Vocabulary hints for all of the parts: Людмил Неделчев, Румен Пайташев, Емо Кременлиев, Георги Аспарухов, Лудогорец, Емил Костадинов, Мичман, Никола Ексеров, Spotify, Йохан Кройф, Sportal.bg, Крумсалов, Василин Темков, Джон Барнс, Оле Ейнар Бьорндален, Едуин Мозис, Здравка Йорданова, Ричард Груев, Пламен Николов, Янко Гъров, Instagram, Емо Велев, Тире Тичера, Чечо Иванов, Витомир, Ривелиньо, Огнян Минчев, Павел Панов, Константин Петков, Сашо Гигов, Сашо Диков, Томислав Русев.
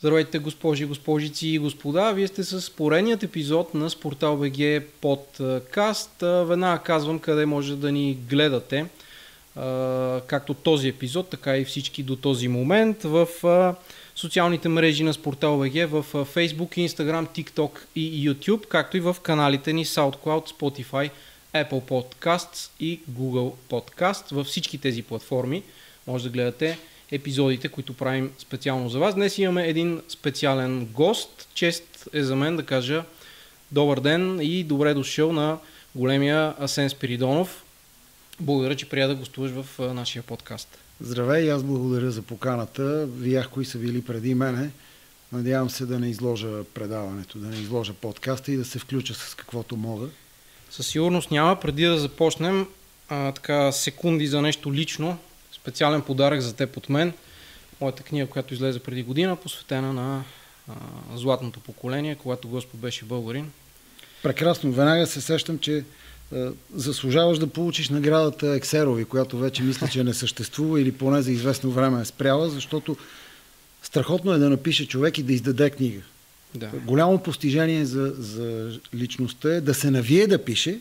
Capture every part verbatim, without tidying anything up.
Здравейте, госпожи, госпожици и господа! Вие сте с поредният епизод на Спортал БГ подкаст. Веднага казвам къде може да ни гледате, както този епизод, така и всички до този момент, в социалните мрежи на Спортал БГ, в Facebook, Instagram, TikTok и YouTube, както и в каналите ни SoundCloud, Spotify, Apple Podcasts и Google Podcasts. Във всички тези платформи може да гледате епизодите, които правим специално за вас. Днес имаме един специален гост. Чест е за мен да кажа добър ден и добре дошъл на големия Асен Спиридонов. Благодаря, че прия да гостуваш в нашия подкаст. Здравей, аз благодаря за поканата. Видях кои са били преди мене. Надявам се да не изложа предаването, да не изложа подкаста и да се включа с каквото мога. Със сигурност няма. Преди да започнем, а, така секунди за нещо лично. Специален подарък за теб от мен. Моята книга, която излезе преди година, посветена на а, златното поколение, когато Господ беше българин. Прекрасно. Веднага се сещам, че а, заслужаваш да получиш наградата Ексерови, която вече мисля, че не съществува или поне за известно време е спряла, защото страхотно е да напише човек и да издаде книга. Да. Голямо постижение за, за личността е да се навие да пише,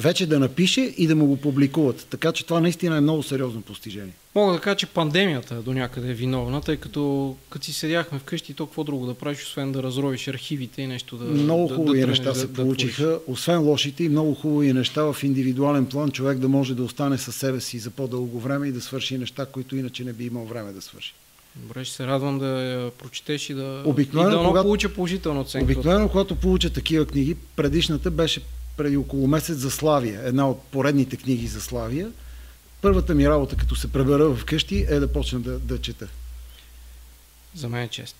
вече да напише и да му го публикуват. Така че това наистина е много сериозно постижение. Мога да кажа, че пандемията до някъде е виновна, тъй като като си седяхме вкъщи, то какво друго да правиш, освен да разровиш архивите и нещо да... Много хубави да, да неща да, се да получиха, да освен лошите, и много хубави неща в индивидуален план, човек да може да остане със себе си за по-дълго време и да свърши неща, които иначе не би имал време да свърши. Добре, ще се радвам да я прочетеш и да, обикновено, и да когато... получа положителна оценка. Обикновено, когато получа такива книги, предишната беше преди около месец за Славия, една от поредните книги за Славия. Първата ми работа, като се пребера вкъщи, е да почна да, да чета. За мен е чест.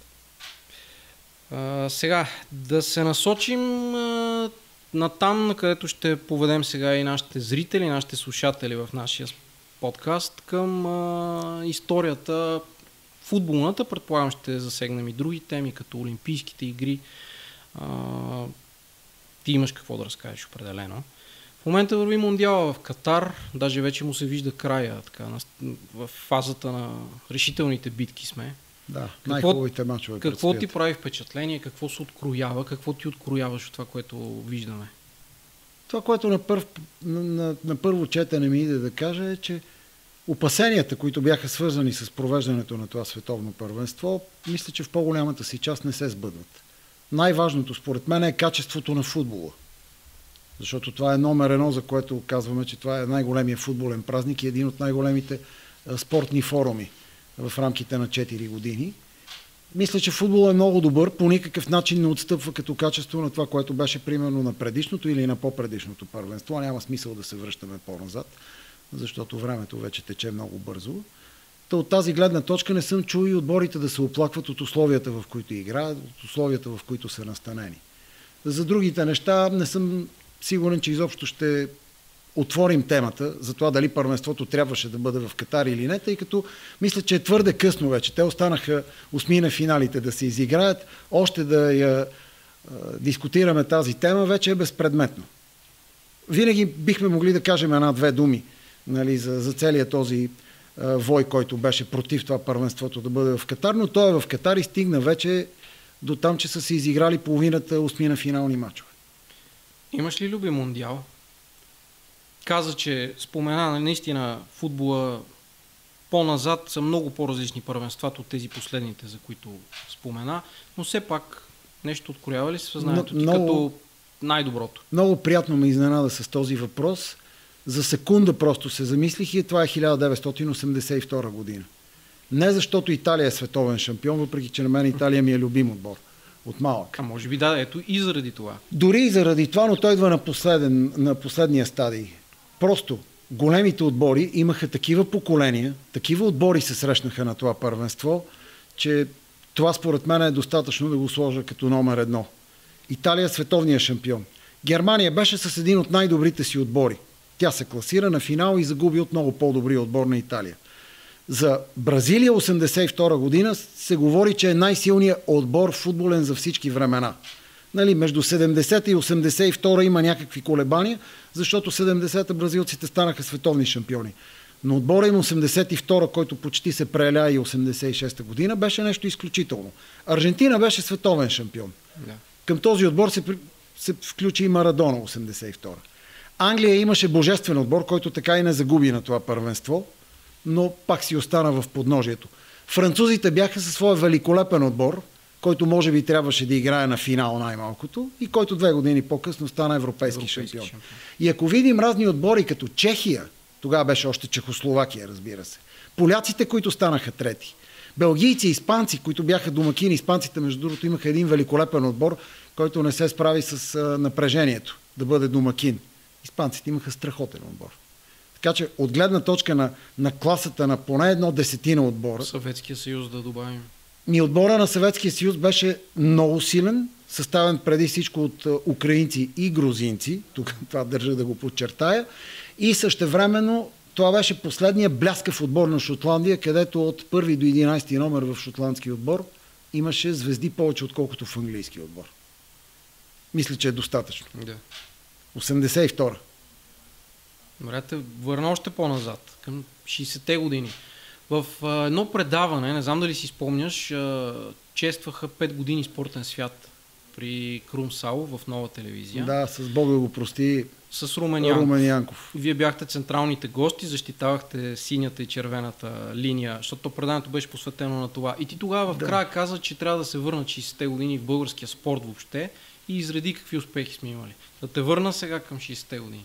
А, сега, да се насочим а, на там, на където ще поведем сега и нашите зрители, нашите слушатели в нашия подкаст към а, историята футболната. Предполагам, ще засегнем и други теми, като Олимпийските игри. А, Ти имаш какво да разкажеш определено. В момента върви Мондиала в Катар, даже вече му се вижда края, така, в фазата на решителните битки сме. Да, най-хубавите мачове. Какво ти прави впечатление, какво се откроява, какво ти открояваш от това, което виждаме? Това, което на, първ, на, на, на първо четене ми иде да кажа е, че опасенията, които бяха свързани с провеждането на това световно първенство, мисля, че в по-голямата си част не се сбъдват. Най-важното според мен е качеството на футбола. Защото това е номер едно, за което казваме, че това е най-големия футболен празник и един от най-големите спортни форуми в рамките на четири години. Мисля, че футбол е много добър, по никакъв начин не отстъпва като качество на това, което беше примерно на предишното или на по-предишното първенство. Няма смисъл да се връщаме по-назад, защото времето вече тече много бързо. От тази гледна точка не съм чул и отборите да се оплакват от условията, в които играят, от условията, в които са настанени. За другите неща не съм сигурен, че изобщо ще отворим темата за това дали първенството трябваше да бъде в Катар или не, тъй като мисля, че е твърде късно вече. Те останаха осми на финалите да се изиграят. Още да я дискутираме тази тема вече е безпредметно. Винаги бихме могли да кажем една-две думи, нали, за, за целия този вой, който беше против това първенството да бъде в Катар, но той е в Катар и стигна вече до там, че са се изиграли половината осми на финални мачове. Имаш ли любим мондиал? Каза, че спомена наистина футбола по-назад са много по-различни първенствата от тези последните, за които спомена, но все пак нещо откроява ли се съзнанието ти много, като най-доброто? Много приятно ме изненада с този въпрос. За секунда просто се замислих и това е хиляда деветстотин осемдесет и втора година. Не защото Италия е световен шампион, въпреки че на мен Италия ми е любим отбор. От малък. А може би да, ето и заради това. Дори и заради това, но той идва на, последен, на последния стадий. Просто големите отбори имаха такива поколения, такива отбори се срещнаха на това първенство, че това според мен е достатъчно да го сложа като номер едно. Италия е световният шампион. Германия беше с един от най-добрите си отбори. Тя се класира на финал и загуби от много по-добрия отбор на Италия. За Бразилия осемдесет и втора година се говори, че е най-силният отбор футболен за всички времена. Нали, между седемдесета и осемдесет и втора има някакви колебания, защото седемдесета бразилците станаха световни шампиони. Но отбора им осемдесет и втора, който почти се преля и осемдесет и шеста година, беше нещо изключително. Аржентина беше световен шампион. Yeah. Към този отбор се, се включи и Марадона осемдесет и втора. Англия имаше божествен отбор, който така и не загуби на това първенство, но пак си остана в подножието. Французите бяха със своя великолепен отбор, който може би трябваше да играе на финал най-малкото и който две години по-късно стана европейски, европейски шампион. шампион. И ако видим разни отбори като Чехия, тогава беше още Чехословакия, разбира се. Поляците, които станаха трети. Белгийци, испанци, които бяха домакини. Испанците, между другото, имаха един великолепен отбор, който не се справи с напрежението да бъде домакин. Испанците имаха страхотен отбор. Така че от гледна точка на, на класата на поне едно десетина отбора... Съветския съюз да добавим. Ми отбора на Съветския съюз беше много силен, съставен преди всичко от украинци и грузинци. Тук това държа да го подчертая. И същевременно това беше последния бляскав отбор на Шотландия, където от първи до единайсети номер в шотландски отбор имаше звезди повече, отколкото в английски отбор. Мисля, че е достатъчно. Да. осемдесет и втора. Добре, те върна още по-назад, към шейсетте години. В а, едно предаване, не знам дали си спомняш, а, честваха пет години спортен свят при Крумсалов в Нова телевизия. Да, с Бога го прости. С Румен Янков. Янков. Вие бяхте централните гости, защитавахте синята и червената линия, защото предаването беше посветено на това. И ти тогава в края да. каза, че трябва да се върнат шейсетте години в българския спорт въобще и изреди какви успехи сме имали. Да те върна сега към шейсетте години.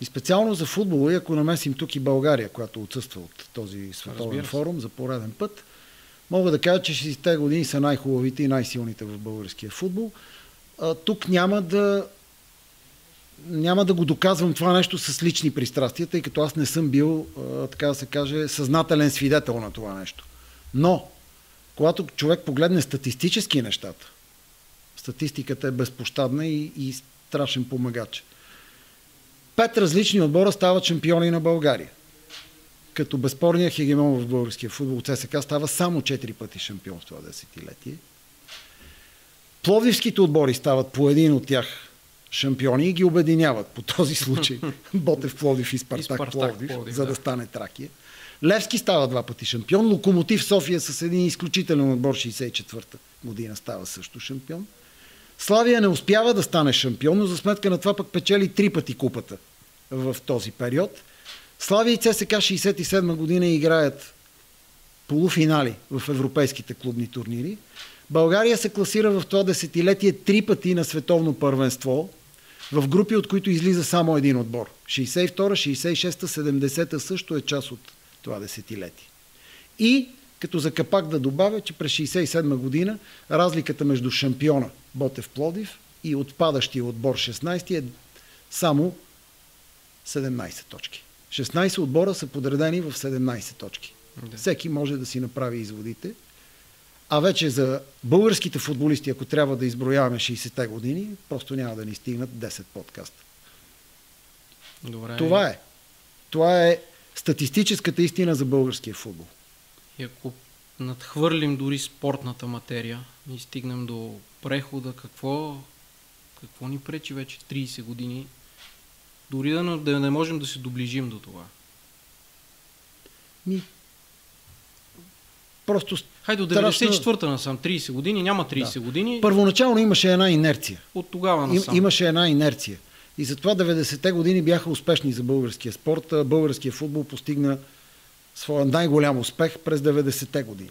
И специално за футбола, и ако намесим тук и България, която отсъства от този световен форум за пореден път, мога да кажа, че шейсетте години са най-хубавите и най-силните в българския футбол. А, тук няма да няма да го доказвам това нещо с лични пристрастия, тъй като аз не съм бил, а, така да се каже, съзнателен свидетел на това нещо. Но, когато човек погледне статистически нещата, статистиката е безпощадна и, и страшен помагач. Пет различни отбора стават шампиони на България. Като безспорният хегемон в българския футбол ЦСКА става само четири пъти шампион в това десетилетие. Пловдивските отбори стават по един от тях шампиони и ги обединяват. По този случай Ботев Пловдив и Спартак, и Спартак Пловдив, Пловдив, за да, да стане Тракия. Левски става два пъти шампион. Локомотив София с един изключителен отбор шейсет и четвърта година става също шампион. Славия не успява да стане шампион, но за сметка на това пък печели три пъти купата в този период. Славия и ЦСКА шейсет и седма година играят полуфинали в европейските клубни турнири. България се класира в това десетилетие три пъти на световно първенство, в групи, от които излиза само един отбор. шейсет и втора, шейсет и шеста, седемдесета също е част от това десетилетие. И като за капак да добавя, че през шейсет и седма година разликата между шампиона Ботев Пловдив и отпадащия отбор шестнайсети е само седемнайсет точки. шестнайсет отбора са подредени в седемнайсет точки. Да. Всеки може да си направи изводите. А вече за българските футболисти, ако трябва да изброяваме шейсетте години, просто няма да ни стигнат десет подкаста. Добре. Това е. Това е статистическата истина за българския футбол. И ако надхвърлим дори спортната материя и стигнем до прехода, какво, какво ни пречи вече трийсет години, дори да не, да не можем да се доближим до това? Ми... Просто... Хайде, от деветдесет и четвърта насам, трийсет години, няма трийсет да. години. Първоначално имаше една инерция. От тогава насам. Им, имаше една инерция. И затова деветдесетте години бяха успешни за българския спорт. Българския футбол постигна своя най-голям успех през деветдесетте години,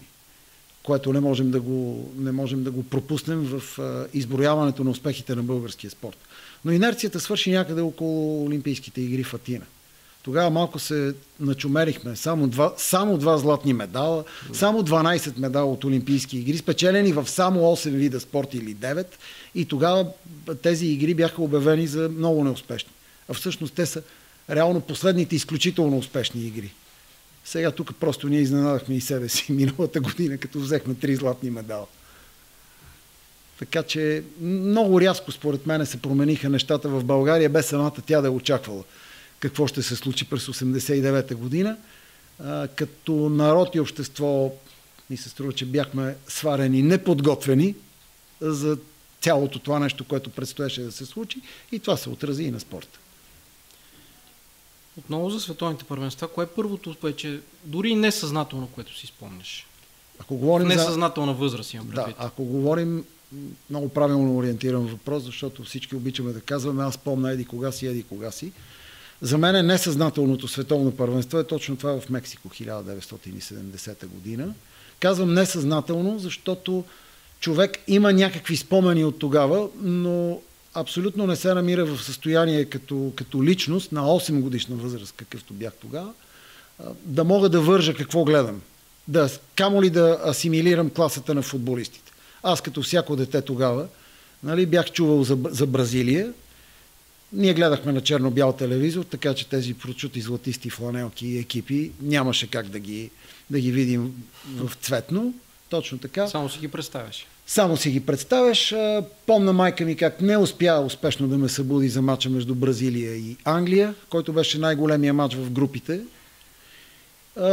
което не можем да го, не можем да го пропуснем в изброяването на успехите на българския спорт. Но инерцията свърши някъде около Олимпийските игри в Атина. Тогава малко се начумерихме. Само два, само два златни медала, да. само дванайсет медала от Олимпийски игри, спечелени в само осем вида спорт или девет. И тогава тези игри бяха обявени за много неуспешни. А всъщност те са реално последните изключително успешни игри. Сега тук просто ние изненадахме и себе си миналата година, като взехме три златни медала. Така че много рязко, според мен, се промениха нещата в България, без самата тя да е очаквала какво ще се случи през осемдесет и девета година. А, като народ и общество ни се струва, че бяхме сварени, неподготвени за цялото това нещо, което предстоеше да се случи, и това се отрази и на спорта. Отново за световните първенства, кое е първото вече, дори и несъзнателно, което си спомняш? Ако говорим несъзнателна за... възраст имам предвид. Да, ако говорим, много правилно ориентиран въпрос, защото всички обичаме да казваме, аз спомня еди кога си, еди кога си. За мен е несъзнателното световно първенство е точно това в Мексико, хиляда деветстотин и седемдесета година. Казвам несъзнателно, защото човек има някакви спомени от тогава, но абсолютно не се намира в състояние като, като личност на осем годишна възраст, какъвто бях тогава, да мога да вържа какво гледам. Да, камо ли да асимилирам класата на футболистите. Аз като всяко дете тогава, нали, бях чувал за, за Бразилия. Ние гледахме на черно-бял телевизор, така че тези прочути златисти фланелки и екипи нямаше как да ги, да ги видим в цветно. Точно така. Само си ги представяш. Само си ги представяш. Помна майка ми как не успя успешно да ме събуди за мача между Бразилия и Англия, който беше най-големия мач в групите.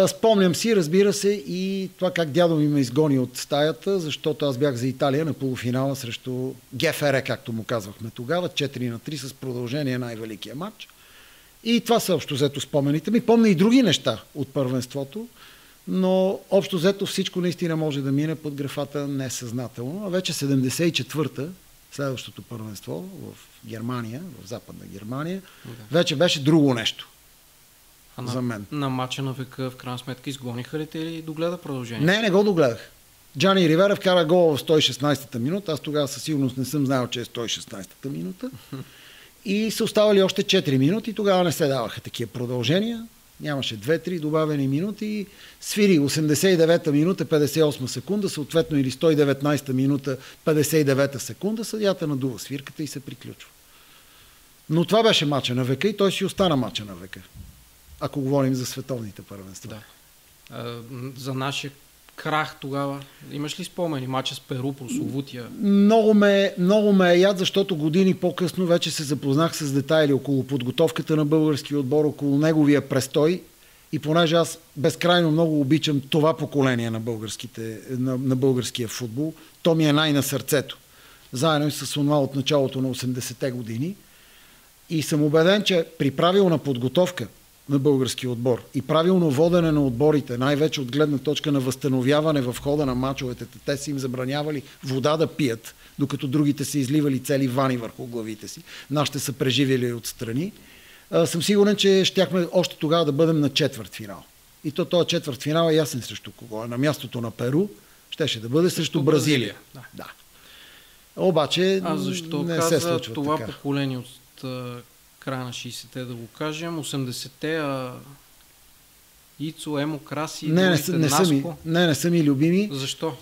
Спомням си, разбира се, и това как дядо ми ме изгони от стаята, защото аз бях за Италия на полуфинала срещу ГФР, както му казвахме тогава, четири на три с продължение най-великия матч. И това са общо взето спомените ми. Помня и други неща от първенството, но общо взето всичко наистина може да мине под графата несъзнателно. А вече седемдесет и четвърта, следващото първенство в Германия, в Западна Германия, вече беше друго нещо. А на, за мен. На матча на века, в крайна сметка, изгониха ли те или догледа продължение? Не, не го догледах. Джани Ривера вкара гол в сто и шестнадесета минута. Аз тогава със сигурност не съм знаел, че е сто и шестнадесета минута. И са оставали още четири минути. Тогава не се даваха такива продължения. Нямаше две-три добавени минути. Свири осемдесет и девета минута, петдесет и осма секунда, съответно или сто и деветнадесета минута, петдесет и девета секунда. Съдията надува свирката и се приключва. Но това беше матча на века и той си остана матча на века. Ако говорим за световните първенства. Да. А, за нашия крах тогава, имаш ли спомени? Мача с Перу, прословутия? Много ме, много ме е яд, защото години по-късно вече се запознах с детайли около подготовката на българския отбор, около неговия престой. И понеже аз безкрайно много обичам това поколение на, на, на българския футбол, то ми е най-на сърцето. Заедно и с онова от началото на осемдесетте години. И съм убеден, че при правилна подготовка на българския отбор и правилно водене на отборите, най-вече от гледна точка на възстановяване в хода на мачовете. Те са им забранявали вода да пият, докато другите са изливали цели вани върху главите си. Нашите са преживели отстрани. А, съм сигурен, че щяхме още тогава да бъдем на четвърт финал. И то този четвърт финал е ясен срещу кого. На мястото на Перу щеше да бъде срещу, срещу Бразилия. Бразилия. Да. Да. Обаче а защо не каза, се случва това така. Поколение от края на шейсетте, да го кажем, осемдесетте, а... Ицо, Емо, Краси, не, не, не, са ми, не, не са ми любими. Защо?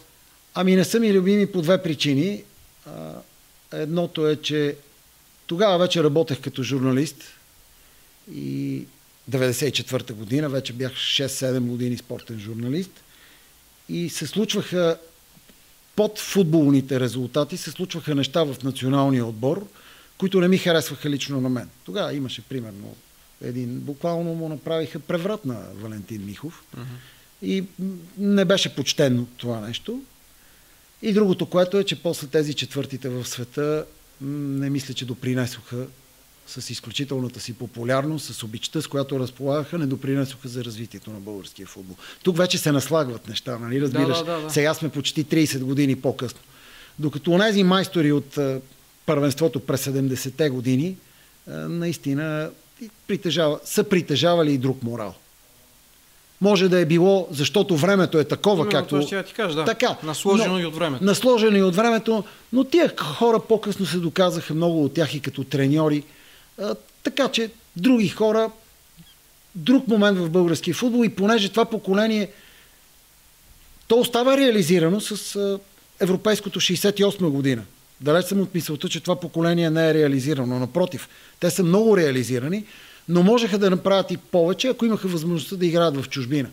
Ами не са ми любими по две причини. А, едното е, че тогава вече работех като журналист и деветдесет и четвърта година, вече бях шест-седем години спортен журналист и се случваха под футболните резултати, се случваха неща в националния отбор, които не ми харесваха лично на мен. Тогава имаше, примерно, един, буквално му направиха преврат на Валентин Михов. Uh-huh. И не беше почтено това нещо. И другото, което е, че после тези четвъртите в света не мисля, че допринесоха с изключителната си популярност, с обичта, с която разполагаха, не допринесоха за развитието на българския футбол. Тук вече се наслагват неща, нали? Разбираш, да, да, да, да. Сега сме почти тридесет години по-късно. Докато онези майстори от първенството през седемдесетте години наистина притежава, са притежавали и друг морал. Може да е било, защото времето е такова, именно, както... Това ще я ти кажа, да. Така, насложено но, и от времето. Насложено и от времето, но тия хора по-късно се доказаха, много от тях и като треньори. Така че други хора, друг момент в българския футбол, и понеже това поколение, то остава реализирано с европейското шейсет и осма година. Далеч съм от мисълта, че това поколение не е реализирано. Напротив, те са много реализирани, но можеха да направят и повече, ако имаха възможността да играят в чужбина.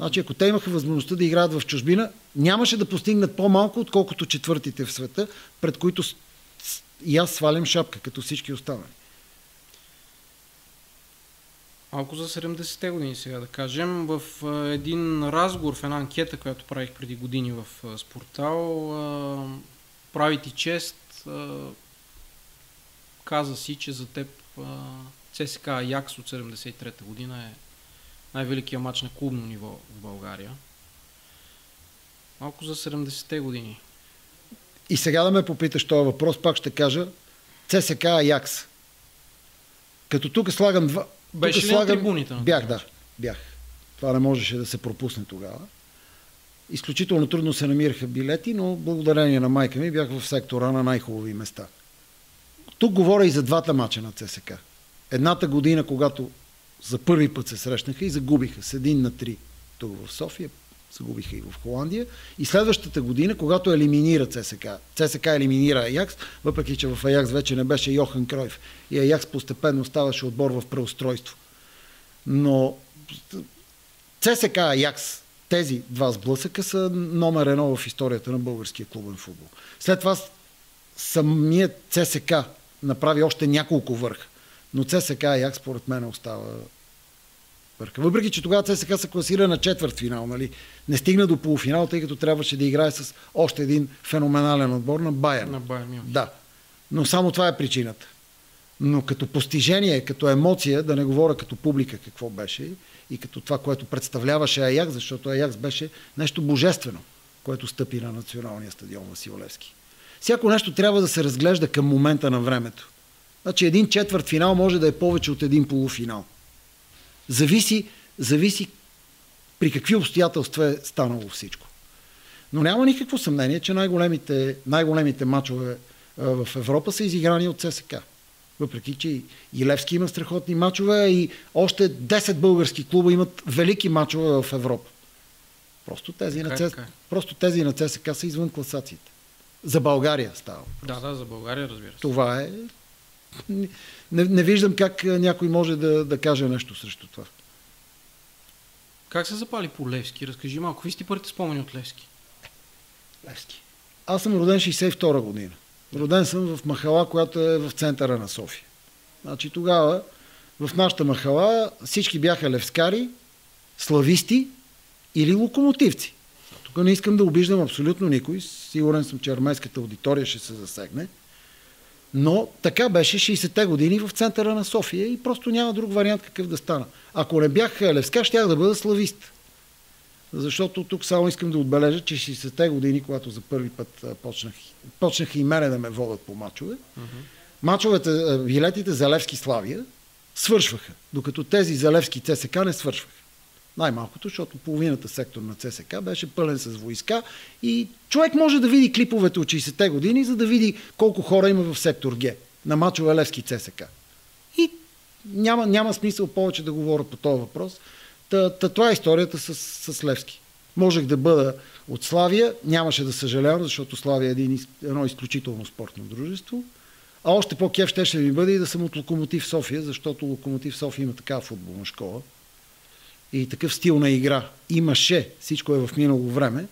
Значи, ако те имаха възможността да играят в чужбина, нямаше да постигнат по-малко, отколкото четвъртите в света, пред които и аз свалям шапка, като всички останали. Малко за седемдесетте години сега да кажем. В един разговор, в една анкета, която правих преди години в Спортал, прави ти чест, каза си, че за теб ЦСКА Аякс от седемдесет и трета година е най-великият матч на клубно ниво в България. Малко за седемдесетте години. И сега да ме попиташ този въпрос, пак ще кажа ЦСКА Аякс. Като тук слагам два... Беше тук ли слагам... на трибуните? На бях, да. Бях. Това не можеше да се пропусне тогава. Изключително трудно се намираха билети, но благодарение на майка ми бях в сектора на най-хубави места. Тук говоря и за двата мача на ЦСКА. Едната година, когато за първи път се срещнаха и загубиха с един на три тук в София, загубиха и в Холандия. И следващата година, когато елиминира ЦСКА, ЦСКА елиминира Аякс, въпреки че в Аякс вече не беше Йохан Кройф и Аякс постепенно ставаше отбор в преустройство. Но ЦСКА Аякс, тези два сблъсъка са номер едно в историята на българския клубен футбол. След това самият ЦСКА направи още няколко върха. Но ЦСКА Аякс, според мен, остава върха. Въпреки че тогава ЦСКА се класира на четвъртфинал, нали? Не стигна до полуфинал, тъй като трябваше да играе с още един феноменален отбор на Байерн. На Байерн. Да. Но само това е причината. Но като постижение, като емоция, да не говоря като публика какво беше и като това, което представляваше Аякс, защото Аякс беше нещо божествено, което стъпи на националния стадион Васил Левски. Всяко нещо трябва да се разглежда към момента на времето. Значи един четвърт финал може да е повече от един полуфинал. Зависи, зависи при какви обстоятелства е станало всичко. Но няма никакво съмнение, че най-големите, най-големите мачове в Европа са изиграни от ЦСКА. Въпреки че и Левски има страхотни мачове и още десет български клуба имат велики мачове в Европа. Просто тези, на ЦСКА, просто тези на ЦСКА са извън класациите. За България става. Просто. Да, да, за България, разбира се. Това е... Не, не виждам как някой може да, да каже нещо срещу това. Как се запали по Левски? Разкажи малко. Какви сте първите спомени от Левски? Левски. Аз съм роден шейсет и втора година. Роден съм в махала, която е в центъра на София. Значи тогава в нашата махала всички бяха левскари, слависти или локомотивци. Тук не искам да обиждам абсолютно никой. Сигурен съм, че армейската аудитория ще се засегне. Но така беше шейсетте години в центъра на София и просто няма друг вариант какъв да стана. Ако не бях левска, щях да бъда славист. Защото тук само искам да отбележа, че шейсетте години, когато за първи път почнах, почнах и мене да ме водят по мачове, uh-huh. мачовете, билетите за Левски Славия свършваха, докато тези за Левски ЦСКА не свършваха. Най-малкото, защото половината сектор на ЦСКА беше пълен с войска и човек може да види клиповете от шейсетте години, за да види колко хора има в сектор Г на мачове Левски ЦСКА. И няма, няма смисъл повече да говоря по този въпрос. Та, та, това е историята с, с Левски. Можех да бъда от Славия, нямаше да съжалявам, защото Славия е един, едно изключително спортно дружество. А още по-кеф ще, ще ми бъде и да съм от Локомотив София, защото Локомотив София има такава футболна школа. И такъв стил на игра имаше, всичко е в минало време,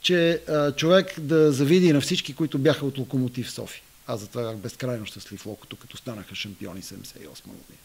че а, човек да завиди на всички, които бяха от Локомотив София. Аз затова бях безкрайно щастлив локото, като станаха шампиони седемдесет и осма година.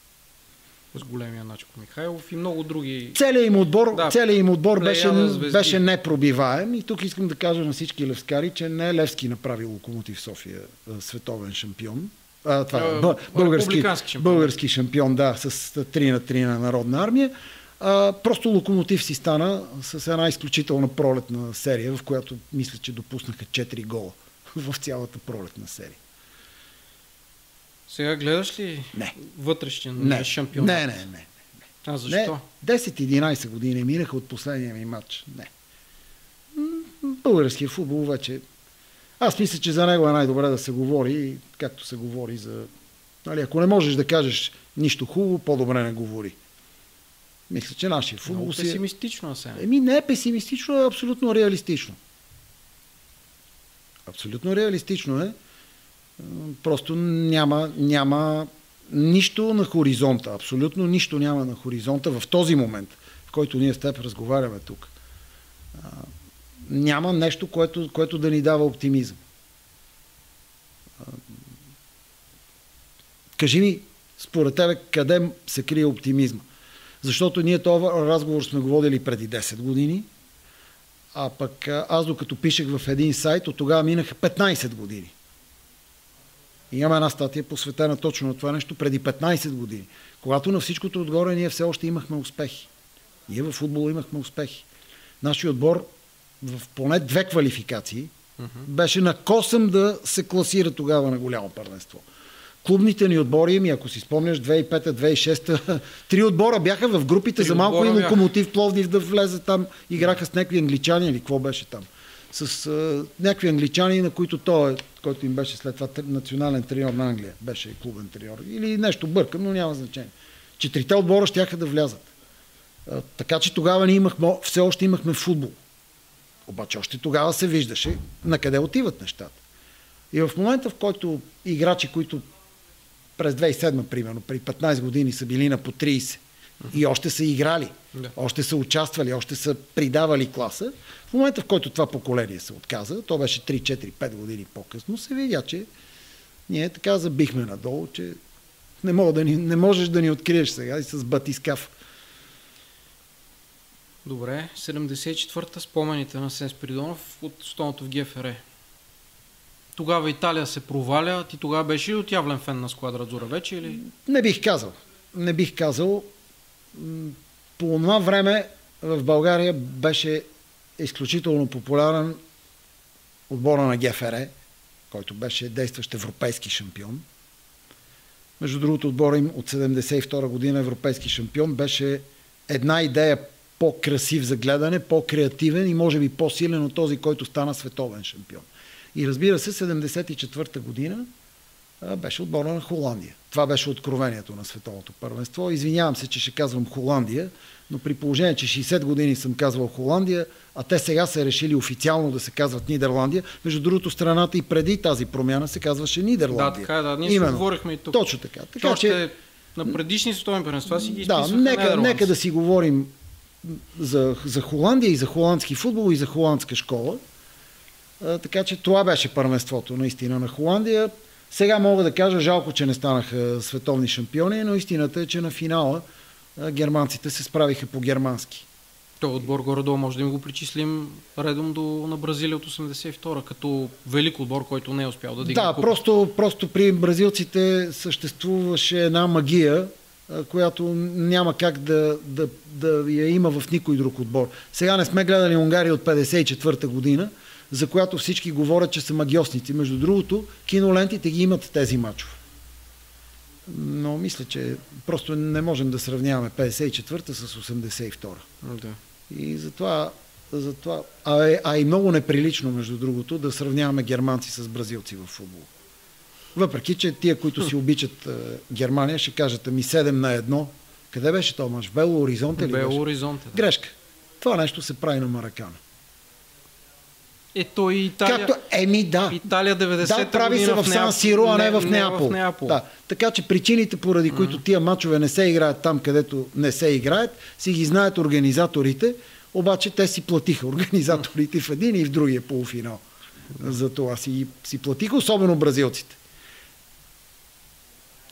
С големия Начко Михайлов и много други... Целият им отбор, да, целият им отбор беше, беше непробиваем и тук искам да кажа на всички левскари, че не Левски направи Локомотив София световен шампион. А, това, а, бъ, български, шампион. Български шампион, да, с три на три на Народна армия. А, просто Локомотив си стана с една изключителна пролетна серия, в която мисля, че допуснаха четири гола в цялата пролетна серия. Сега гледаш ли не. вътрешен не. шампионат? Не, не, не, не. А защо? десет-единайсет години минаха от последния ми матч. Не. Българският футбол вече... Аз мисля, че за него е най-добре да се говори, както се говори за... Нали, ако не можеш да кажеш нищо хубаво, по-добре не говори. Мисля, че нашия футбол... Много песимистично, Асен. Еми не е песимистично, е абсолютно реалистично. Абсолютно реалистично е. Просто няма, няма нищо на хоризонта. Абсолютно нищо няма на хоризонта в този момент, в който ние с теб разговаряме тук. Няма нещо, което, което да ни дава оптимизъм. Кажи ми, според тебе, къде се крие оптимизма? Защото ние този разговор сме го водили преди десет години, а пък аз докато пишех в един сайт, от тогава минаха петнайсет години. И имам една статия посветена точно на това нещо преди петнайсет години. Когато на всичкото отгоре ние все още имахме успехи. Ние във футбола имахме успехи. Нашия отбор в поне две квалификации uh-huh. беше на косъм да се класира тогава на голямо първенство. Клубните ни отбори, ми, ако си спомняш, две хиляди и пета, две хиляди и шеста, три отбора бяха в групите, три за малко и Локомотив Пловдив да влезе там, играха с някакви англичани или какво беше там. С а, някакви англичани, на които той, който им беше след това национален треньор на Англия, беше клубен треньор. Или нещо бъркам, но няма значение. Четирите отбора щяха да влязат. А, така че тогава ние имахме, все още имахме футбол. Обаче още тогава се виждаше на къде отиват нещата. И в момента, в който играчи, които през две хиляди и седма, примерно, при петнайсет години са били на по трийсет и още са играли, да. Още са участвали, още са придавали класа. В момента, в който това поколение се отказа, то беше три, четири, пет години по-късно, се видя, че ние така забихме надолу, че не, мога да ни, не можеш да ни откриеш сега и с батискаф. Добре, седемдесет и четвърта, спомените на Асен Спиридонов от стоното в ГФР. Тогава Италия се проваля, ти тогава беше и отявлен фен на Сквадра Дзура вече или? Не бих казал. Не бих казал. По това време в България беше изключително популярен отбора на ГФР, който беше действащ европейски шампион. Между другото, отбора им от седемдесет и втора година европейски шампион беше една идея по-красив за гледане, по-креативен и може би по-силен от този, който стана световен шампион. И разбира се, седемдесет и четвърта година а, беше отбора на Холандия. Това беше откровението на световното първенство. Извинявам се, че ще казвам Холандия, но при положение, че шейсет години съм казвал Холандия, а те сега са решили официално да се казват Нидерландия. Между другото, страната и преди тази промяна се казваше Нидерландия. Да, така, да. Ние се говорихме и тук. Точно така. Така то, че на предишни световни първенства си ги изписваха Нидерландия. Да, нека да си говорим за, за Холандия и за холандски футбол и за холандска школа. Така че това беше първенството наистина на Холандия. Сега мога да кажа, жалко, че не станаха световни шампиони, но истината е, че на финала германците се справиха по-германски. Този отбор горе-долу може да им го причислим редом до на Бразилия от осемдесет и втора, като велик отбор, който не е успял да дигне. Да, просто, просто при бразилците съществуваше една магия, която няма как да, да, да я има в никой друг отбор. Сега не сме гледали Унгария от петдесет и четвърта година, за която всички говорят, че са магиосници. Между другото, кинолентите ги имат тези мачове. Но мисля, че просто не можем да сравняваме петдесет и четвърта с осемдесет и втора. Да. И затова, затова а, е, а и много неприлично, между другото, да сравняваме германци с бразилци в футбол. Въпреки че тия, които си обичат Германия, ще кажат, ами седем на едно. Къде беше този мач? В Бело Оризонте ли беше? Бело Оризонте, да. Грешка. Това нещо се прави на Маракана. Ето и Италия. Както, еми да. Италия деветдесета да, прави се в Сан Сиро, а не, не в Неапол. Не в Неапол. Да. Така че причините, поради mm. които тия мачове не се играят там, където не се играят, си ги знаят организаторите, обаче те си платиха организаторите mm. в един и в другия полуфинал. Mm. За това си, си платиха, особено бразилците.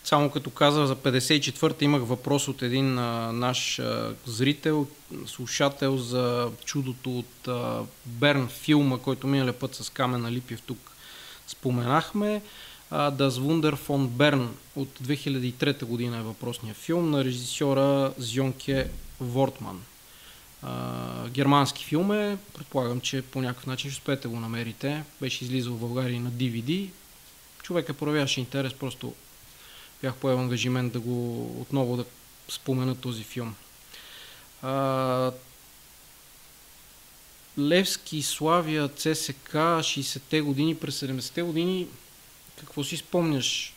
Само като казах за петдесет и четвърта, имах въпрос от един а, наш а, зрител, слушател за чудото от а, Берн филма, който миналия път с Камен Алипиев тук споменахме. А, Das Wunder von Bern от две хиляди и трета година е въпросният филм на режисьора Зьонке Вортман. А, германски филм е, предполагам, че по някакъв начин ще успеете го намерите. Беше излизал в България на ди ви ди. Човека проявяваше интерес, просто бях поел ангажимент да го отново да спомена този филм. А, Левски, Славия, ЦСКА, шейсетте години, през седемдесетте години, какво си спомняш?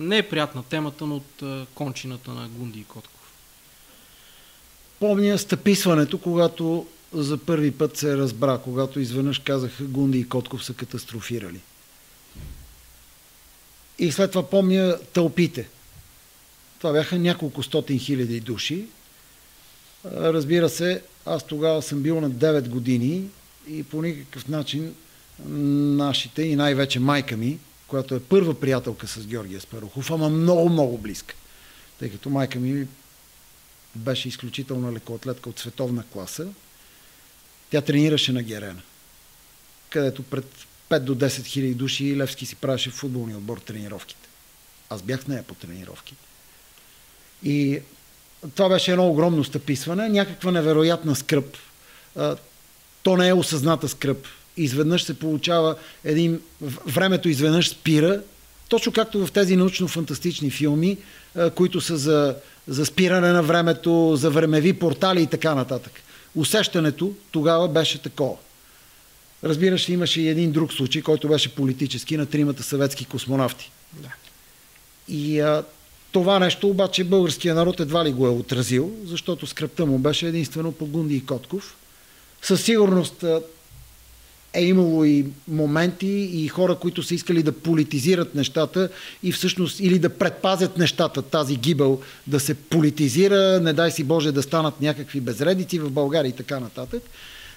Не е приятна темата, но от а, кончината на Гунди и Котков. Помня стъписването, когато за първи път се разбра, когато изведнъж казаха, Гунди и Котков са катастрофирали. И след това помня тълпите. Това бяха няколко стотин хиляди души. Разбира се, аз тогава съм бил на девет години и по никакъв начин нашите и най-вече майка ми, която е първа приятелка с Георги Аспарухов, ама много-много близка. Тъй като майка ми беше изключителна лекоатлетка от световна класа, тя тренираше на Герена, където пред пет до десет хиляди души Левски си правеше футболния отбор тренировките. Аз бях с нея по тренировки. И това беше едно огромно стъписване, някаква невероятна скръб. То не е осъзната скръб. Изведнъж се получава един... Времето изведнъж спира, точно както в тези научно-фантастични филми, които са за, за спиране на времето, за времеви портали и така нататък. Усещането тогава беше такова. Разбира се, имаше и един друг случай, който беше политически, на тримата съветски космонавти. Да. И а, това нещо обаче българския народ едва ли го е отразил, защото скръпта му беше единствено Погунди и Котков. Със сигурност е имало и моменти и хора, които са искали да политизират нещата и всъщност или да предпазят нещата, тази гибел да се политизира, не дай си Боже да станат някакви безредици в България и така нататък.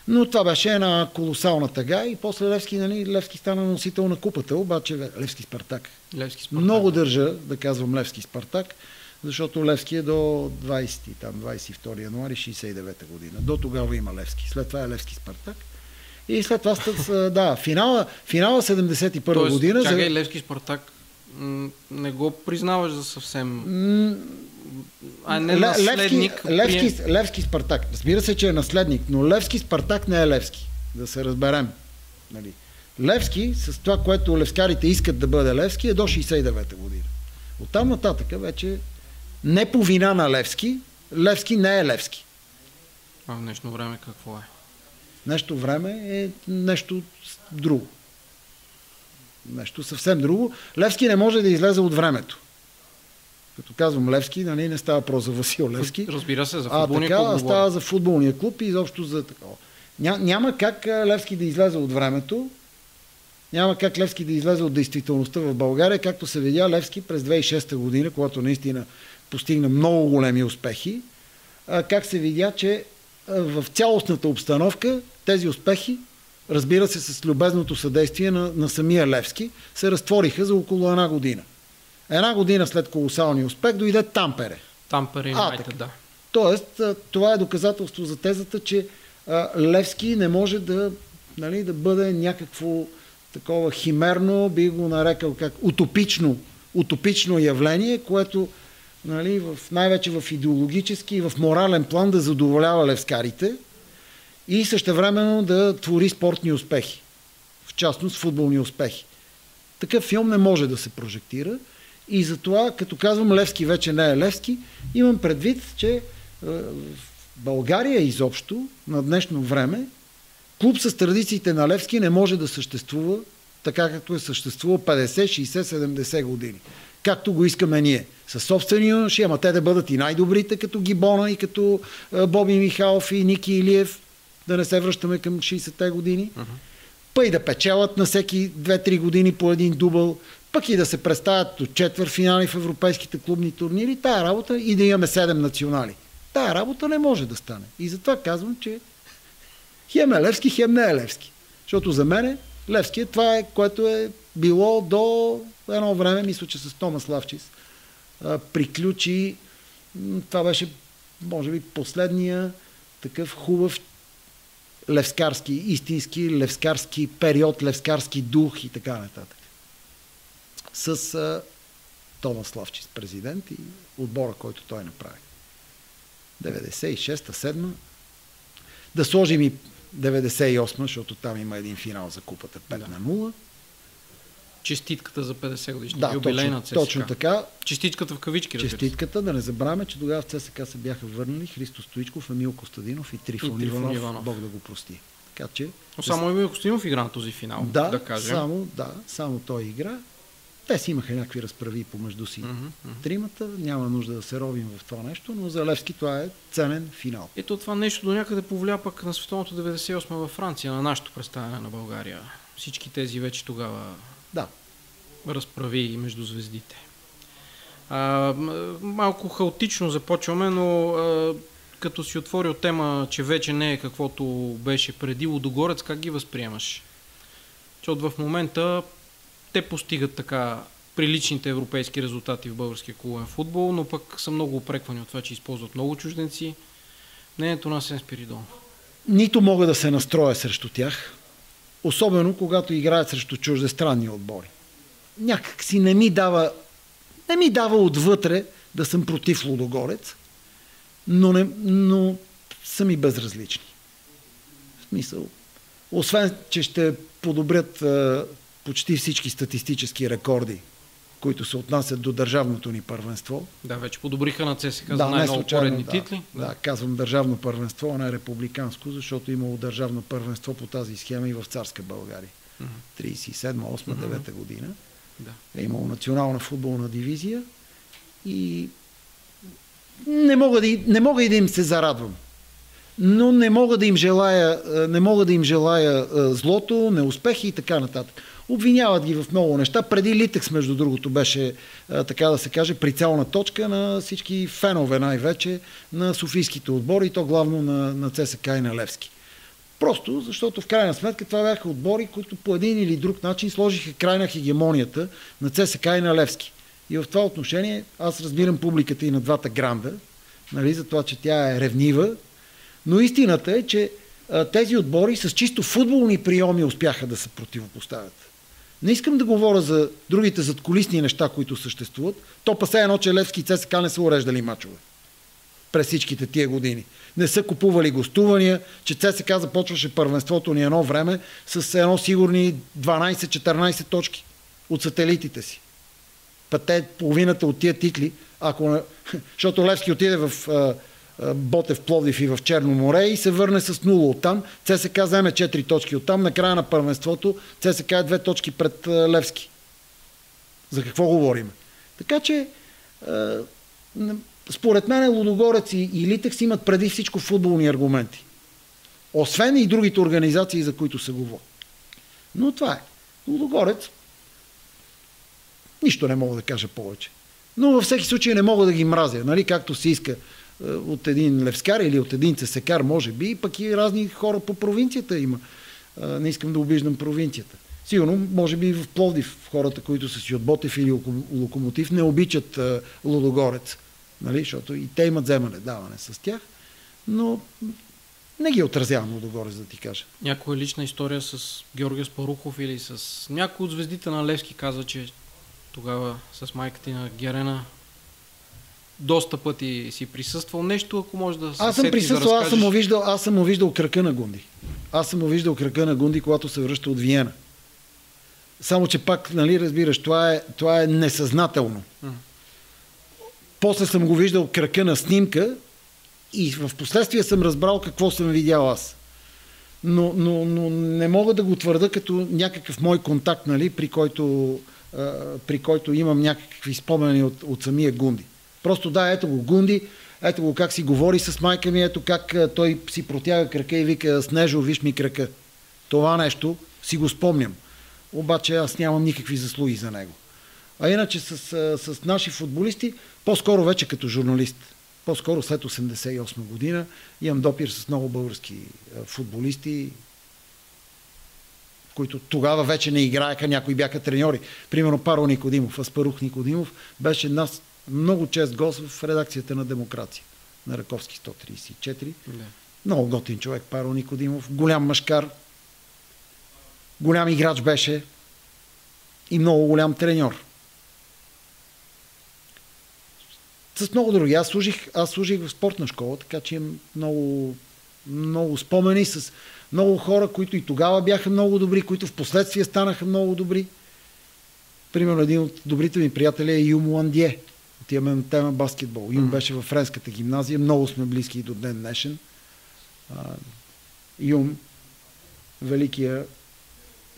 Но това беше една колосална тъга и после Левски, нали, Левски стана носител на купата, обаче Левски Спартак. Левски Спартак. Много държа да казвам Левски Спартак, защото Левски е до двадесети, там, двадесет и втори януари шейсет и девета година. До тогава има Левски. След това е Левски Спартак. И след това стъц, да, финала, финала седемдесет и първа тоест, година... Тоест, чакай, Левски Спартак не го признаваш за съвсем... А не наследник. Левски, Левски, Левски Спартак. Разбира се, че е наследник, но Левски Спартак не е Левски. Да се разберем. Нали? Левски, с това, което левскарите искат да бъде Левски, е до шейсет и девета година. Оттам нататък вече не по вина на Левски, Левски не е Левски. А в днешно време какво е? Нещо време е нещо друго. Нещо съвсем друго. Левски не може да излезе от времето. Като казвам Левски, нали, не става про за Васил Левски. Разбира се, за футболния клуб. А така става за футболния клуб и изобщо за такова. Ня, няма как Левски да излезе от времето, няма как Левски да излезе от действителността в България, както се видя Левски през две хиляди и шеста година, когато наистина постигна много големи успехи, как се видя, че в цялостната обстановка тези успехи, разбира се, с любезното съдействие на, на самия Левски, се разтвориха за около една година. Една година след колосалния успех дойде Тампере. Тампере Юнайтед, да. Тоест, това е доказателство за тезата, че Левски не може да, нали, да бъде някакво такова химерно, би го нарекал как утопично, утопично явление, което, нали, в, най-вече в идеологически и в морален план да задоволява левскарите и същевременно да твори спортни успехи, в частност футболни успехи. Такъв филм не може да се прожектира. И затова, като казвам Левски вече не е Левски, имам предвид, че в България изобщо на днешно време клуб с традициите на Левски не може да съществува така, както е съществувал петдесет, шейсет, седемдесет години. Както го искаме ние. Със собствени юноши, ама те да бъдат и най-добрите, като Гибона и като Боби Михайлов и Ники Илиев, да не се връщаме към шейсетте години. Uh-huh. Па и да печелят на всеки две-три години по един дубъл, пък и да се представят до четвърт финали в европейските клубни турнири, тая работа и да имаме седем национали. Тая работа не може да стане. И затова казвам, че хем е Левски, хем не е Левски. Защото за мен Левски е това, което е било до едно време, мисля, че с Томас Лавчис приключи, това беше, може би, последния такъв хубав левскарски, истински левскарски период, левскарски дух и така нататък. С а, Томас Лавчис, президент и отбора, който той направи. деветдесет и шеста, седма Да сложим и деветдесет и осма, защото там има един финал за купата пет на нула. Честитката за петдесет годишни, да, юбилей на ЦСКА. Точно така. Честитката в кавички. Честитката, да не забравяме, че тогава в ЦСКА се бяха върнали Христо Стоичков, Емил Костадинов и Трифон Иванов, Иванов. Бог да го прости. Така, че, но само да... Емил Костадинов игра на този финал, да, да кажем. Само, да, само той игра. Те си имаха някакви разправи помежду си. Uh-huh, uh-huh. Тримата, няма нужда да се ровим в това нещо, но за Левски това е ценен финал. Ето това нещо до някъде повлия пък на световното деветдесет и осма във Франция, на нашето представяне на България. Всички тези вече тогава, да, разправи между звездите. А, малко хаотично започваме, но а, като си отворил тема, че вече не е каквото беше преди, Лудогорец, как ги възприемаш? Защото в момента те постигат така приличните европейски резултати в българския клубен футбол, но пък са много опреквани от това, че използват много чужденци. Мнението на Асен Спиридонов. Нито мога да се настроя срещу тях, особено когато играят срещу чуждестранни отбори. Някак си не ми дава, не ми дава отвътре да съм против Лудогорец, но, не, но са ми безразлични. В смисъл, освен, че ще подобрят а, почти всички статистически рекорди, които се отнасят до държавното ни първенство. Да, вече подобриха на ЦСКА за най-много поредни титли. Да, да, казвам държавно първенство, а не републиканско, защото имало държавно първенство по тази схема и в царска България. Mm-hmm. трийсет и седма, осма, девета mm-hmm. година. Да. Е имало национална футболна дивизия и не мога, да, не мога и да им се зарадвам. Но не мога да им желая, не мога да им желая злото, неуспехи и така нататък. Обвиняват ги в много неща. Преди Литекс, между другото, беше, така да се каже, прицелна точка на всички фенове най-вече на софийските отбори и то главно на, на ЦСКА и на Левски. Просто защото в крайна сметка това бяха отбори, които по един или друг начин сложиха край на хегемонията на ЦСКА и на Левски. И в това отношение аз разбирам публиката и на двата гранда, нали, за това, че тя е ревнива. Но истината е, че а, тези отбори с чисто футболни прийоми успяха да се противопоставят. Не искам да говоря за другите задкулисни неща, които съществуват. То пасе едно, че Левски и ЦСКА не са уреждали мачове през всичките тия години. Не са купували гостувания, че ЦСКА започваше първенството ни едно време с едно сигурни дванайсет-четиринайсет точки от сателитите си. Пъте половината от тия титли, ако... защото Левски отиде в а, а, Ботев, Пловдив и в Черно море и се върне с нула оттам. ЦСКА вземе четири точки оттам. На края на първенството ЦСКА е две точки пред а, Левски. За какво говорим? Така че... А, според мен Лудогорец и Литекс имат преди всичко футболни аргументи. Освен и другите организации, за които се говори. Но това е. Лудогорец, нищо не мога да кажа повече. Но във всеки случай не мога да ги мразя. Нали? Както се иска от един левскар или от един цесекар, може би, пък и разни хора по провинцията има. Не искам да обиждам провинцията. Сигурно, може би и в Пловдив хората, които са си от Ботев или Локомотив, не обичат Лудогорец. Нали, защото и те имат вземане-даване с тях, но не ги отразявам отгоре, за да ти кажа. Някоя лична история с Георги Аспарухов или с някой от звездите на Левски каза, че тогава с майката на Герена доста пъти си присъствал. Нещо, ако може да се аз съм сети присъствал, да разкажеш... Аз съм виждал, аз съм виждал крака на Гунди. Аз съм виждал крака на Гунди, когато се връща от Виена. Само, че пак, нали, разбираш, това е, това е несъзнателно. Mm-hmm. После съм го виждал крака на снимка и в последствие съм разбрал какво съм видял аз. Но, но, но не мога да го твърда като някакъв мой контакт, нали, при който, а, при който имам някакви спомени от, от самия Гунди. Просто да, ето го Гунди, ето го как си говори с майка ми, ето как а, той си протяга крака и вика: Снежо, виж ми крака. Това нещо си го спомням. Обаче аз нямам никакви заслуги за него. А иначе с, с наши футболисти, по-скоро вече като журналист, по-скоро след осемдесет и осма година, имам допир с много български футболисти, които тогава вече не играеха, някои бяха треньори. Примерно Паро Никодимов, Аспарух Никодимов, беше нас много чест гост в редакцията на Демокрация, на Раковски сто трийсет и четири. Да. Много готин човек Паро Никодимов, голям мъжкар, голям играч беше и много голям треньор. С много други. Аз служих, аз служих в спортна школа, така че имам много, много спомени с много хора, които и тогава бяха много добри, които в последствие станаха много добри. Примерно един от добрите ми приятели е Юмо Андие. Отиваме на тема баскетбол. Юмо mm-hmm. беше във френската гимназия. Много сме близки и до ден днешен. Юм, великия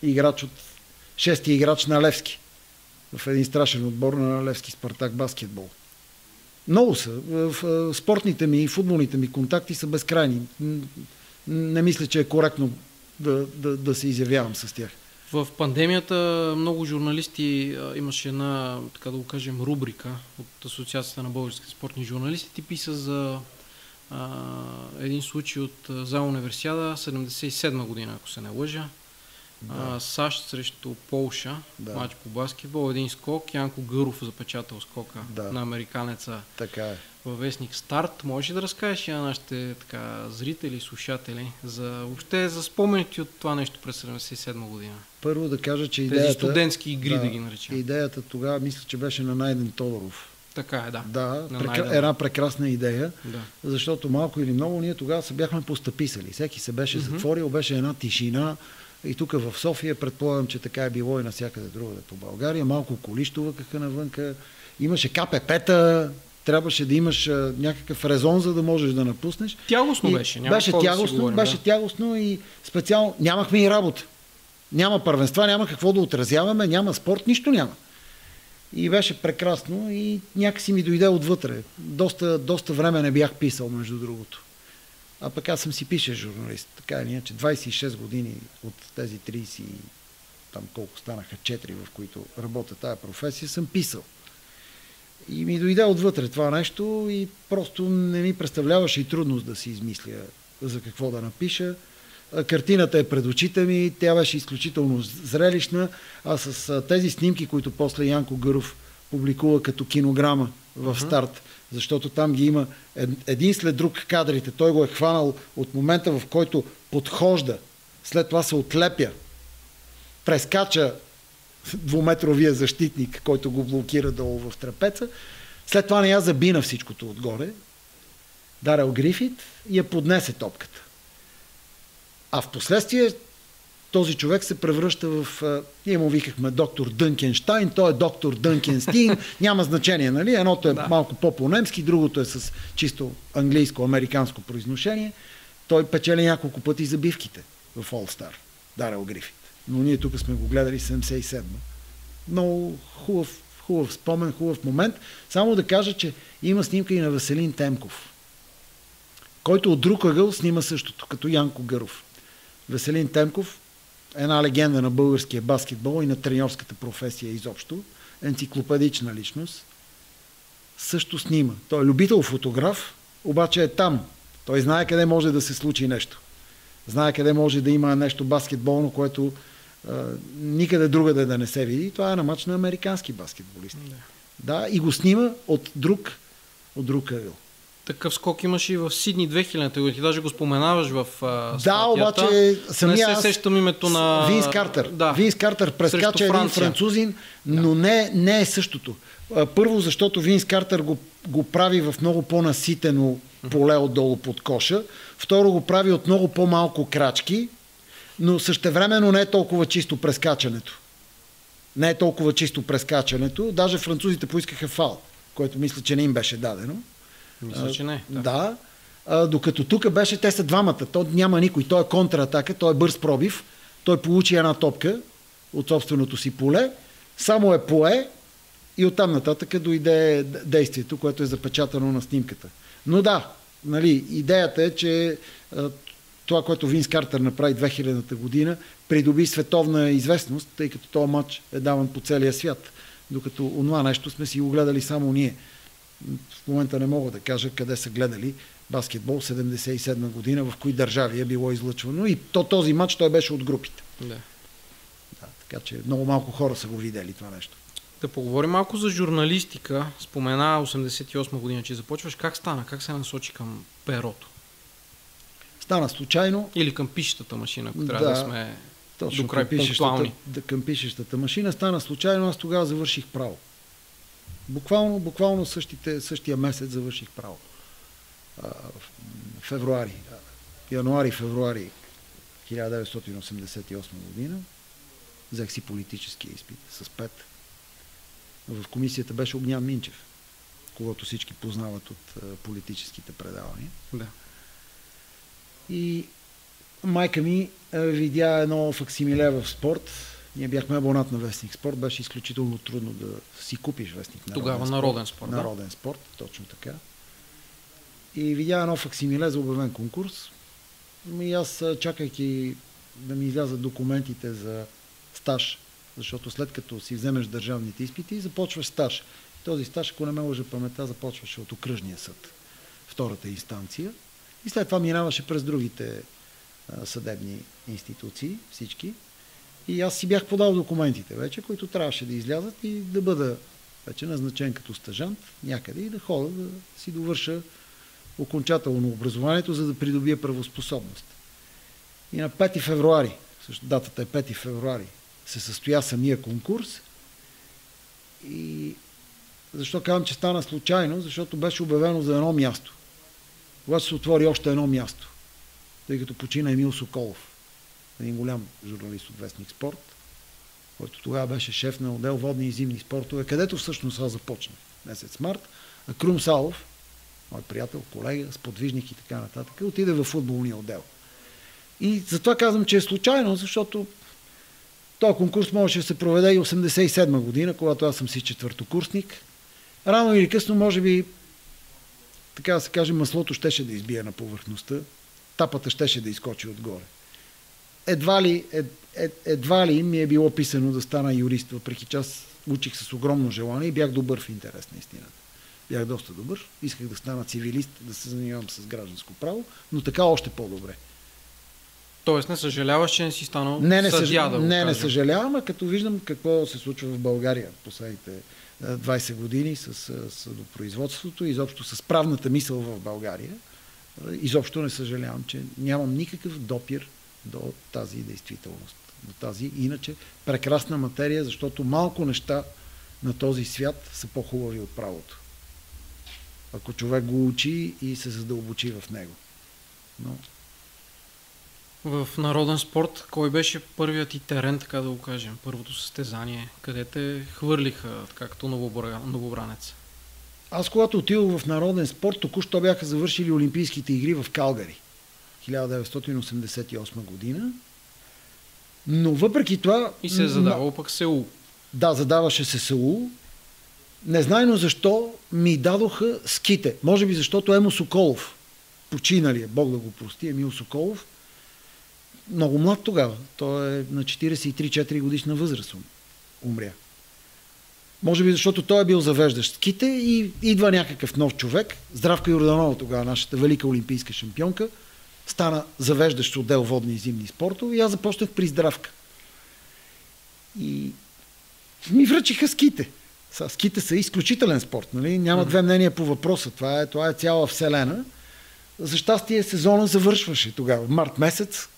играч от шести играч на Левски. В един страшен отбор на Левски Спартак баскетбол. Много са. Спортните ми и футболните ми контакти са безкрайни. Не мисля, че е коректно да, да, да се изявявам с тях. В пандемията много журналисти имаше една, така да го кажем, рубрика от Асоциацията на българските спортни журналисти. Ти писа за а, един случай от Зала Универсиада, седемдесет и седма година, ако се не лъжа. Да. САЩ срещу Полша, да. Матч по баскетбол, един скок, Янко Гъров запечатал скока да. На американеца така е. Във вестник Старт. Можеш ли да разкажеш на нашите така, зрители, слушатели, за, въобще за спомените от това нещо през седемдесет и седма година? Първо да кажа, че идеята... Тези студентски игри да, да ги наречем. Идеята тогава, мисля, че беше на Найден Тодоров. Така е, да. Да, прекра... една прекрасна идея, да. Защото малко или много ние тогава се бяхме постъписали. Всеки се беше mm-hmm. затворил, беше една тишина и тук в София, предполагам, че така е било и навсякъде другаде по България. Малко колищовъкаха навънка, имаше КПП-та, трябваше да имаш някакъв резон, за да можеш да напуснеш. Тягостно и беше. Няма беше тягостно, да говорим, беше да. Тягостно и специално нямахме и работа. Няма първенства, няма какво да отразяваме, няма спорт, нищо няма. И беше прекрасно и някакси ми дойде отвътре. Доста, доста време не бях писал, между другото. А пък аз съм си пише журналист. Така или иначе, двайсет и шест години от тези трийсет, там колко станаха, четири, в които работя тая професия, съм писал. И ми дойде отвътре това нещо и просто не ми представляваше и трудност да си измисля за какво да напиша. Картината е пред очите ми, тя беше изключително зрелищна, а с тези снимки, които после Янко Гъров публикува като кинограма в Старт, защото там ги има един след друг кадрите. Той го е хванал от момента, в който подхожда, след това се отлепя, прескача двуметровия защитник, който го блокира долу в трапеца, след това не я забина всичкото отгоре. Дарел Грифит я поднесе топката. А в последствие този човек се превръща в... Ние му викахме доктор Дънкенщайн, той е доктор Дънкенстин, няма значение, нали? Едното е да. Малко по-по-немски, другото е с чисто английско-американско произношение. Той печели няколко пъти забивките в All Star, Дарел Грифит. Но ние тук сме го гледали седемдесет и седма. Много хубав, хубав спомен, хубав момент. Само да кажа, че има снимка и на Василин Темков, който от друг ъгъл снима същото, като Янко Гъров. Василин Темков, една легенда на българския баскетбол и на треньорската професия изобщо, енциклопедична личност, също снима. Той е любител фотограф, обаче е там. Той знае къде може да се случи нещо. Знае къде може да има нещо баскетболно, което е, никъде другаде да не се види. Това е на мач на американски баскетболисти. Да. Да, и го снима от друг, от друг ъгъл. Такъв скок имаше и в Сидни две хиляди години. Даже го споменаваш в а, статията. Да, обаче самия аз... Не се сещам името на... Винс Картър. Да. Винс Картър прескача един французин, но да. не, не е същото. Първо, защото Винс Картър го, го прави в много по-наситено поле отдолу под коша. Второ, го прави от много по-малко крачки, но същевременно не е толкова чисто прескачането. Не е толкова чисто прескачането. Даже французите поискаха фал, което мисля, че не им беше дадено. Мисля, че не. Да. да. А, докато тук беше, те са двамата. То няма никой. Той е контратака, той е бърз пробив. Той получи една топка от собственото си поле. Само е пое и оттам нататък дойде действието, което е запечатано на снимката. Но да, нали, идеята е, че а, това, което Винс Картър направи две хиляди година, придоби световна известност, тъй като този матч е даван по целия свят. Докато онова нещо сме си го гледали само ние. В момента не мога да кажа къде са гледали баскетбол седемдесет и седма година, в кои държави е било излъчвано. И то, този матч той беше от групите. Да. Да, така че много малко хора са го видели това нещо. Да поговорим малко за журналистика. Спомена осемдесет и осма година, че започваш. Как стана? Как се насочи към перото? Стана случайно. Или към пишещата машина, ако да, трябва да сме точно, до край пунктуални. Към пишещата машина стана случайно. Аз тогава завърших право. Буквално, буквално същите, същия месец завърших право. А, в, февруари, януари-февруари хиляда деветстотин осемдесет и осма година взех си политическия изпит с пет. В комисията беше Огнян Минчев, когато всички познават от а, политическите предавания. Да. И майка ми а, видя едно факсимиле в Спорт. Ние бяхме абонат на Вестник Спорт, беше изключително трудно да си купиш Вестник Народен Тогава спорт, Народен Спорт. Народен да? Спорт, точно така. И видя едно факсимиле за обявен конкурс. И аз, чакайки да ми излязат документите за стаж, защото след като си вземеш държавните изпити, започваш стаж. Този стаж, ако не ме лъжа паметта, започваше от окръжния съд, втората инстанция. И след това минаваше през другите а, съдебни институции, всички. И аз си бях подал документите вече, които трябваше да излязат и да бъда вече назначен като стажант някъде и да ходя да си довърша окончателно образованието, за да придобия правоспособност. И на пети февруари, също датата е пети февруари, се състоя самия конкурс и Защо казвам, че стана случайно? Защото беше обявено за едно място. Когато се отвори още едно място, тъй като почина Емил Соколов, един голям журналист от Вестник Спорт, който тогава беше шеф на отдел водни и зимни спортове, където всъщност аз започнах месец март, а Крумсалов, мой приятел, колега, сподвижник и така нататък, отиде във футболния отдел. И затова казвам, че е случайно, защото този конкурс можеше да се проведе и осемдесет и седма година, когато аз съм си четвъртокурсник. Рано или късно, може би, така да се каже, маслото щеше да избие на повърхността, тапата щеше да изкочи отгоре. Едва ли, ед, ед, едва ли ми е било писано да стана юрист, въпреки че аз учих с огромно желание и бях добър в интерес на истината. Бях доста добър, исках да стана цивилист, да се занимавам с гражданско право, но така още по-добре. Тоест не съжаляваш, че не си станал не, не съдия, да го Не, кажа. не съжалявам, а като виждам какво се случва в България в последните двайсет години с съдопроизводството, изобщо с правната мисъл в България, изобщо не съжалявам, че нямам никакъв допир до тази действителност, до тази иначе прекрасна материя, защото малко неща на този свят са по-хубави от правото. Ако човек го учи и се задълбочи в него. Но... В народен спорт, кой беше първият ти терен, така да го кажем, първото състезание, къде те хвърлиха, както новобранец? Аз когато отидох в народен спорт, току-що бяха завършили Олимпийските игри в Калгари, хиляда деветстотин осемдесет и осма година. Но въпреки това... И се задавал на... пък Сеул. Да, задаваше се Сеул. Незнайно защо ми дадоха ските. Може би защото Емо Соколов, починалия, Бог да го прости, Емил Соколов, много млад тогава. Той е на четирийсет и три четири годишна възраст. Умря. Може би защото той е бил завеждащ ските и идва някакъв нов човек. Здравка Йорданова тогава, нашата велика олимпийска шампионка, стана завеждащ отдел водни и зимни спортове и аз започнах при Здравка. И ми връчиха ските. Ските са изключителен спорт, нали? Няма две мнения по въпроса. Това е, това е цяла вселена. За щастие сезона завършваше тогава, март месец.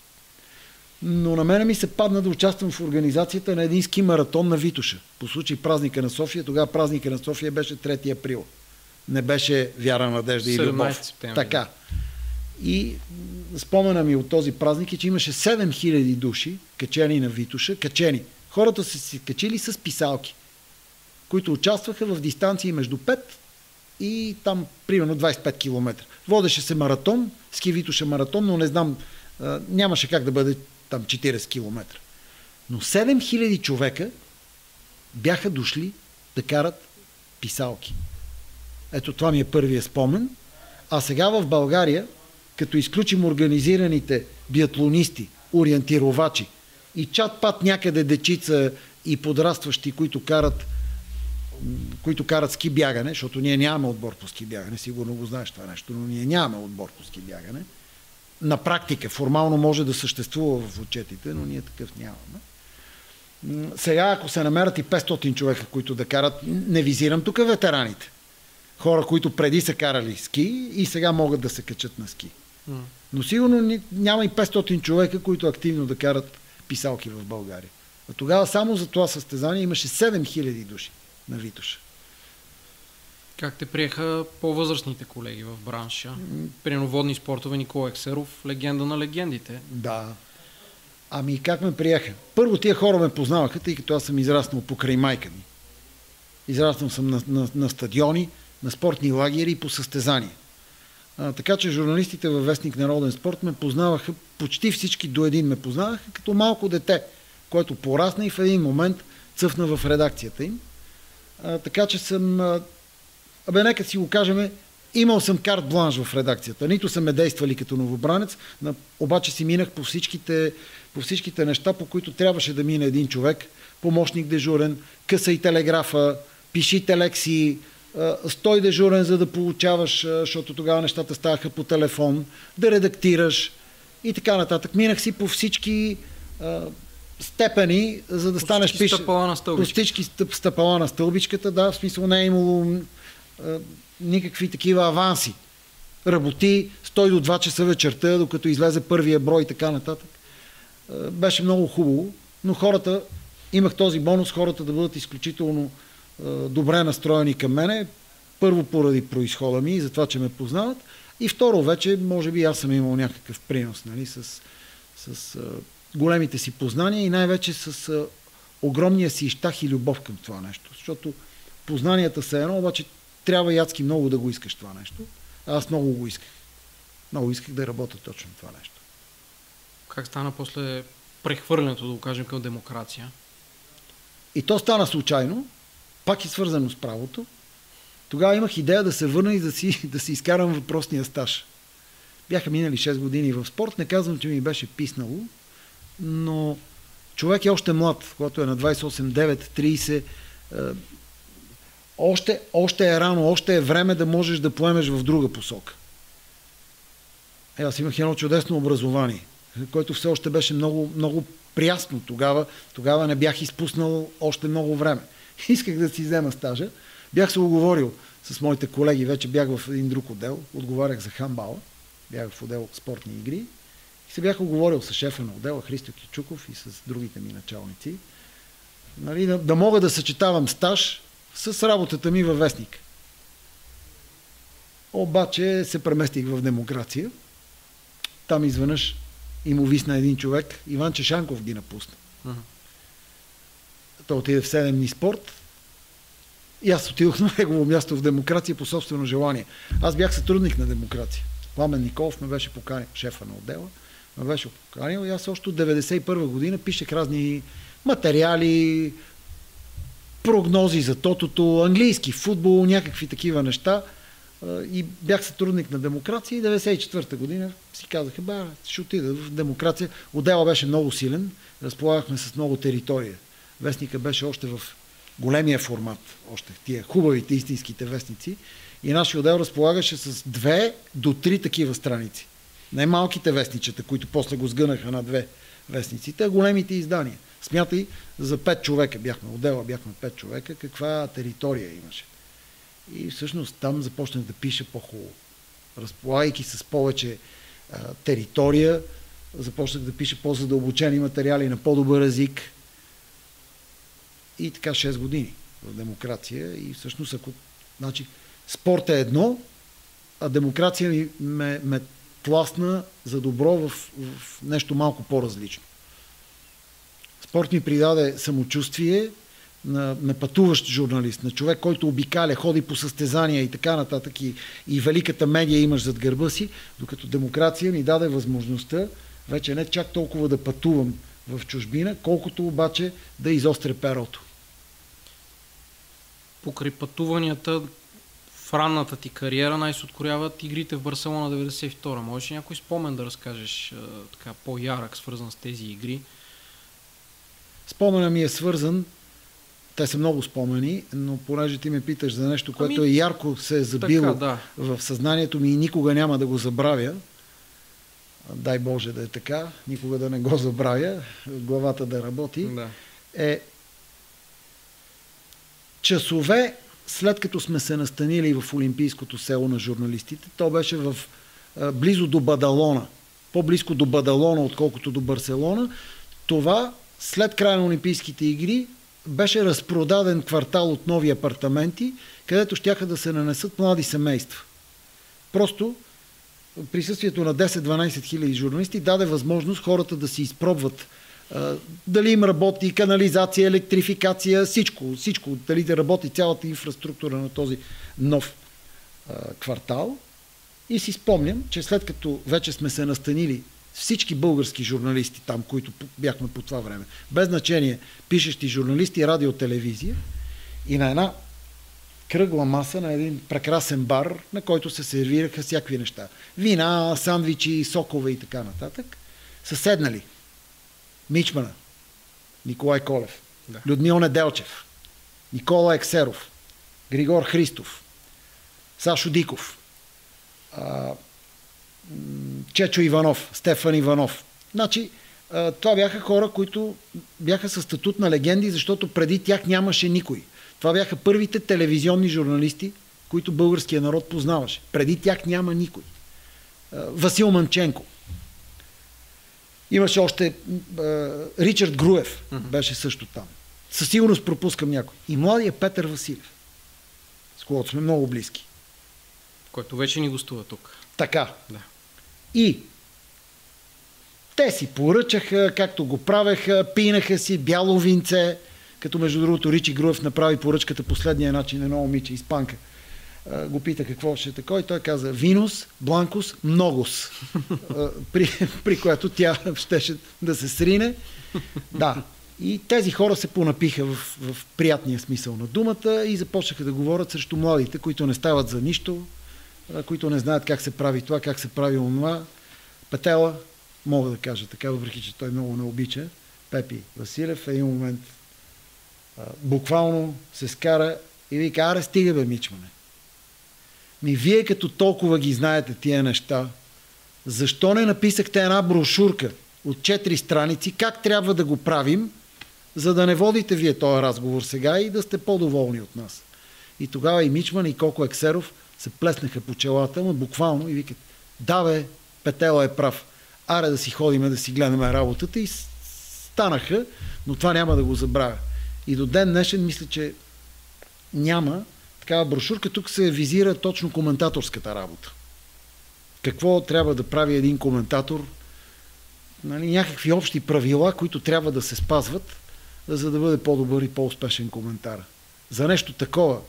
Но на мене ми се падна да участвам в организацията на един ски маратон на Витоша. По случай празника на София, тогава празника на София беше трети април. Не беше вяра, надежда и любов. Така. И спомена ми от този празник е, че имаше седем хиляди души качени на Витоша. Качени. Хората са се качили с писалки, които участваха в дистанции между пет и там примерно двайсет и пет километра. Водеше се маратон, ски Витоша маратон, но не знам, нямаше как да бъде там четирийсет километра. Но седем хиляди човека бяха дошли да карат писалки. Ето това ми е първия спомен. А сега в България, като изключим организираните биатлонисти, ориентировачи и чат-пат някъде дечица и подрастващи, които карат, които карат ски бягане, защото ние нямаме отбор по ски бягане, сигурно го знаеш това нещо, но ние нямаме отбор по ски бягане. На практика, формално може да съществува в отчетите, но ние такъв нямаме. Сега, ако се намерят и петстотин човека, които да карат, не визирам тук ветераните. Хора, които преди са карали ски и сега могат да се качат на ски. Но сигурно няма и петстотин човека, които активно да карат писалки в България. А тогава само за това състезание имаше седем хиляди души на Витоша. Как те приеха по-възрастните колеги в бранша? Примерно водни спортове Никола Ексеров, легенда на легендите. Да. Ами как ме приеха? Първо тия хора ме познаваха, тъй като аз съм израснал покрай майка ми. Израснал съм на, на, на стадиони, на спортни лагери и по състезания. А, така че журналистите във Вестник Народен спорт ме познаваха, почти всички до един ме познаваха, като малко дете, което порасна и в един момент цъфна в редакцията им. А, така че съм... Абе, нека си го кажем, имал съм карт бланш в редакцията. Нито са ме действали като новобранец, обаче си минах по всичките, по всичките неща, по които трябваше да мине един човек. Помощник дежурен, късай телеграфа, пиши телекси, стой дежурен, за да получаваш, защото тогава нещата ставаха по телефон, да редактираш и така нататък. Минах си по всички степени, за да станеш пишеш. По всички стъпала на стълбичката, да, в смисъл не е имало никакви такива аванси. Работи, стой до два часа вечерта, докато излезе първия брой и така нататък. Беше много хубаво, но хората, имах този бонус хората да бъдат изключително добре настроени към мене. Първо поради произхода ми, за това, че ме познават. И второ, вече, може би аз съм имал някакъв принос, нали, с, с големите си познания и най-вече с огромния си ищах и любов към това нещо. Защото познанията са едно, обаче трябва яцки много да го искаш това нещо. Аз много го исках. Много исках да работя точно това нещо. Как стана после прехвърлянето, да го кажем, към демокрация? И то стана случайно, пак и свързано с правото. Тогава имах идея да се върна и да си, да си изкарам въпросния стаж. Бяха минали шест години в спорт, не казвам, че ми беше писнало, но човек е още млад, когато е на двайсет и осем, девет, трийсет, е, още, още е рано, още е време да можеш да поемеш в друга посока. Е, аз имах едно чудесно образование, което все още беше много, много приясно тогава. Тогава не бях изпуснал още много време. Исках да си взема стажа. Бях се оговорил с моите колеги, вече бях в един друг отдел, отговарях за хандбала, бях в отдел спортни игри и се бях оговорил с шефа на отдела Христо Кичуков и с другите ми началници, нали, да, да мога да съчетавам стаж с работата ми във вестник. Обаче се преместих в демокрация, там изведнъж и му висна един човек, Иван Чешанков ги напусна. Ага. Той отиде в седем дни спорт. И аз отидох на негово място в демокрация по собствено желание. Аз бях сътрудник на демокрация. Пламен Николов ме беше поканил, шефа на отдела, ме беше поканил и аз още от деветдесет и първа година пишех разни материали, прогнози за тотото, английски футбол, някакви такива неща. И бях сътрудник на демокрация и деветдесет и четвърта година си казаха, бе, ще отида в демокрация. Отдела беше много силен, разполагахме с много територия. Вестника беше още в големия формат, още тия хубавите истинските вестници, и нашия отдел разполагаше с две до три такива страници. Не малките вестничета, които после го сгънаха на две вестниците, а големите издания. Смятай, за пет човека бяхме, отдела бяхме пет човека, каква територия имаше. И всъщност там започнах да пиша по-хубаво. Разполагайки с повече а, територия, започнах да пиша по-задълбочени материали на по-добър език. И така шест години в демокрация и всъщност ако... Значи, спорт е едно, а демокрация ми, ме, ме тласна за добро в, в нещо малко по-различно. Спорт ми придаде самочувствие на, на пътуващ журналист, на човек, който обикаля, ходи по състезания и така нататък и, и великата медия имаш зад гърба си, докато демокрация ми даде възможността вече не чак толкова да пътувам в чужбина, колкото обаче да изостря перото. Покрай пътуванията в ранната ти кариера най-соткоряват игрите в Барселона деветдесет и втора. Можеш ли някой спомен да разкажеш така по-ярък, свързан с тези игри? Споменът ми е свързан, те са много спомени, но понеже ти ме питаш за нещо, което ами... е ярко се е забило така, да, в съзнанието ми и никога няма да го забравя. Дай Боже да е така, никога да не го забравя, главата да работи, да, е часове след като сме се настанили в Олимпийското село на журналистите, то беше в, близо до Бадалона, по-близко до Бадалона, отколкото до Барселона, това след края на Олимпийските игри беше разпродаден квартал от нови апартаменти, където щяха да се нанесат млади семейства. Просто присъствието на десет-дванайсет хиляди журналисти даде възможност хората да си изпробват а, дали им работи канализация, електрификация, всичко, всичко, дали да работи цялата инфраструктура на този нов а, квартал. И си спомням, че след като вече сме се настанили всички български журналисти там, които бяхме по това време, без значение пишещи журналисти, радио, телевизия, и на една кръгла маса на един прекрасен бар, на който се сервираха всякакви неща. Вина, сандвичи, сокове и така нататък. Са седнали Мичмана, Николай Колев, да, Людмил Неделчев, Никола Ексеров, Григор Христов, Сашо Диков, Чечо Иванов, Стефан Иванов. Значи, това бяха хора, които бяха със статут на легенди, защото преди тях нямаше никой. Това бяха първите телевизионни журналисти, които българския народ познаваше. Преди тях няма никой. Васил Манченко. Имаше още Ричард Груев, беше също там. със сигурност пропускам някой. И младият Петър Василев, с когото сме много близки. Който вече ни гостува тук. Така. Да. И те си поръчаха, както го правеха, пинаха си бяло винце, като между другото Ричи Груев направи поръчката последния начин, едно момиче, испанка. Го пита какво ще е такова и той каза Винус, Бланкус, Многус. при, при която тя щеше да се срине. Да. И тези хора се понапиха в, в приятния смисъл на думата и започнаха да говорят срещу младите, които не стават за нищо, които не знаят как се прави това, как се прави онова. Петела, мога да кажа така, въпреки че той много не обича, Пепи Василев в един момент а, буквално се скара и вика, аре стига бе, Мичмане. Ми вие като толкова ги знаете тия неща, защо не написахте една брошурка от четири страници, как трябва да го правим, за да не водите вие този разговор сега и да сте по-доволни от нас. И тогава и Мичман, и Коко Ексеров се плеснаха по челата, но буквално и викат, да бе, Петела е прав, аре да си ходиме, да си гледаме работата и станаха, но това няма да го забравя. И до ден днешен мисля, че няма такава брошурка, тук се визира точно коментаторската работа. Какво трябва да прави един коментатор? Нали, някакви общи правила, които трябва да се спазват, за да бъде по-добър и по-успешен коментар. За нещо такова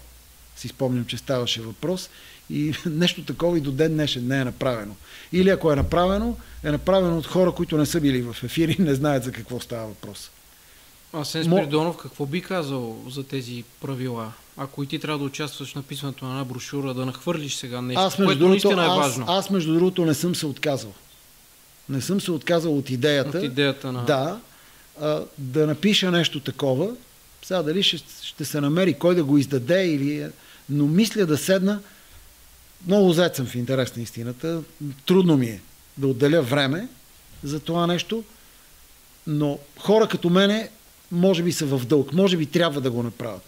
си спомням, че ставаше въпрос и нещо такова и до ден днешен не е направено. Или ако е направено, е направено от хора, които не са били в ефир и не знаят за какво става въпрос. Асен Спиридонов, какво би казал за тези правила? Ако и ти трябва да участваш в написането на една брошура, да нахвърлиш сега нещо, аз, което другото, наистина е аз, важно. Аз, между другото, не съм се отказал. Не съм се отказал от идеята, от идеята на... да, а, да напиша нещо такова. Сега дали ще, ще се намери кой да го издаде, или... но мисля да седна. Много зает съм в интерес на истината. Трудно ми е да отделя време за това нещо, но хора като мене може би са в дълг, може би трябва да го направят.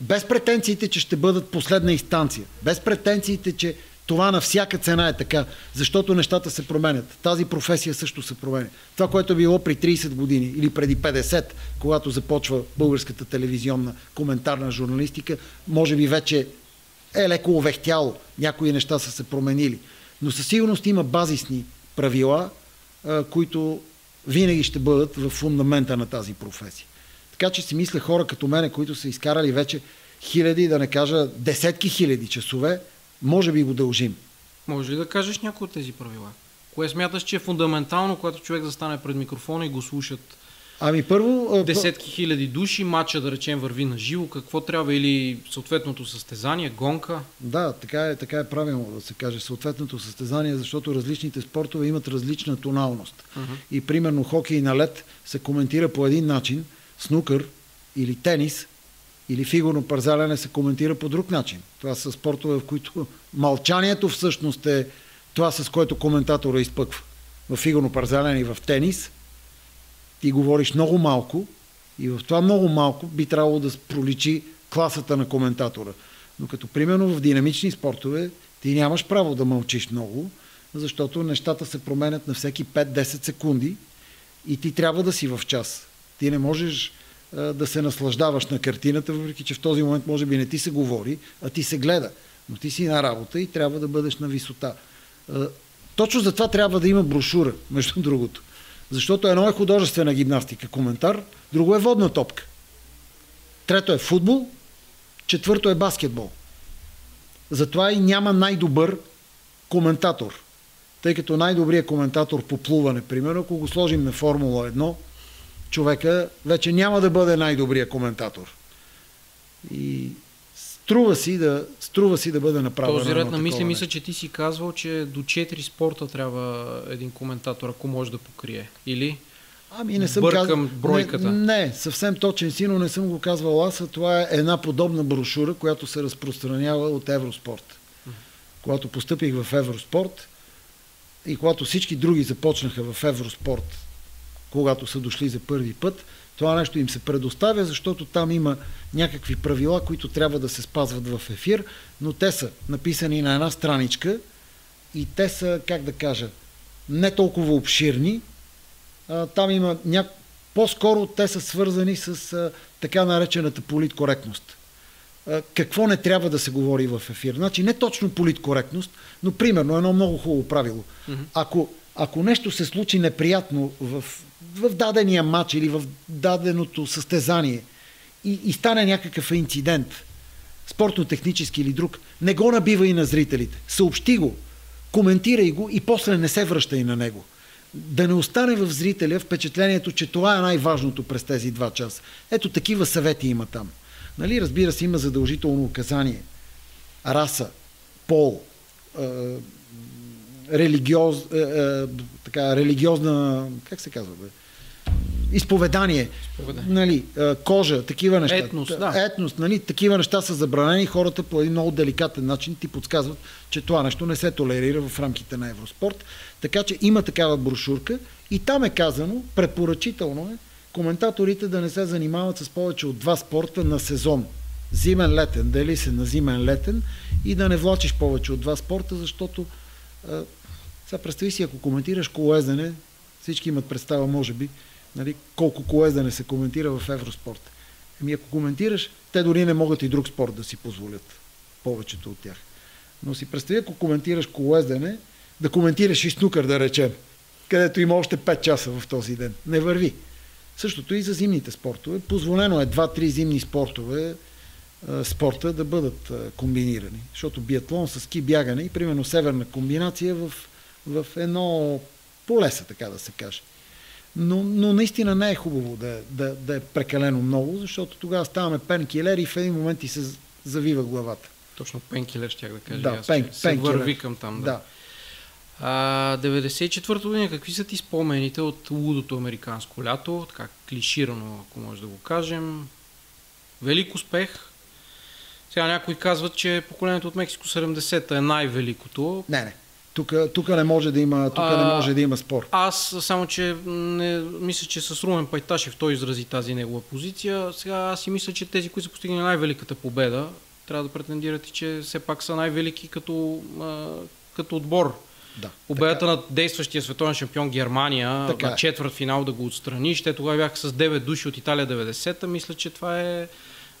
Без претенциите, че ще бъдат последна инстанция. Без претенциите, че това на всяка цена е така, защото нещата се променят. Тази професия също се променя. Това, което е било при трийсет години или преди петдесет, когато започва българската телевизионна коментарна журналистика, може би вече е леко овехтяло. Някои неща са се променили. Но със сигурност има базисни правила, които винаги ще бъдат в фундамента на тази професия. Така че си мисля хора като мене, които са изкарали вече хиляди, да не кажа десетки хиляди часове, може би го дължим. Може ли да кажеш някои от тези правила? Кое смяташ, че е фундаментално, когато човек застане пред микрофона и го слушат ами първо, десетки хиляди души, матча да речем върви на живо, какво трябва или съответното състезание, гонка? Да, така е, така е правилно да се каже съответното състезание, защото различните спортове имат различна тоналност. Uh-huh. И примерно хокей на лед се коментира по един начин, снукър или тенис или фигурно парзаляне се коментира по друг начин. Това са спортове, в които мълчанието всъщност е това, с което коментатора изпъква. В фигурно парзаляне и в тенис ти говориш много малко и в това много малко би трябвало да проличи класата на коментатора. Но като примерно в динамични спортове ти нямаш право да мълчиш много, защото нещата се променят на всеки пет-десет секунди и ти трябва да си в час. Ти не можеш а, да се наслаждаваш на картината, въпреки че в този момент може би не ти се говори, а ти се гледа. Но ти си на работа и трябва да бъдеш на висота. А, точно за това трябва да има брошура, между другото. Защото едно е художествена гимнастика, коментар, друго е водна топка. Трето е футбол, четвърто е баскетбол. Затова и няма най-добър коментатор. Тъй като най-добрият коментатор по плуване, примерно, ако го сложим на Формула едно, човека вече няма да бъде най-добрият коментатор. И струва си да, струва си да бъде направено. Този ред на мисли, мисля, че ти си казвал, че до четири спорта трябва един коментатор, ако може да покрие. Или ами не съм бъркам казв... бройката? Не, не, съвсем точен си, но не съм го казвал аз, а това е една подобна брошура, която се разпространява от Евроспорт. Когато постъпих в Евроспорт и когато всички други започнаха в Евроспорт, когато са дошли за първи път, това нещо им се предоставя, защото там има някакви правила, които трябва да се спазват в ефир, но те са написани на една страничка и те са, как да кажа, не толкова обширни. Там има ня... По-скоро те са свързани с а, така наречената политкоректност. А, какво не трябва да се говори в ефир? Значи не точно политкоректност, но примерно едно много хубаво правило. Mm-hmm. Ако, ако нещо се случи неприятно в, в дадения матч или в даденото състезание и, и стане някакъв инцидент, спортно-технически или друг, не го набива и на зрителите. Съобщи го, коментирай го и после не се връщай на него. Да не остане в зрителя впечатлението, че това е най-важното през тези два часа. Ето такива съвети има там. Нали? Разбира се, има задължително указание. Раса, пол, е, религиоз, е, е, така, религиозна, как се казва, бе? Изповедание, Изповедание. Нали, кожа, такива неща. Етнос, да. Етнос, нали, такива неща са забранени. Хората по един много деликатен начин ти подсказват, че това нещо не се толерира в рамките на Евроспорт. Така че има такава брошурка и там е казано, препоръчително е, коментаторите да не се занимават с повече от два спорта на сезон. Зимен-летен, дали се на зимен-летен и да не влачиш повече от два спорта, защото а, сега представи си, ако коментираш колоездене, всички имат представа, може би, нали, колко колоездене се коментира в Евроспорт. Ами ако коментираш, те дори не могат и друг спорт да си позволят. Повечето от тях. Но си представи, ако коментираш колоездене, да коментираш и снукър, да речем, където има още пет часа в този ден. Не върви. Същото и за зимните спортове. Позволено е два-три зимни спортове спорта да бъдат комбинирани. Защото биатлон с ски бягане и примерно северна комбинация в, в едно полеса, така да се каже. Но, но наистина не е хубаво да, да, да е прекалено много, защото тогава ставаме пенкилер и в един момент и се завива главата. Точно пенкилер щях да кажа. Да, аз, пен, се върви към там. Да. Да. А, деветдесет и четвърта година, какви са ти спомените от лудото американско лято? Така клиширано, ако може да го кажем. Велик успех. Сега някои казват, че поколението от Мексико седемдесета е най-великото. Не, не. Тук, тук, не може да има, тук а, не може да има спор. Аз само, че не, мисля, че с Румен Пайташев той изрази тази негова позиция. Сега аз си мисля, че тези, които са постигнали най-великата победа, трябва да претендират и че все пак са най-велики като, а, като отбор. Да, победата на действащия световен шампион Германия така на четвърт финал да го отстраниш. Те тогава бяха с девет души от Италия деветдесета. Мисля, че това е...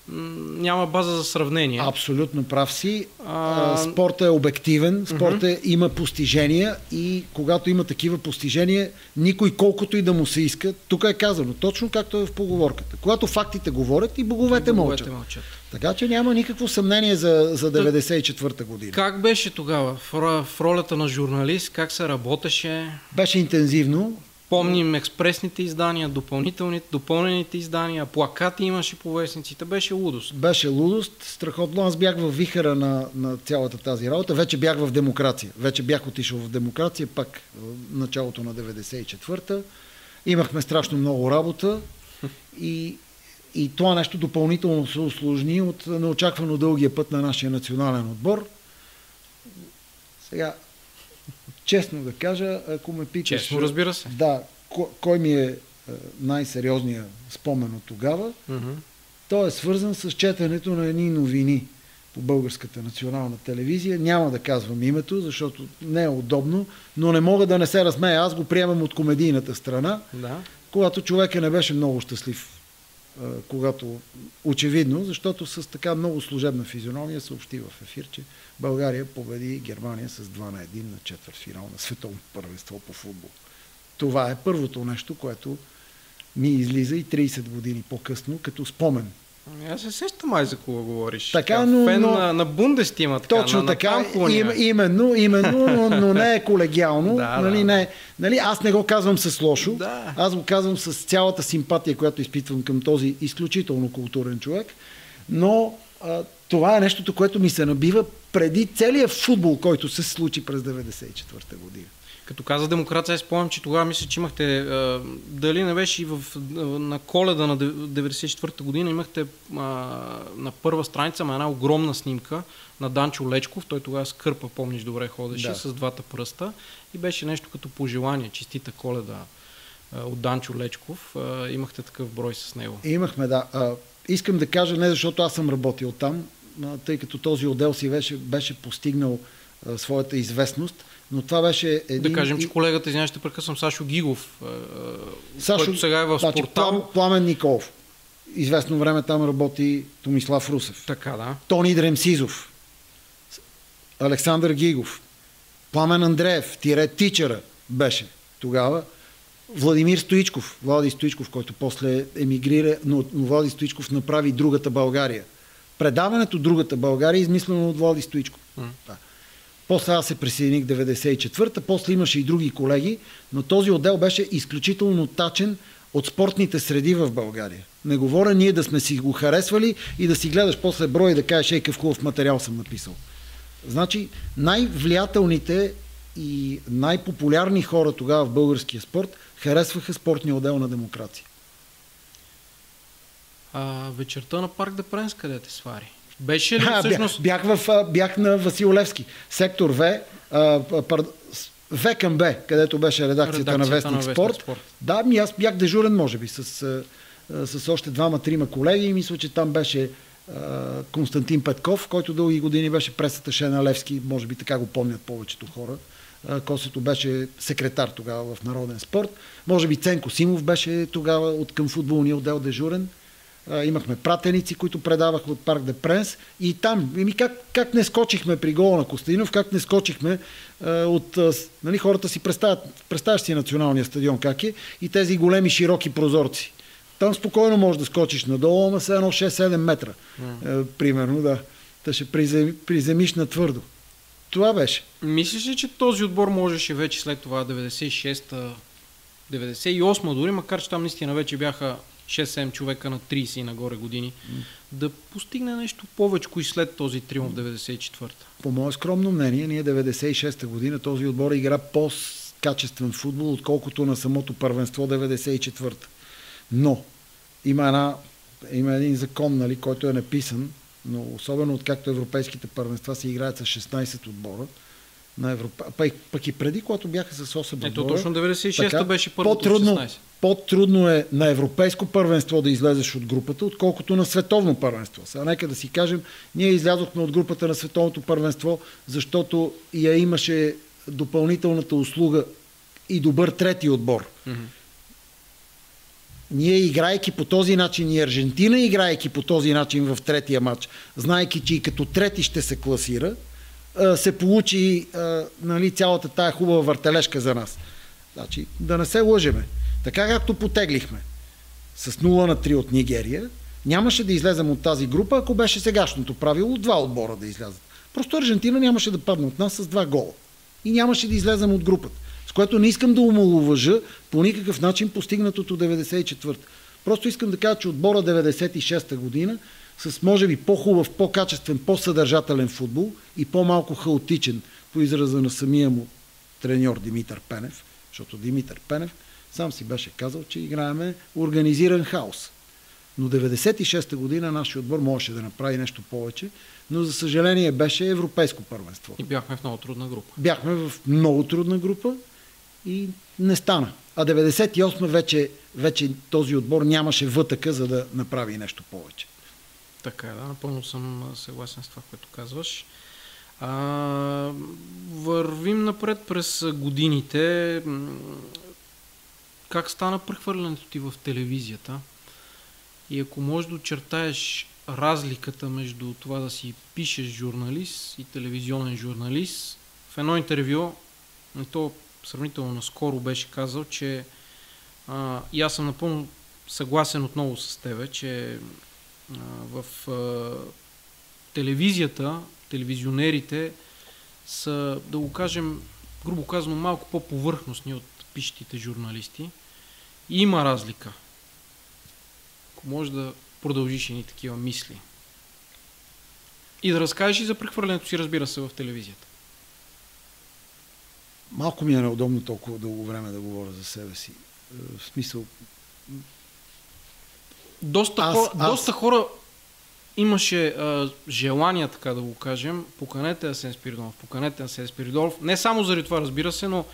няма база за сравнение. Абсолютно прав си. А... Спортът е обективен, спортът uh-huh. има постижения и когато има такива постижения, никой колкото и да му се иска, тук е казано, точно както е в поговорката. Когато фактите говорят и боговете, и боговете мълчат. мълчат. Така че няма никакво съмнение за, за деветдесет и четвърта година. Как беше тогава в ролята на журналист? Как се работеше? Беше интензивно. Помним експресните издания, допълнителните, допълнените издания, плакати имаше по вестниците. Беше лудост. Беше лудост. Страхотно. Аз бях в вихъра на, на цялата тази работа. Вече бях в демокрация. Вече бях отишъл в демокрация, пак в началото на деветдесет и четвърта. Имахме страшно много работа и, и това нещо допълнително се усложни от неочаквано дългия път на нашия национален отбор. Сега... Честно да кажа, ако ме питаш... Честно, разбира се. Да, кой ми е най-сериозният спомен от тогава, mm-hmm. той е свързан с четенето на едни новини по Българската национална телевизия. Няма да казвам името, защото не е удобно, но не мога да не се размея. Аз го приемам от комедийната страна, да. Когато човека не беше много щастлив. Когато очевидно, защото с така много служебна физиономия съобщи в ефир, че България победи Германия с две на едно на четвърт финал на световно първенство по футбол. Това е първото нещо, което ми излиза и трийсет години по-късно като спомен. Аз се сещам май за кого говориш. Така, но, фен но, на, на Бундестима. Така, точно на, така, на им, именно, именно но, но не е колегиално. Да, нали, да. Не, нали, аз не го казвам с лошо. Да. Аз го казвам с цялата симпатия, която изпитвам към този изключително културен човек. Но а, това е нещото, което ми се набива преди целият футбол, който се случи през деветдесет и четвърта година. Като каза демокрация, спомням, че тогава мисля, че имахте, а, дали не беше и в, на Коледа на деветдесет и четвърта година, имахте а, на първа страница ма една огромна снимка на Данчо Лечков, той тогава с кърпа, помниш добре, ходеше да. С двата пръста и беше нещо като пожелание, честита Коледа а, от Данчо Лечков, а, имахте такъв брой с него. Имахме, да. А, искам да кажа, не защото аз съм работил там, а, тъй като този отдел си беше, беше постигнал а, своята известност, Но това беше един... Да кажем, че колегата, извиня, ще прекъсвам, Сашо Гигов, Сашо... който сега е в значи, Спортал. Пламен Николов. Известно време там работи Томислав Русев. Така, да. Тони Дремсизов. Александър Гигов. Пламен Андреев, тире тичера беше тогава. Владимир Стоичков, Влади Стоичков, който после емигрира, но, но Влади Стоичков направи Другата България. Предаването Другата България е измислено от Влади Стоичков. Mm. Да. После аз се присъединих деветдесет и четвърта, после имаше и други колеги, но този отдел беше изключително тачен от спортните среди в България. Не говоря ние да сме си го харесвали и да си гледаш после брой и да кажеш ей какъв хубав материал съм написал. Значи най-влиятелните и най-популярни хора тогава в българския спорт харесваха спортния отдел на Демокрация. А, вечерта на парк Депренс къде те свари? Беше ли а, всъщност... Бях, бях, в, бях на Васил Левски. Сектор В, а, пардон, В към Б, където беше редакцията, редакцията на Вестник, на Вестник Спорт. Спорт. Да, ми аз бях дежурен, може би, с, с още двама-трима колеги и мисля, че там беше а, Константин Петков, който дълги години беше пресаташе на Левски, може би така го помнят повечето хора. Косето беше секретар тогава в Народен спорт. Може би Ценко Симов беше тогава от към футболния отдел дежурен. Имахме пратеници, които предаваха от Парк де Пренс и там. И как, как не скочихме при гола на Костадинов, как не скочихме а, от... А, нали, хората си представят, представяш си националния стадион как е и тези големи широки прозорци. Там спокойно можеш да скочиш надолу, ама с едно шест-седем метра. Mm. А, примерно, да. Та ще призем, приземиш на твърдо. Това беше. Мислиш ли, че този отбор можеше вече след това деветдесет и шеста, деветдесет и осма дори, макар че там наистина вече бяха шест-седем човека на трийсет и нагоре години, mm. да постигне нещо повече и след този триумф деветдесет и четвърта? По мое скромно мнение, ние деветдесет и шеста година този отбор игра по-качествен футбол, отколкото на самото първенство деветдесет и четвърта. Но има, една, има един закон, нали, който е написан, но особено откакто европейските първенства се играят с шестнайсет отбора на Европа, пък, пък и преди, когато бяха с осем отбора. Ето точно деветдесет и шеста беше първото по-трудно, шестнайсет. По-трудно е на европейско първенство да излезеш от групата, отколкото на световно първенство. Сега нека да си кажем, ние излязохме от групата на световното първенство, защото я имаше допълнителната услуга и добър трети отбор. Mm-hmm. Ние играйки по този начин и Аржентина играйки по този начин в третия матч, знаейки, че и като трети ще се класира, се получи, нали, цялата тая хубава въртележка за нас. Значи, да не се лъжеме. Така както потеглихме с нула на три от Нигерия, нямаше да излезем от тази група, ако беше сегашното правило, два отбора да излязат. Просто Аржентина нямаше да падне от нас с два гола. И нямаше да излезем от групата. С което не искам да омалуважа по никакъв начин постигнатото деветдесет и четвърта. Просто искам да кажа, че отбора деветдесет и шеста година с може би по-хубав, по-качествен, по-съдържателен футбол и по-малко хаотичен, по израза на самия му треньор Димитър Пенев, защото Димитър Пенев сам си беше казал, че играеме организиран хаос. Но деветдесет и шеста година нашия отбор можеше да направи нещо повече, но за съжаление беше европейско първенство. И бяхме в много трудна група. Бяхме в много трудна група и не стана. А деветдесет и осма вече, вече този отбор нямаше вътъка, за да направи нещо повече. Така, да, напълно съм съгласен с това, което казваш. А, вървим напред през годините. Как стана прехвърлянето ти в телевизията? И ако можеш да очертаеш разликата между това да си пишеш журналист и телевизионен журналист. В едно интервю, и то сравнително наскоро, беше казал, че а, и аз съм напълно съгласен отново с тебе, че в телевизията, телевизионерите са, да го кажем, грубо казано, малко по-повърхностни от пишетите журналисти. И има разлика. Ако можеш да продължиш едни такива мисли. И да разкажеш и за прехвърлянето си, разбира се, в телевизията. Малко ми е неудобно толкова дълго време да говоря за себе си. В смисъл... Доста, аз, хора, аз... доста хора имаше а, желание, така да го кажем, поканете Асен Спиридонов, поканете Асен Спиридонов. Не само заради това, разбира се, но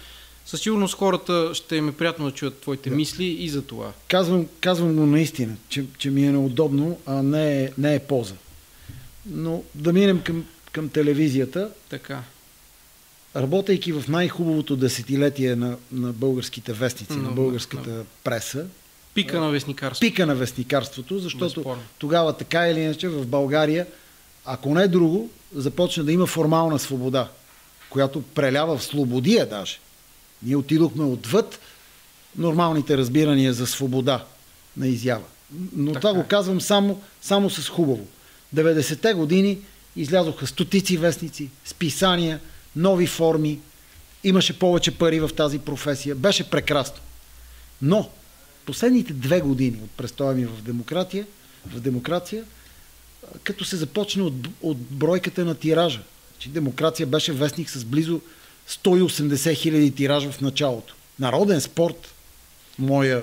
със сигурност хората ще им е приятно да чуят твоите да. мисли и за това. Казвам, казвам го наистина, че, че ми е неудобно, а не е, не е полза. Но да минем към, към телевизията. Така. работейки в най-хубавото десетилетие на, на българските вестници, но, на българската но. преса. Пика на вестникарството. Пика на вестникарството, защото безспорно тогава така или иначе в България, ако не друго, започна да има формална свобода, която прелява в слободия даже. Ние отидохме отвъд нормалните разбирания за свобода на изява. Но така това е. го казвам само, само с хубаво. деветдесетте години излязоха стотици вестници, списания, нови форми, имаше повече пари в тази професия. Беше прекрасно. Но последните две години от престоя ми в демокрация, в демокрация като се започна от, от бройката на тиража. Че демокрация беше вестник с близо сто и осемдесет хиляди тиража в началото. Народен спорт, моя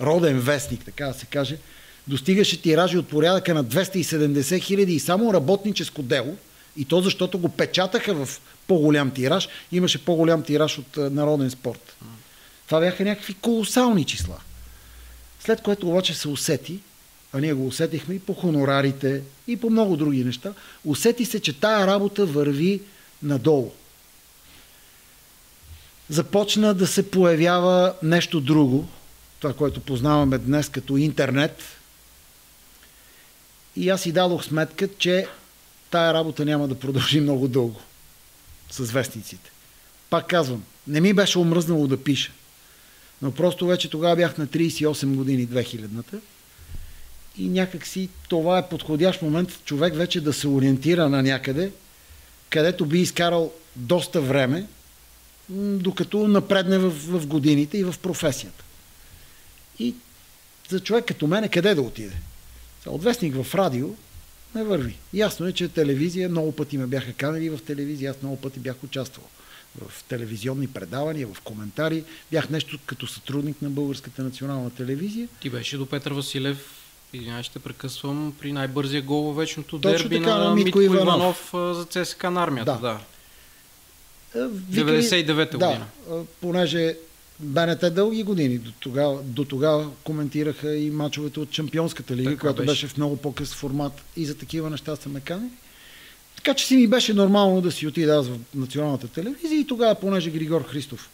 роден вестник, така да се каже, достигаше тиражи от порядъка на двеста и седемдесет хиляди и само работническо дело, и то защото го печатаха в по-голям тираж, имаше по-голям тираж от народен спорт. Това бяха някакви колосални числа. След което обаче се усети, а ние го усетихме и по хонорарите, и по много други неща, усети се, че тая работа върви надолу. Започна да се появява нещо друго, това, което познаваме днес като интернет. И аз си дадох сметка, че тая работа няма да продължи много дълго с вестниците. Пак казвам, не ми беше омръзнало да пиша, но просто вече тогава бях на тридесет и осем години, две хилядната, и някакси това е подходящ момент човек вече да се ориентира на някъде, където би изкарал доста време, докато напредне в, в годините и в професията. И за човек като мен къде да отиде? Отвестник в радио не върви. Ясно е, че телевизия, много пъти ме бяха канали в телевизия, аз много пъти бях участвал в телевизионни предавания, в коментари. Бях нещо като сътрудник на Българската национална телевизия. Ти беше до Петър Василев, извинявай, ще прекъсвам, при най-бързия гол във вечното дерби на, на Митко Иванов, Иванов за ЦСКА на армията. Да. Да. деветдесет и девета година. Да, понеже БНТ дълги години до тогава, до тогава коментираха и мачовете от Шампионската лига, така която беше. беше в много по-къс формат, и за такива неща са ме канали. Така че си ми беше нормално да си отида аз в националната телевизия, и тогава, понеже Григор Христов,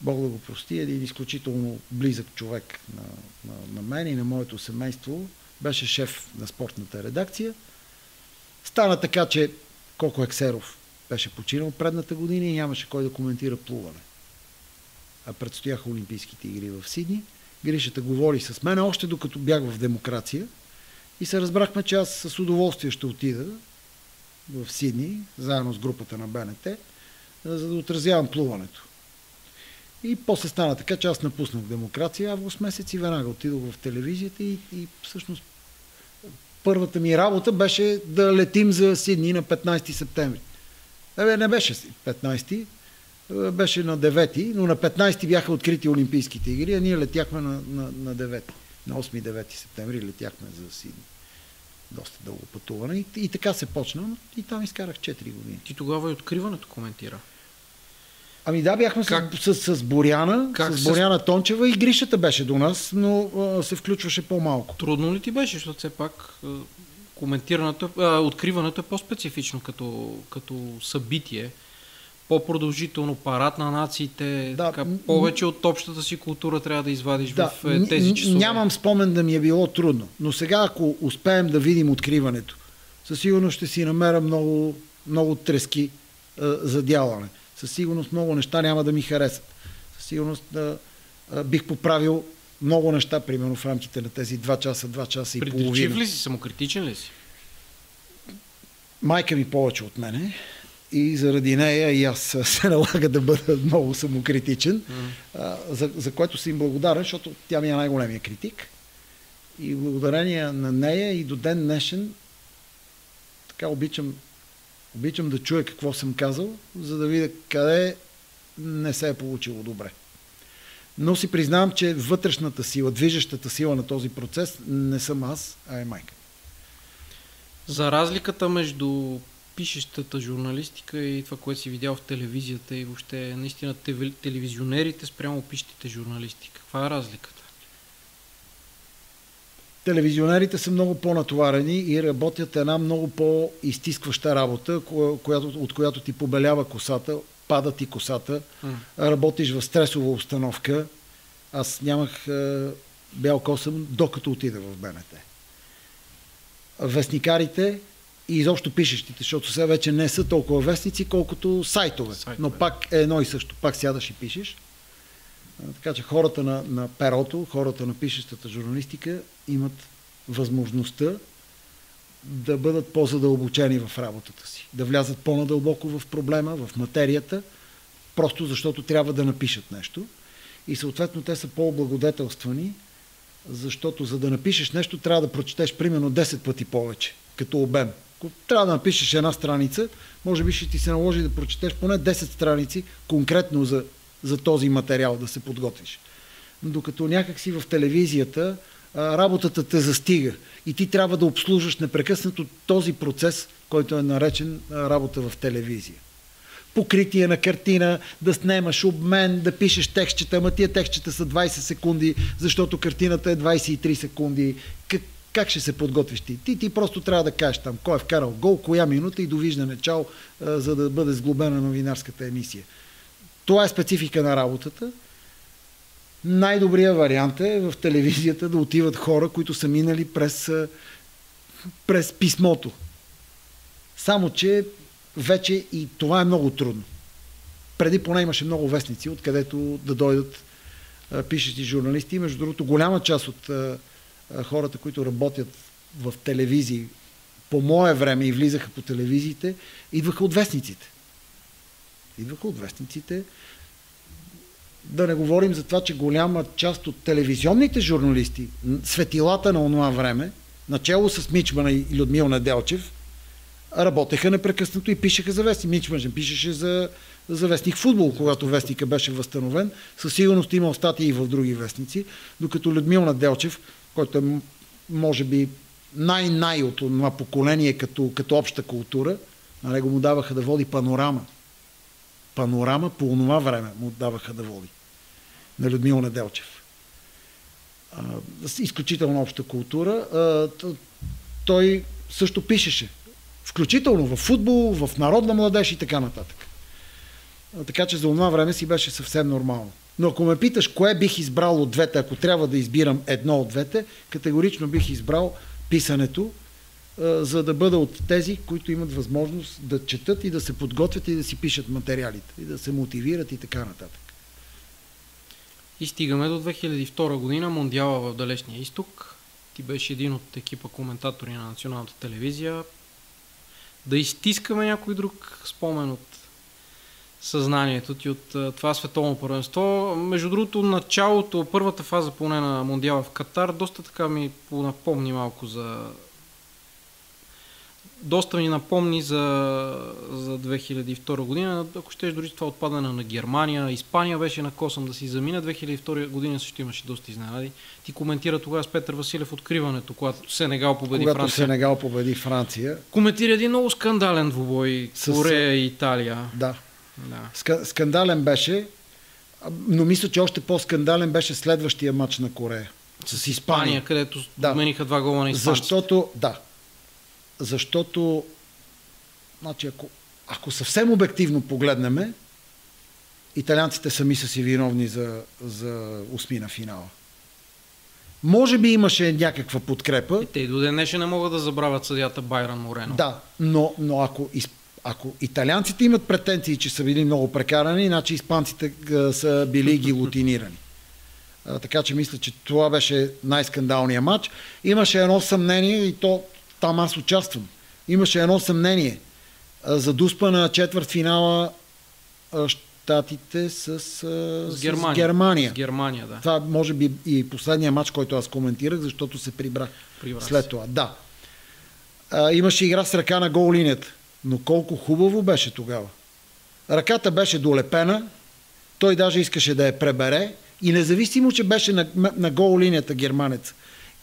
Бог да го прости, един изключително близък човек на, на, на мен и на моето семейство, беше шеф на спортната редакция. Стана така, че Никола Ексеров беше починал предната година и нямаше кой да коментира плуване. А предстояха Олимпийските игри в Сидни. Гришата говори с мен още докато бях в демокрация и се разбрахме, че аз с удоволствие ще отида в Сидни, заедно с групата на БНТ, за да отразявам плуването. И после стана така, че аз напуснах демокрация август месец и веднага отидох в телевизията и, и всъщност първата ми работа беше да летим за Сидни на петнадесети септември. Не, не беше петнадесети, беше на девети, но на петнадесети бяха открити Олимпийските игри, а ние летяхме на, на, на девети. На осми и девети септември летяхме за Сидни. Доста дълго пътуване. И, и така се почна, и там изкарах четири години. Ти тогава и откриването коментира. Ами да, бяхме как? С, с, с Боряна, как с Боряна с... Тончева, и Гришата беше до нас, но а, се включваше по-малко. Трудно ли ти беше, защото все пак коментирането, а, откриването е по-специфично като, като събитие, по-продължително, парад на нациите, да, така, повече от общата си култура трябва да извадиш да, в е, тези часове. Нямам спомен да ми е било трудно, но сега ако успеем да видим откриването, със сигурност ще си намеря много, много трески а, за дялане. Със сигурност много неща няма да ми харесат. Със сигурност да, а, бих поправил много неща, примерно в рамките на тези два часа, два часа и половина. Придирчив ли си, самокритичен ли си? Майка ми повече от мене и заради нея и аз се налага да бъда много самокритичен, mm-hmm. а, за, за което съм благодарен, защото тя ми е най-големия критик. И благодарение на нея и до ден днешен така обичам Обичам да чуя какво съм казал, за да видя къде не се е получило добре. Но си признавам, че вътрешната сила, движещата сила на този процес не съм аз, а е майка. За разликата между пишещата журналистика и това, което си видял в телевизията и въобще наистина телевизионерите спрямо пишещите журналисти, каква е разликата? Телевизионерите са много по-натоварени и работят една много по-изтискваща работа, която, от която ти побелява косата, пада ти косата, mm. работиш в стресова обстановка. Аз нямах е, бял косъм, докато отида в БНТ. Вестникарите и изобщо пишещите, защото сега вече не са толкова вестници, колкото сайтове. сайтове. Но пак е едно и също, пак сядаш и пишеш. Така че хората на, на перото, хората на пишещата журналистика имат възможността да бъдат по-задълбочени в работата си. Да влязат по-надълбоко в проблема, в материята, просто защото трябва да напишат нещо. И съответно те са по-облагодетелствани, защото за да напишеш нещо, трябва да прочетеш примерно десет пъти повече, като обем. Ако трябва да напишеш една страница, може би ще ти се наложи да прочетеш поне десет страници конкретно за за този материал, да се подготвиш. Докато някакси в телевизията работата те застига и ти трябва да обслужваш непрекъснато този процес, който е наречен работа в телевизия. Покритие на картина, да снемаш обмен, да пишеш текстчета, ама тия текстчета са двайсет секунди, защото картината е двайсет и три секунди. Как, как ще се подготвиш ти? ти? Ти просто трябва да кажеш там кой е вкарал гол, коя минута и довиждане, чао, за да бъде сглобена новинарската емисия. Това е специфика на работата. Най-добрият вариант е в телевизията да отиват хора, които са минали през, през писмото. Само че вече и това е много трудно. Преди поне имаше много вестници, откъдето да дойдат пишещи журналисти. Между другото, голяма част от хората, които работят в телевизии по мое време и влизаха по телевизиите, идваха от вестниците. Идваха от вестниците. Да не говорим за това, че голяма част от телевизионните журналисти, светилата на онова време, начало с Мичмана и Людмил Неделчев, работеха непрекъснато и пишеха за вестник. Мичман пишеше за, за вестник футбол, когато вестника беше възстановен. Със сигурност имал статии и в други вестници, докато Людмил Неделчев, който е може би най-най от това поколение като, като обща култура, на него му даваха да води панорама. Панорама по онова време му даваха да води. На Людмил Неделчев. Изключително обща култура. Той също пишеше. Включително в футбол, в народна младеж и така нататък. Така че за онова време си беше съвсем нормално. Но ако ме питаш кое бих избрал от двете, ако трябва да избирам едно от двете, категорично бих избрал писането, за да бъда от тези, които имат възможност да четат и да се подготвят и да си пишат материалите, и да се мотивират и така нататък. И стигаме до две хиляди и втора година, Мондиала в Далечния изток. Ти беше един от екипа коментатори на националната телевизия. Да изтискаме някой друг спомен от съзнанието ти от това световно първенство. Между другото, началото, първата фаза поне на Мондиала в Катар, доста така ми напомни малко за... Доста ми напомни за, за две хиляди и втора година, ако щеш дори това отпадане на Германия. Испания беше на косъм да си замине. две хиляди и втора година също имаше доста изненади. Ти коментира тогава с Петър Василев откриването, когато Сенегал победи когато Франция. Сенегал победи Франция. Коментира един много скандален двубой с Корея и Италия. Да. да. Скандален беше, но мисля, че още по-скандален беше следващия матч на Корея. С Испания, Испания където да. Отмениха два гола на испанците. Защото, да. Защото, значи, ако, ако съвсем обективно погледнеме, италианците сами са си виновни за, за осмина финала. Може би имаше някаква подкрепа. И те и до днес не могат да забравят съдията Байран Морено. Да, но, но ако, ако италианците имат претенции, че са били много прекарани, значи испанците са били гилотинирани. Така че мисля, че това беше най-скандалният матч. Имаше едно съмнение и то... Там аз участвам. Имаше едно съмнение за дуспа на четвъртфинала щатите с, с Германия. С Германия. С Германия да. Това може би и последния матч, който аз коментирах, защото се прибрах Прибра след се. това. Да. А, имаше игра с ръка на гол линията, но колко хубаво беше тогава. Ръката беше долепена, той даже искаше да я пребере и независимо, че беше на, на гол линията германец,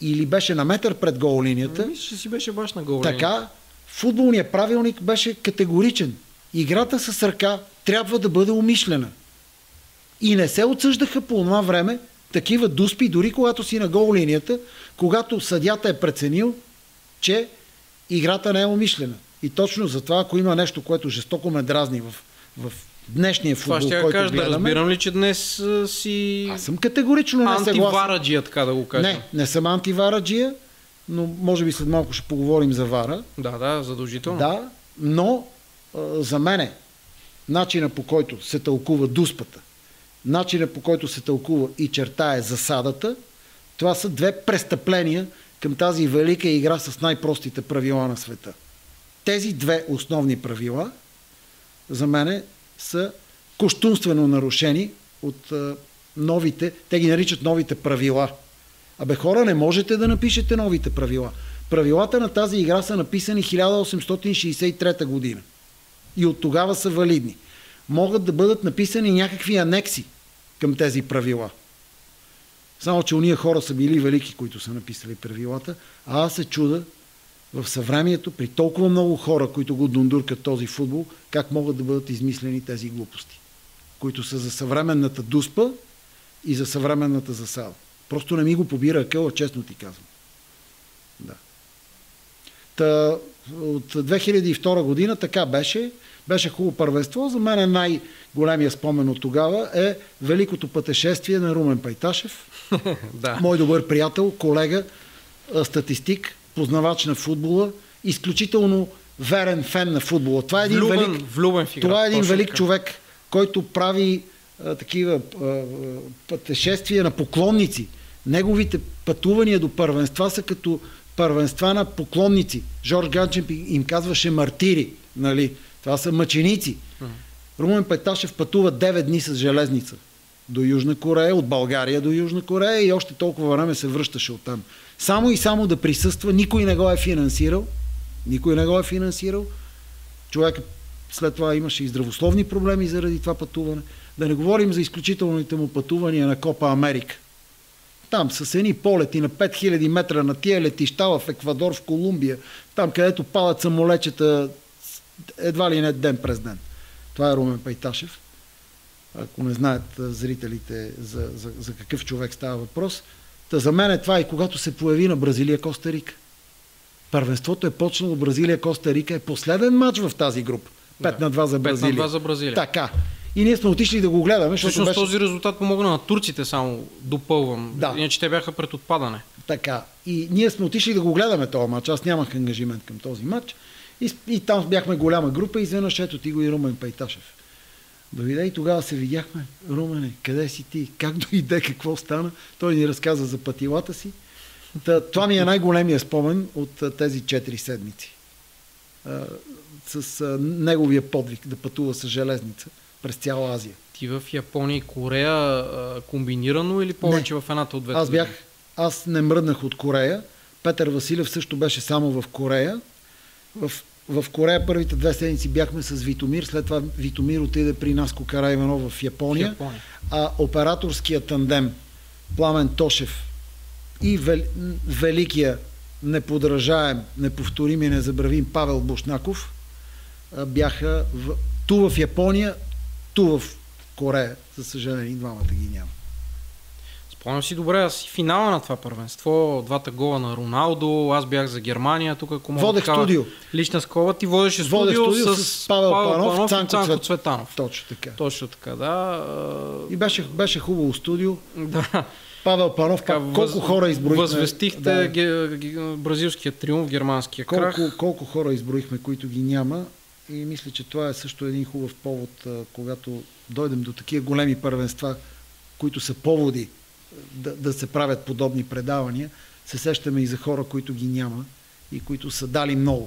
или беше на метър пред гол линията. Мисля, си беше баш на гол линията. Така, футболният правилник беше категоричен. Играта с ръка трябва да бъде умишлена. И не се отсъждаха по това време такива дуспи, дори когато си на гол линията, когато съдята е преценил, че играта не е умишлена. И точно за това, ако има нещо, което жестоко ме дразни в, в днешния футбол, който гледаме... Това ще я кажа, гледаме, да разбирам ли, че днес а, си... Аз съм категорично не съгласен. Антивараджия, така да го кажа. Не, не съм антивараджия, но може би след малко ще поговорим за вара. Да, да, задължително. Да, но а, за мен начина, по който се тълкува дуспата, начина, по който се тълкува и чертае засадата, това са две престъпления към тази велика игра с най-простите правила на света. Тези две основни правила за мене са кощунствено нарушени от а, новите, те ги наричат новите правила. Абе хора, не можете да напишете новите правила. Правилата на тази игра са написани хиляда осемстотин шейсет и трета година и от тогава са валидни. Могат да бъдат написани някакви анекси към тези правила. Само че уния хора са били велики, които са написали правилата, а аз се чуда в съвремието, при толкова много хора, които го дундуркат този футбол, как могат да бъдат измислени тези глупости, които са за съвременната дуспа и за съвременната засада. Просто не ми го побира акъла, честно ти казвам. Да. Та, от две хиляди и втора година така беше. Беше хубаво първенство. За мен най-големия спомен от тогава е великото пътешествие на Румен Пайташев. Да. Мой добър приятел, колега, статистик, познавач на футбола, изключително верен фен на футбола. Това е един влюбен, велик, влюбен фигура, това е един велик така. човек, който прави а, такива а, пътешествия на поклонници. Неговите пътувания до първенства са като първенства на поклонници. Жорж Ганчев им казваше мартири, нали? Това са мъченици. Uh-huh. Румен Пайташев пътува девет дни с железница до Южна Корея, от България до Южна Корея и още толкова време се връщаше оттам. Само и само да присъства, никой не го е финансирал. Никой не го е финансирал. Човек след това имаше и здравословни проблеми заради това пътуване. Да не говорим за изключителните му пътувания на Копа Америка. Там с едни полети на пет хиляди метра на тия летища в Еквадор, в Колумбия, там където падат самолечета едва ли не ден през ден. Това е Румен Пайташев. Ако не знаят зрителите за, за, за какъв човек става въпрос. Та за мен е това и когато се появи на Бразилия-Коста-Рика. Първенството е почнало, Бразилия-Коста-Рика е последен матч в тази група. пет да, на две за Бразилия. пет на две за Бразилия. Така. И ние сме отишли да го гледаме. Всъщност беше... този резултат помогна на турците, само допълвам. Да. Иначе те бяха пред отпадане. Така. И ние сме отишли да го гледаме този матч. Аз нямах ангажимент към този матч. И, и там бяхме голяма група и изведнъж ето ти го и Румен Пайташев. Дойде и тогава се видяхме. Румене, къде си ти? Как дойде? Какво стана? Той ни разказа за пътилата си. Та, това ми е най-големия спомен от тези четири седмици. А, с а, неговия подвиг да пътува с железница през цяла Азия. Ти в Япония и Корея а, комбинирано или повече не, в едната от двете? Аз бях, аз не мръднах от Корея. Петър Василев също беше само в Корея. В В Корея първите две седмици бяхме с Витомир, след това Витомир отиде при Наско Караиванов в Япония, Япония. А операторския тандем Пламен Тошев и вел... великия неподражаем, неповторим и незабравим Павел Бошнаков бяха в... ту в Япония, ту в Корея. За съжаление и двамата ги няма. Спомням си добре, аз и финала на това първенство, двата гола на Роналдо, аз бях за Германия, тук ако мога водех студио. Лична скоба, ти водеше студио, студио с, с Павел Панов, Панов и Цанко Цветанов. Точно така. Точно така, да. И беше, беше хубаво студио. Да. Павел Панов, така, пак, въз, колко хора изброихме. Възвестихте да. Бразилския триумф, германския крах. Колко, колко хора изброихме, които ги няма. И мисля, че това е също един хубав повод, когато дойдем до такива големи първенства, които са поводи Да, да се правят подобни предавания, се сещаме и за хора, които ги няма и които са дали много.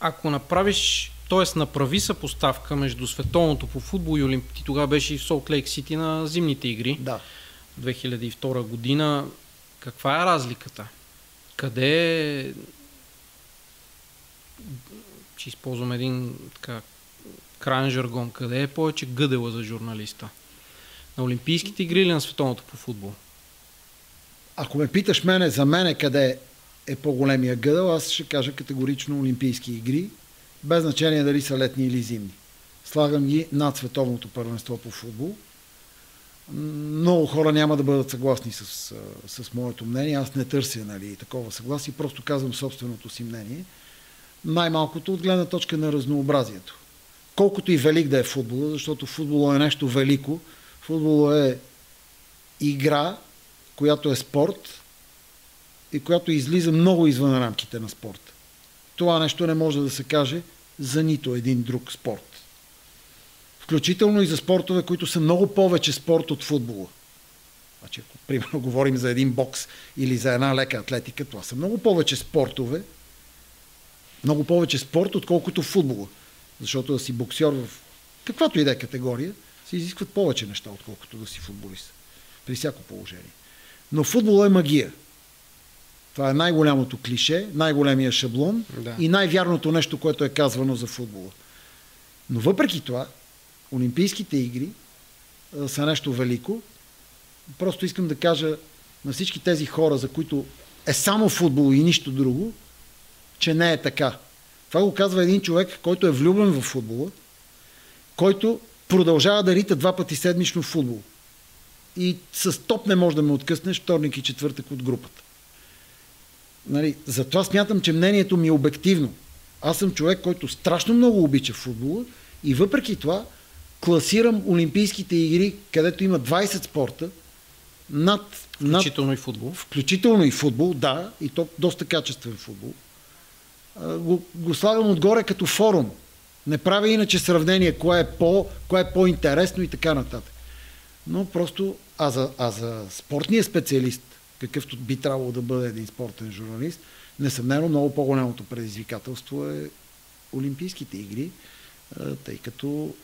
Ако направиш, т.е. направи съпоставка между световното по футбол и Олимпи, тогава беше и в Солт Лейк Сити на зимните игри. Да. две хиляди и втора година. Каква е разликата? Къде ще използвам един така крайен жаргон, къде е повече гъдела за журналиста? На Олимпийските игри или на световното по футбол? Ако ме питаш мене, за мене къде е по-големия гъдъл, аз ще кажа категорично Олимпийски игри, без значение дали са летни или зимни. Слагам ги над световното първенство по футбол. много хора няма да бъдат съгласни с, с моето мнение. Аз не търся, нали, такова съгласие, просто казвам собственото си мнение. Най-малкото от гледна точка на разнообразието. Колкото и велик да е футбола, защото футбола е нещо велико. Футбола е игра, която е спорт и която излиза много извън рамките на спорта. Това нещо не може да се каже за нито един друг спорт. Включително и за спортове, които са много повече спорт от футбола. Значи, ако, примерно, говорим за един бокс или за една лека атлетика, това са много повече спортове, много повече спорт, отколкото футбола. Защото да си боксер в каквато и да е категория, се изискват повече неща, отколкото да си футболист. При всяко положение. Но футбол е магия. Това е най-голямото клише, най-големия шаблон, да, и най-вярното нещо, което е казвано за футбола. Но въпреки това, Олимпийските игри а, са нещо велико. Просто искам да кажа на всички тези хора, за които е само футбол и нищо друго, че не е така. Това го казва един човек, който е влюблен в футбола, който продължава да рита два пъти седмично футбол. И с топ не може да ме откъснеш вторник и четвъртък от групата. Нали, затова смятам, че мнението ми е обективно. Аз съм човек, който страшно много обича футбола и въпреки това класирам Олимпийските игри, където има двайсет спорта, над, включително над, и футбол. Включително и футбол, да, и то доста качествен футбол. Го, го слагам отгоре като форум. Не правя иначе сравнение, кое е, по, кое е по-интересно и така нататък. Но просто, а за, а за спортния специалист, какъвто би трябвало да бъде един спортен журналист, несъмнено много по-голямото предизвикателство е Олимпийските игри, тъй като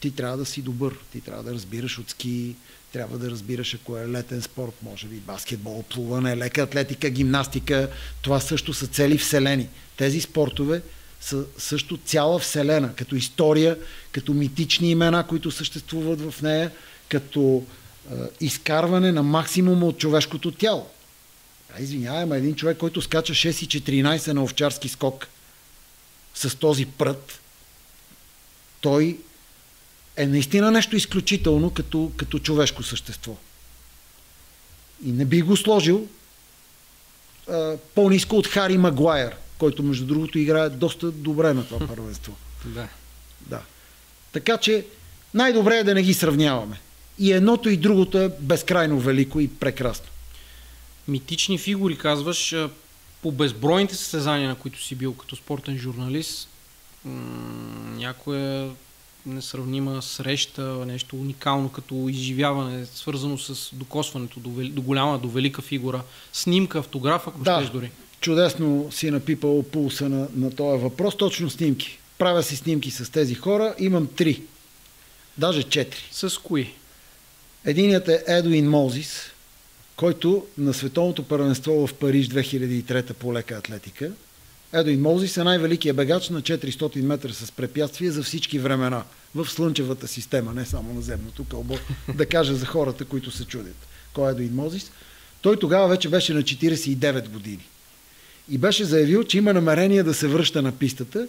ти трябва да си добър, ти трябва да разбираш от ски, трябва да разбираш ако е летен спорт, може би баскетбол, плуване, лека атлетика, гимнастика, това също са цели вселени. Тези спортове са също цяла вселена, като история, като митични имена, които съществуват в нея, като е, изкарване на максимума от човешкото тяло. А, извинявай, ама един човек, който скача шест и четиринайсет на овчарски скок с този прът, той е наистина нещо изключително като, като човешко същество. И не би го сложил а, по-ниско от Хари Магуайер, който между другото играе доста добре на това първенство. Да. Да. Така че най-добре е да не ги сравняваме. И едното и другото е безкрайно велико и прекрасно. Митични фигури, казваш, по безбройните състезания, на които си бил като спортен журналист, някоя несравнима среща, нещо уникално като изживяване, свързано с докосването до, вели, до голяма, до велика фигура, снимка, автограф, ако да, щеш дори. Чудесно си напипал пулса на, на този въпрос, точно снимки. Правя си снимки с тези хора, имам три, даже четири. С кои? Единият е Едуин Мозис, който на световното първенство в Париж две хиляди и трета по лека атлетика. Едуин Мозис е най-великият бегач на четиристотин метра с препятствия за всички времена. В слънчевата система, не само на земното кълбо, да кажа за хората, които се чудят. Кой е Едуин Мозис? Той тогава вече беше на четирийсет и девет години. И беше заявил, че има намерение да се връща на пистата.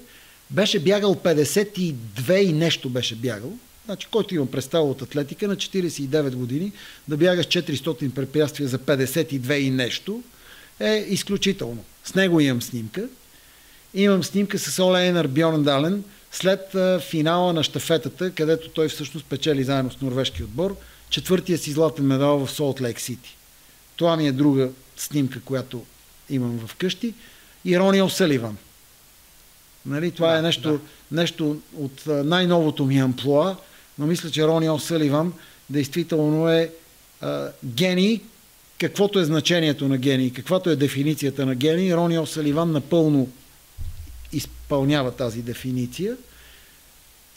Беше бягал петдесет и две и нещо беше бягал. Значи, който има представа от атлетика, на четирийсет и девет години да бяга с четиристотин препятствия за петдесет и две и нещо е изключително. С него имам снимка. Имам снимка с Оле Ейнар Бьорндален след а, финала на щафетата, където той всъщност печели заедно с норвежки отбор четвъртия си златен медал в Солт Лейк Сити. Това ми е друга снимка, която имам вкъщи. И Рони О'Саливан. Нали? Това да, е нещо, да. нещо от най-новото ми амплоа, но мисля, че Рони О'Саливан действително е а, гений, каквото е значението на гений, каквато е дефиницията на гений. Рони О'Саливан напълно изпълнява тази дефиниция.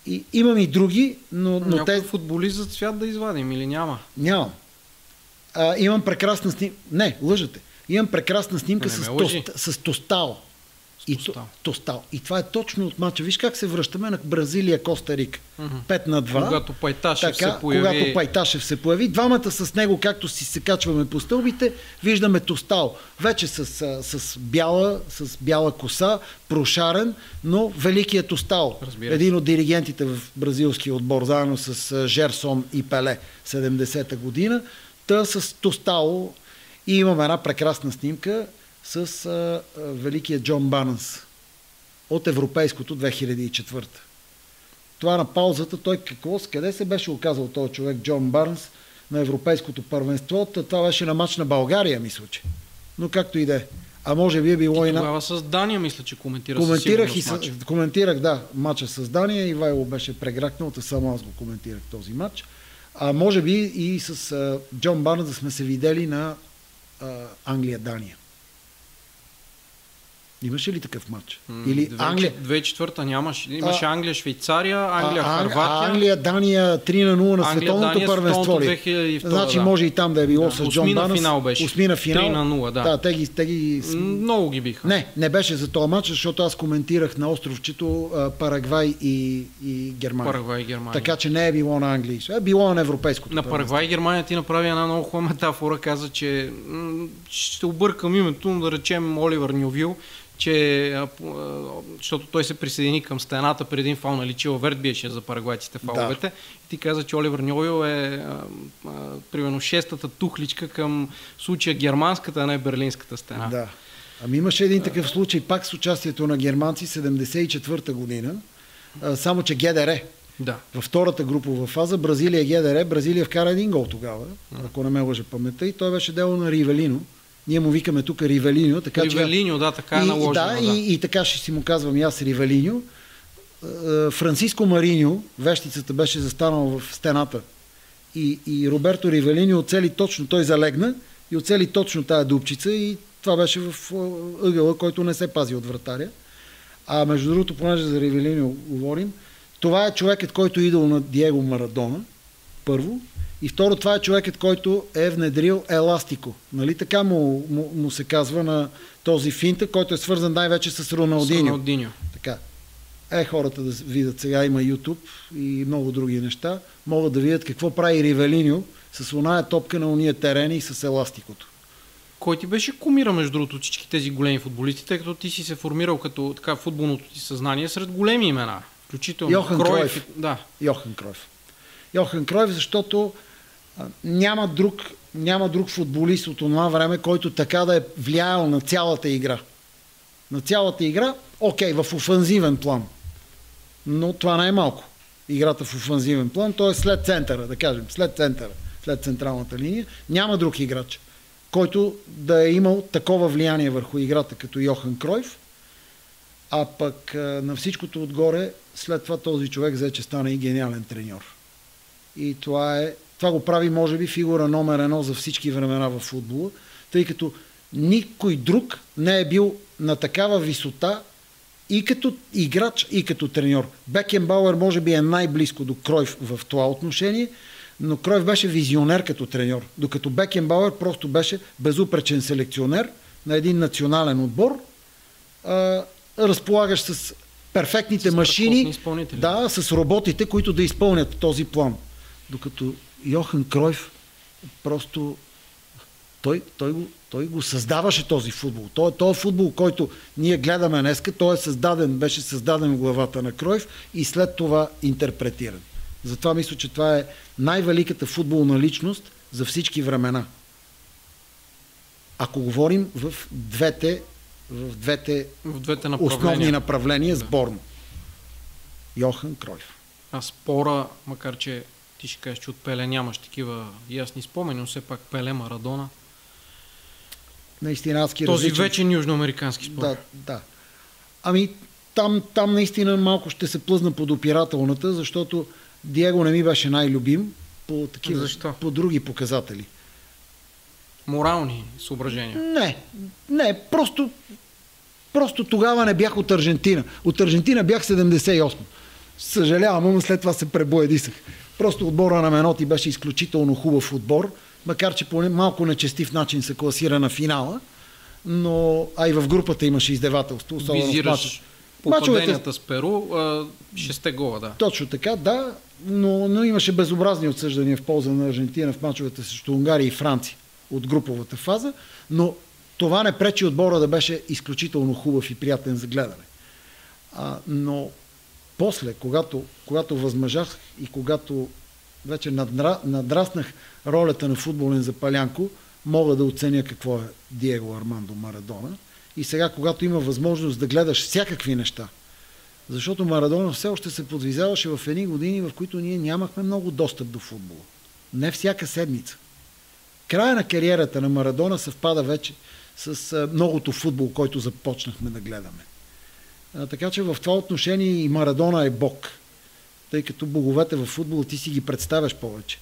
И имам и други, но... но някой те... футболист за цвят да извадим или няма? Нямам. А, имам прекрасна снимка... Не, лъжате. Имам прекрасна снимка с, тост... с Тостао. и Тостао. Тостао. И това е точно от мача. Виж как се връщаме на Бразилия, Коста Рика. Mm-hmm. пет на два. Когато Пайташев, така, се появи... когато Пайташев се появи. Двамата с него, както си се качваме по стълбите, виждаме Тостао. Вече с, с, бяла, с бяла коса, прошарен, но великият Тостао. Един от диригентите в бразилския отбор, заедно с Жерсон и Пеле, седемдесета година. Та с Тостао. И имаме една прекрасна снимка с а, а, великия Джон Барнс от европейското две хиляди и четвърта. Това на паузата, той какво, с къде се беше оказал този човек Джон Барнс на европейското първенство? Това беше на мач на България, мисля, че. Но както и да е. А може би е било и на... Тогава с Дания, мисля, че коментира коментирах и с... матча. Коментирах, да, матча с Дания. Ивайло беше прегракнал, тъй само аз го коментирах този матч. А може би и с а, Джон Барнс да сме се видели на а, Англия-Дания. Имаше ли такъв матч? Или Англия? две хиляди и четвърта нямаш. Имаше Англия-Швейцария, Англия-Харватия. Англия-Дания три на нула на световното първенство. Значи може и там да е било с Джон Барнс. Финал беше. Осмина финал. три на нула, да. Да, те ги, те ги... Много ги биха. Не, не беше за този матч, защото аз коментирах на островчето Парагвай и, и Германия. Парагвай и Германия. Така че не е било на Англия. Е било на европейското. На Парагвай и Германия ти направи една много хубава метафора. Каза, че ще объркам името, да речем Оливер Нювил, че, защото той се присъедини към стената преди един фал на Личила Верт, биеше за парагвайците фаловете. Да. И ти каза, че Оливер Ньовил е а, а, примерно шестата тухличка към случая германската, а не берлинската стена. Да. Ами имаше един такъв случай пак с участието на германци седемдесет и четвърта година, а, само че ГДР. Да. Във втората групова фаза Бразилия ГДР. Бразилия вкара един гол тогава, а. ако не ме лъже паметта, и той беше дело на Ривелиньо. Ние му викаме тук Ривелиньо. Така, Ривелиньо, че... да, така е наложено. Да, да. И, и така ще си му казвам и аз Ривелиньо. Франциско Мариньо, вещицата беше застанала в стената. И, и Роберто Ривелиньо оцели точно, той залегна и оцели точно тая дупчица и това беше в ъгъла, който не се пази от вратаря. А между другото, понеже за Ривелиньо говорим, това е човекът, който е идол на Диего Марадона, първо. И второ, това е човекът, който е внедрил еластико. Нали? Така му, му, му се казва на този финта, който е свързан най-вече с Роналдиньо. С Роналдиньо. Така. Е, хората да видят, сега има YouTube и много други неща, могат да видят какво прави Ривелиньо с оная топка на уния терени и с еластикото. Кой ти беше кумира, между другото, всички тези големи футболисти, тъй като ти си се формирал като така футболното ти съзнание сред големи имена, включително Йохан Кройф. Кройф. Да. Йохан Кройф. Йохан Кройф, защото Няма друг, няма друг футболист от това време, който така да е влиял на цялата игра. На цялата игра, окей, в офанзивен план. Но това най-малко. Играта в офанзивен план, т.е. след центъра, да кажем, след центъра, след централната линия, няма друг играч, който да е имал такова влияние върху играта като Йохан Кройф. А пък на всичкото отгоре, след това този човек взе, че стана и гениален треньор. И това е Това го прави, може би, фигура номер едно за всички времена в футбола, тъй като никой друг не е бил на такава висота и като играч, и като треньор. Бекенбауер може би е най-близко до Кройф в това отношение, но Кройф беше визионер като треньор, докато Бекенбауер просто беше безупречен селекционер на един национален отбор, разполагаш с перфектните с машини, да, с роботите, които да изпълнят този план. Докато Йохан Кройф просто той, той, го, той го създаваше този футбол. Той, той футбол, който ние гледаме днеска, той е създаден, беше създаден в главата на Кройф и след това интерпретиран. Затова мисля, че това е най-великата футболна личност за всички времена. Ако говорим в двете, в двете, в двете направления. Основни направления сборно. Йохан Кройф. А спора, макар че ти ще кажеш, че от Пеле нямаш такива ясни спомени, но все пак Пеле, Марадона. Наистина, адски този различен... вече южноамерикански спор. Да, да. Ами там, там наистина малко ще се плъзна под опирателната, защото Диего не ми беше най-любим по такива, защо? По други показатели. Морални съображения? Не, не, просто, просто тогава не бях от Аржентина. От Аржентина бях седемдесет и осем. Съжалявам, но след това се пребоядисах. Просто отбора на Меноти беше изключително хубав отбор, макар че по малко нечестив начин се класира на финала, но а и в групата имаше издевателство, особено визираш попаденията с Перу, шесте гола, да. Точно така, да, но, но имаше безобразни отсъждания в полза на Аржентина в мачовете срещу Унгария и Франция от груповата фаза, но това не пречи отбора да беше изключително хубав и приятен за гледане. А, но после, когато, когато възмъжах и когато вече надра, надраснах ролята на футболен запалянко, мога да оценя какво е Диего Армандо Марадона. И сега, когато има възможност да гледаш всякакви неща, защото Марадона все още се подвизаваше в едни години, в които ние нямахме много достъп до футбола. Не всяка седмица. Края на кариерата на Марадона съвпада вече с многото футбол, който започнахме да гледаме. Така че в това отношение и Марадона е бог. Тъй като боговете в футбола ти си ги представяш повече.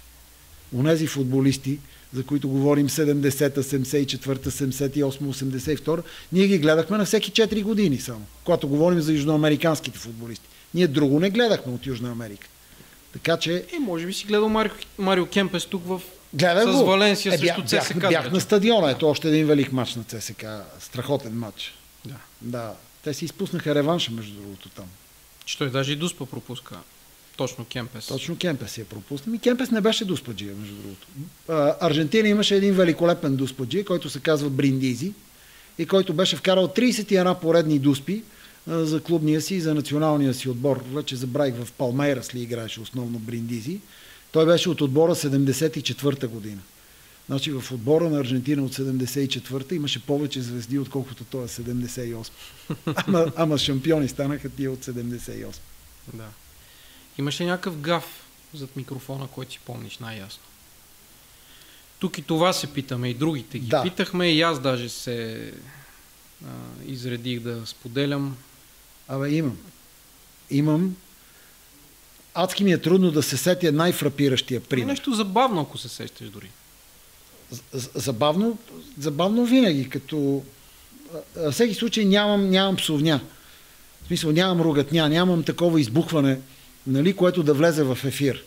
Онези футболисти, за които говорим седемдесета, седемдесет и четвърта, седемдесет и осма, осемдесет и втора, ние ги гледахме на всеки четири години само. Когато говорим за южноамериканските футболисти. Ние друго не гледахме от Южна Америка. Така че... Е, може би си гледал Марио, Марио Кемпес тук в... Гледай с го. Валенсия е, срещу бях, ЦСКА. Бях, бях на стадиона, ето още един велик матч на ЦСКА. Страхотен матч. Да. Да. Те си изпуснаха реванша, между другото, там. Че той даже и Дуспа пропуска. Точно Кемпес. Точно Кемпес я пропусна. И Кемпес не беше дуспаджия, между другото. Аржентина имаше един великолепен дуспаджия, който се казва Бриндизи и който беше вкарал трийсет и едно поредни дуспи за клубния си и за националния си отбор. Вече забравих в Палмейрас ли играеше основно Бриндизи. Той беше от отбора седемдесет и четвърта година. Значи в отбора на Аржентина от седемдесет и четвърта имаше повече звезди, отколкото той е седемдесет и осма. Ама, ама шампиони станаха тия от седемдесет и осма. Да. Имаше някакъв гаф зад микрофона, който си помниш най-ясно. Тук и това се питаме, и другите ги да. питахме, и аз даже се а, изредих да споделям. Абе, имам. Имам. Адски ми е трудно да се сетя най-фрапиращия пример. Но нещо забавно, ако се сещаш дори. Забавно, забавно винаги, като... В всеки случай нямам, нямам псовня. В смисъл, нямам ругатня, нямам такова избухване, нали, което да влезе в ефир.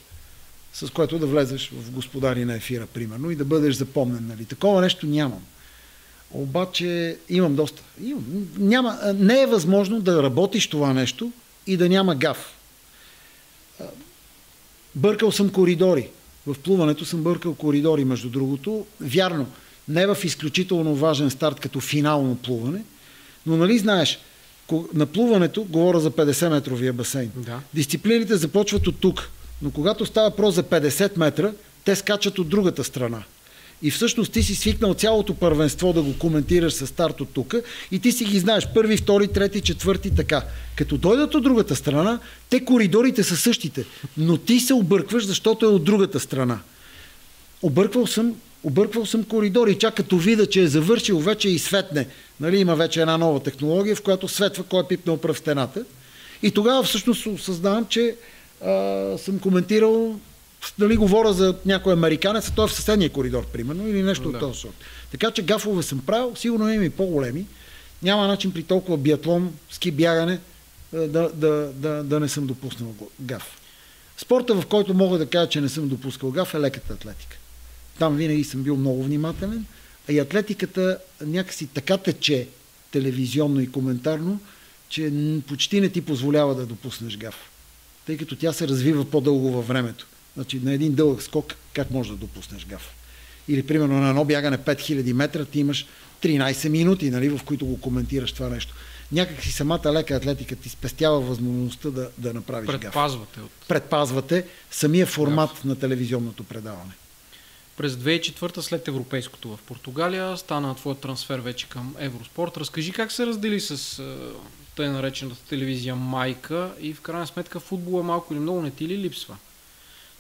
С което да влезеш в господари на ефира, примерно, и да бъдеш запомнен. Нали. Такова нещо нямам. Обаче имам доста. Имам. Няма, не е възможно да работиш това нещо и да няма гаф. Бъркал съм коридори. В плуването съм бъркал коридори, между другото. Вярно, не в изключително важен старт като финално плуване, но нали знаеш, на плуването, говоря за петдесет метровия басейн, да. Дисциплините започват от тук, но когато става въпрос за петдесет метра, те скачат от другата страна. И всъщност ти си свикнал цялото първенство да го коментираш със старт от тук и ти си ги знаеш първи, втори, трети, четвърти, така. Като дойдат от другата страна, те коридорите са същите, но ти се объркваш, защото е от другата страна. Обърквал съм, обърквал съм коридори, чак като видя, че е завършил, вече и светне. Нали, има вече една нова технология, в която светва кой е пипнал пръв стената. И тогава всъщност осъзнавам, че а, съм коментирал... Нали, говоря за някой американец, а той е в съседния коридор, примерно, или нещо да. от този сорт. Така че гафове съм правил, сигурно има и по-големи. Няма начин при толкова биатлон, ски бягане, да, да, да, да не съм допуснал гаф. Спорта, в който мога да кажа, че не съм допускал гаф, е леката атлетика. Там винаги съм бил много внимателен, а и атлетиката някакси така тече телевизионно и коментарно, че почти не ти позволява да допуснеш гаф, тъй като тя се развива по-дълго във времето. Значи на един дълъг скок как можеш да допуснеш гаф? Или примерно на едно бягане пет хиляди метра ти имаш тринайсет минути, нали, в които го коментираш това нещо. Някак си самата лека атлетика ти спестява възможността да, да направиш гаф. Предпазвате. От... Предпазвате самия формат гаф на телевизионното предаване. През две хиляди и четвърта, след европейското в Португалия, стана твой трансфер вече към Евроспорт. Разкажи как се раздели с тъй наречената телевизия майка и в крайна сметка футбола малко или много не ти ли липсва?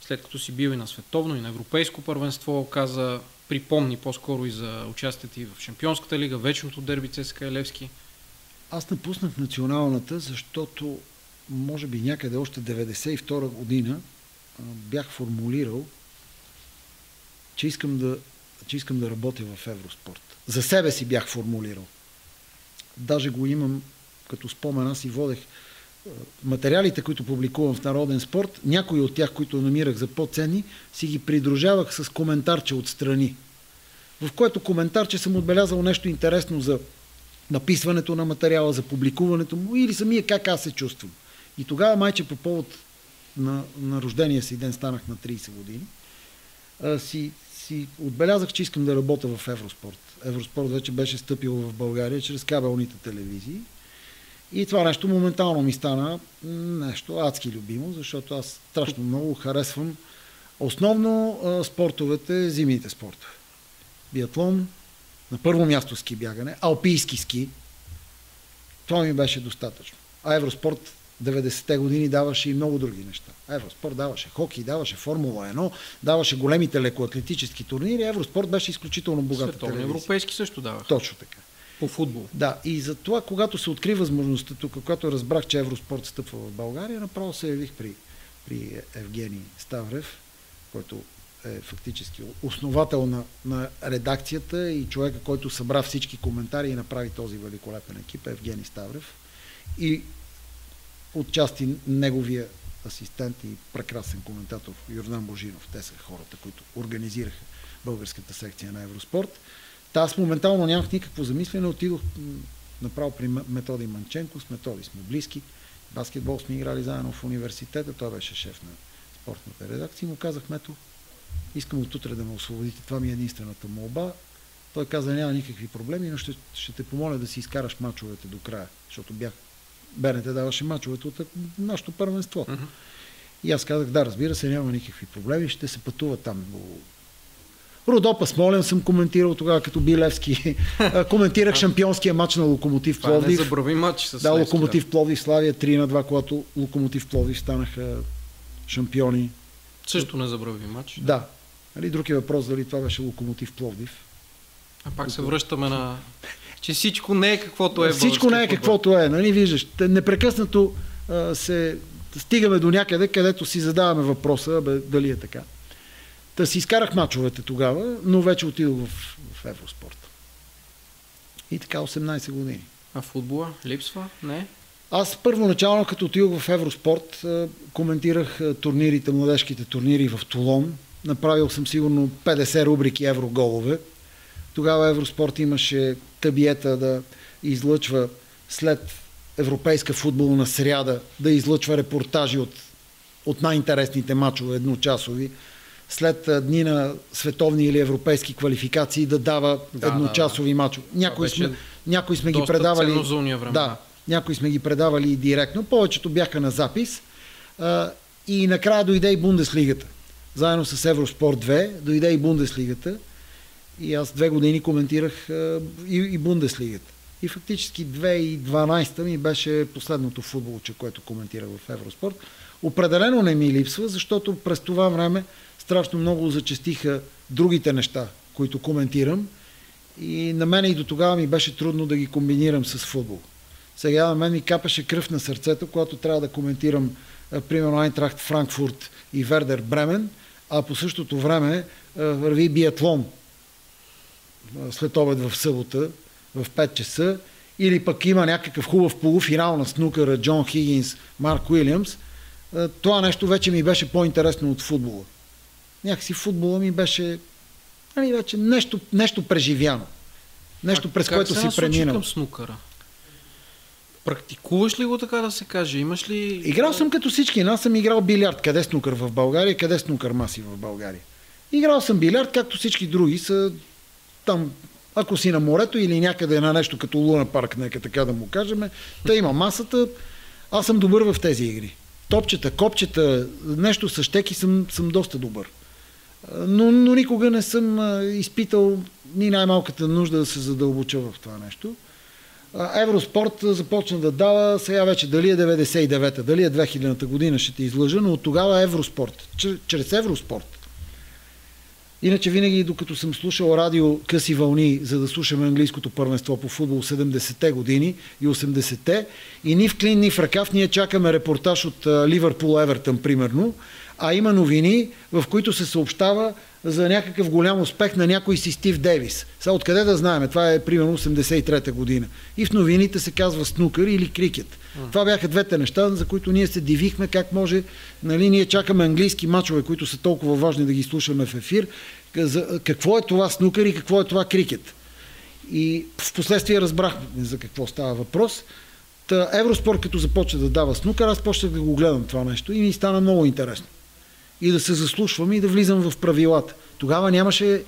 След като си бил и на световно, и на европейско първенство, каза, припомни по-скоро и за участието ти в Шампионската лига, вечното дерби ЦСКА и Левски. Аз напуснах националната, защото може би някъде още деветдесет и втора година бях формулирал, че искам да, че искам да работя в Евроспорт. За себе си бях формулирал. Даже го имам като спомен, аз и водех материалите, които публикувам в Народен спорт, някои от тях, които намирах за по-ценни, си ги придружавах с коментарче отстрани. в което коментар, че съм отбелязал нещо интересно за написването на материала, за публикуването му или самия как аз се чувствам. И тогава, майче, по повод на, на рождения си ден, станах на трийсет години, а, си, си отбелязах, че искам да работя в Евроспорт. Евроспорт вече беше стъпил в България чрез кабелните телевизии. И това нещо моментално ми стана нещо адски любимо, защото аз страшно много харесвам основно а, спортовете, зимните спортове. Биатлон, на първо място ски бягане, алпийски ски. Това ми беше достатъчно. А Евроспорт деветдесетте години даваше и много други неща. Евроспорт даваше хокей, даваше Формула едно, даваше големите лекоатлетически турнири. Евроспорт беше изключително богата телевизия. Световно европейски също даваха. Точно така. По футбол. Да, и затова, когато се откри възможността тук, когато разбрах, че Евроспорт стъпва в България, направо се явих при, при Евгений Ставрев, който е фактически основател на, на редакцията и човека, който събра всички коментари и направи този великолепен екип, Евгений Ставрев. И отчасти неговия асистент и прекрасен коментатор Йордан Божинов. Те са хората, които организираха българската секция на Евроспорт. Та аз моментално нямах никакво замислене, отидох направо при Методи Манченко, с Методи сме близки. Баскетбол сме играли заедно в университета, той беше шеф на спортната редакция и му казах: Мето, искам от утре да ме освободите, това ми е единствената молба. Той каза: няма никакви проблеми, но ще, ще те помоля да си изкараш мачовете до края, защото бях БНТ даваше мачовете от нашето първенство. Uh-huh. И аз казах: да, разбира се, няма никакви проблеми, ще се пътува там. Родопа, Смолен съм коментирал тогава, като Билевски. Коментирах шампионския матч на Локомотив Пловдив. Това е незабрави матч с Да, Локомотив Пловдив Славия три на два, когато Локомотив Пловдив станаха шампиони. Също незабрави матч. Да. да. Али, друг е въпрос, дали това беше Локомотив Пловдив. А пак се връщаме на... че всичко не е каквото е. Всичко не е каквото е, нали виждаш. Непрекъснато а, се стигаме до някъде, където си задаваме въпроса, бе, дали е така. Та си изкарах мачовете тогава, но вече отидох в, в Евроспорт. И така осемнайсет години. А футбола липсва? Не? Аз първоначално, като отидох в Евроспорт, коментирах турнирите, младежките турнири в Тулон. Направил съм сигурно петдесет рубрики евроголове. Тогава Евроспорт имаше табиета да излъчва след европейска футболна сряда, да излъчва репортажи от, от най-интересните мачове, едночасови. След дни на световни или европейски квалификации да дава да, едночасови да, да. мачове. Някои сме, някои сме ги предавали. Да, някои сме ги предавали директно. Повечето бяха на запис. А, и накрая дойде и Бундеслигата. Заедно с Евроспорт две дойде и Бундеслигата. И аз две години коментирах а, и, и Бундеслигата. И фактически две хиляди и дванайсета ми беше последното футболче, което коментирах в Евроспорт. Определено не ми липсва, защото през това време страшно много зачестиха другите неща, които коментирам, и на мен и до тогава ми беше трудно да ги комбинирам с футбол. Сега на мен ми капеше кръв на сърцето, когато трябва да коментирам примерно Айнтрахт Франкфурт и Вердер Бремен, а по същото време върви биатлон след обед в събота в пет часа, или пък има някакъв хубав полуфинал на снукъра Джон Хигинс, Марк Уилямс. Това нещо вече ми беше по-интересно от футбола. Някакси футбола ми беше, ами, вече нещо, нещо преживяно. Нещо, а през което си преминал. Как се снукъра? Практикуваш ли го, така да се каже? Имаш ли... Играл съм като всички. Аз съм играл билярд. Къде снукър в България? Къде снукър маси в България? Играл съм билярд, както всички други са там, ако си на морето или някъде на нещо като Луна парк, нека така да му кажем. Та има масата. Аз съм добър в тези игри. Топчета, копчета, нещо с щеки съм, съм доста добър. Но, но никога не съм изпитал ни най-малката нужда да се задълбоча в това нещо. Евроспорт започна да дава, сега вече дали е деветдесет и девета, дали е две хилядната година, ще те излъжа, но от тогава Евроспорт, чрез Евроспорт. Иначе винаги, докато съм слушал радио къси вълни, за да слушаме английското първенство по футбол седемдесетте години и осемдесетте, и ни в клин, ни в ръкав, ние чакаме репортаж от Ливърпул Евертън, примерно, а има новини, в които се съобщава за някакъв голям успех на някой си Стив Дейвис. Сега откъде да знаем? Това е примерно осемдесет и трета година. И в новините се казва снукър или крикет. А. Това бяха двете неща, за които ние се дивихме, как може, нали, ние чакаме английски мачове, които са толкова важни да ги слушаме в ефир, за какво е това снукър и какво е това крикет. И в последствие разбрахме за какво става въпрос. Та Евроспорт, като започна да дава снукър, аз почнах да го гледам това нещо и ми стана много интересно. И да се заслушвам и да влизам в правилата. Тогава нямаше,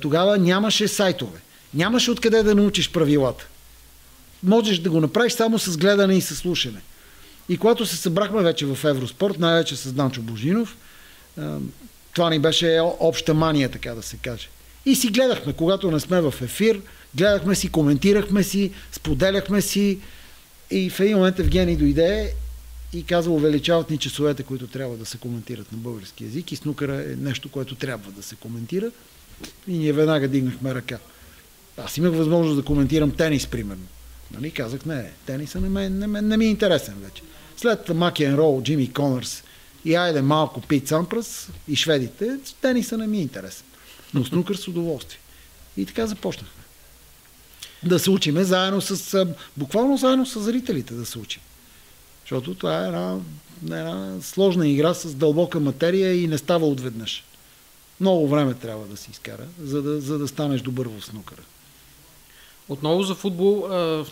тогава нямаше сайтове. Нямаше откъде да научиш правилата. Можеш да го направиш само с гледане и с слушане. И когато се събрахме вече в Евроспорт, най-вече с Данчо Божинов, това ни беше обща мания, така да се каже. И си гледахме, когато не сме в ефир, гледахме си, коментирахме си, споделяхме си. И в един момент Евгений дойде и каза, увеличават ни часовете, които трябва да се коментират на български език, и снукъра е нещо, което трябва да се коментира. И ние веднага дигнахме ръка. Аз имах възможност да коментирам тенис, примерно. Нали? Казах, не, тениса не, ме, не, ме, не ми е интересен вече. След Макен Рол, Джимми Конърс и айде малко Пит Сампрас и шведите, тениса не ми е интересен. Но снукър с удоволствие. И така започнахме. Да се учиме заедно с, буквално заедно с зрителите да се учим. Защото това е една, една сложна игра с дълбока материя и не става отведнъж. Много време трябва да се изкара, за да, за да станеш добър в снукъра. Отново за футбол, в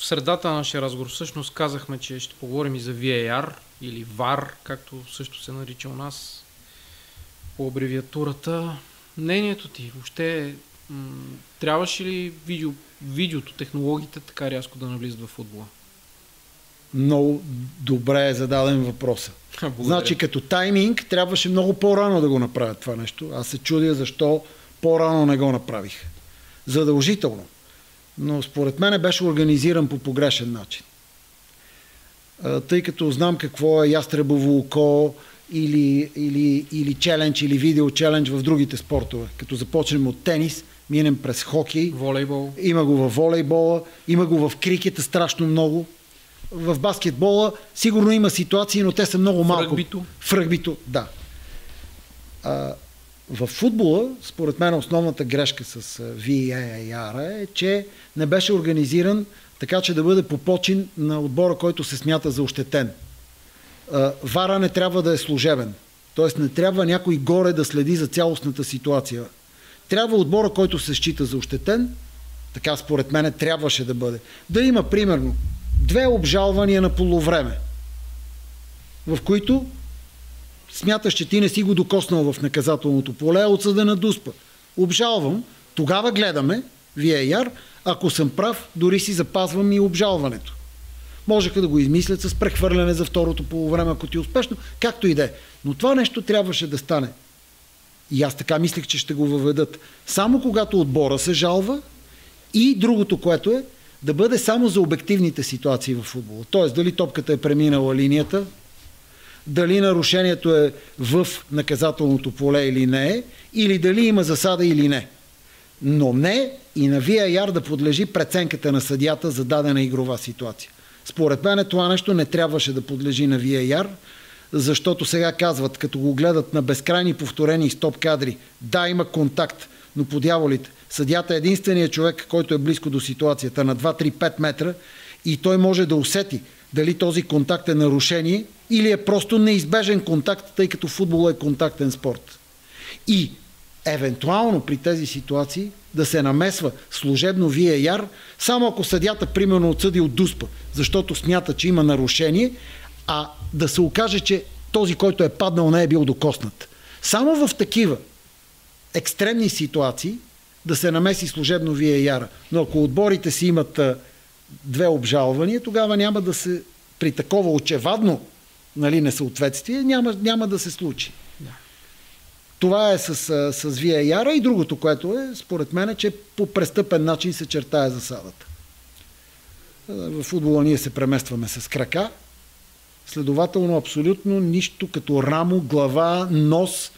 средата на нашия разговор всъщност казахме, че ще поговорим и за ви ей ар или вар, както също се нарича у нас по абревиатурата. Мнението ти въобще, м- трябваше ли видео, видеото, технологиите така рязко да навлизат в футбола? Много добре е зададен въпроса. А, значи като тайминг трябваше много по-рано да го направят това нещо. Аз се чудя защо по-рано не го направих. Задължително. Но според мен беше организиран по погрешен начин. Тъй като знам какво е ястребово око или, или, или челендж, или видео челендж в другите спортове. Като започнем от тенис, минем през хокей, волейбол. Има го в волейбола, има го в крикета страшно много. В баскетбола сигурно има ситуации, но те са много малко. В ръгбито. В ръгбито, да. А, в футбола, според мен, основната грешка с ви ей ар е, че не беше организиран така, че да бъде по почин на отбора, който се смята за ощетен. А, вара не трябва да е служебен. Тоест не трябва някой горе да следи за цялостната ситуация. Трябва отбора, който се счита за ощетен, така според мен трябваше да бъде. Да има, примерно, две обжалвания на полувреме, в които смяташ, че ти не си го докоснал в наказателното поле, а отсъдена дуспа. Обжалвам, тогава гледаме ви ей ар, ако съм прав, дори си запазвам и обжалването. Можеха да го измислят с прехвърляне за второто полувреме, ако ти е успешно, както и да е. Но това нещо трябваше да стане. И аз така мислех, че ще го въведат. Само когато отбора се жалва, и другото, което е, да бъде само за обективните ситуации в футбола. Тоест, дали топката е преминала линията, дали нарушението е в наказателното поле или не е, или дали има засада или не. Но не и на ви ей ар да подлежи преценката на съдията за дадена игрова ситуация. Според мен това нещо не трябваше да подлежи на ви ей ар, защото сега казват, като го гледат на безкрайни повторени стоп кадри, да, има контакт, но по дяволите. Съдията е единственият човек, който е близко до ситуацията на два, три, пет метра и той може да усети дали този контакт е нарушение или е просто неизбежен контакт, тъй като футбол е контактен спорт. И евентуално при тези ситуации да се намесва служебно ви ей ар, само ако съдията примерно отсъди от дуспа, защото смята, че има нарушение, а да се окаже, че този, който е паднал, не е бил докоснат. Само в такива екстремни ситуации да се намеси служебно ви ей ар. Но ако отборите си имат две обжалвания, тогава няма да се, при такова очевадно, нали, несъответствие, няма, няма да се случи. Да. Това е с, с ви ей ар и другото, което е, според мен, е, че по престъпен начин се чертае засадата. В футбола ние се преместваме с крака, следователно абсолютно нищо като рамо, глава, нос,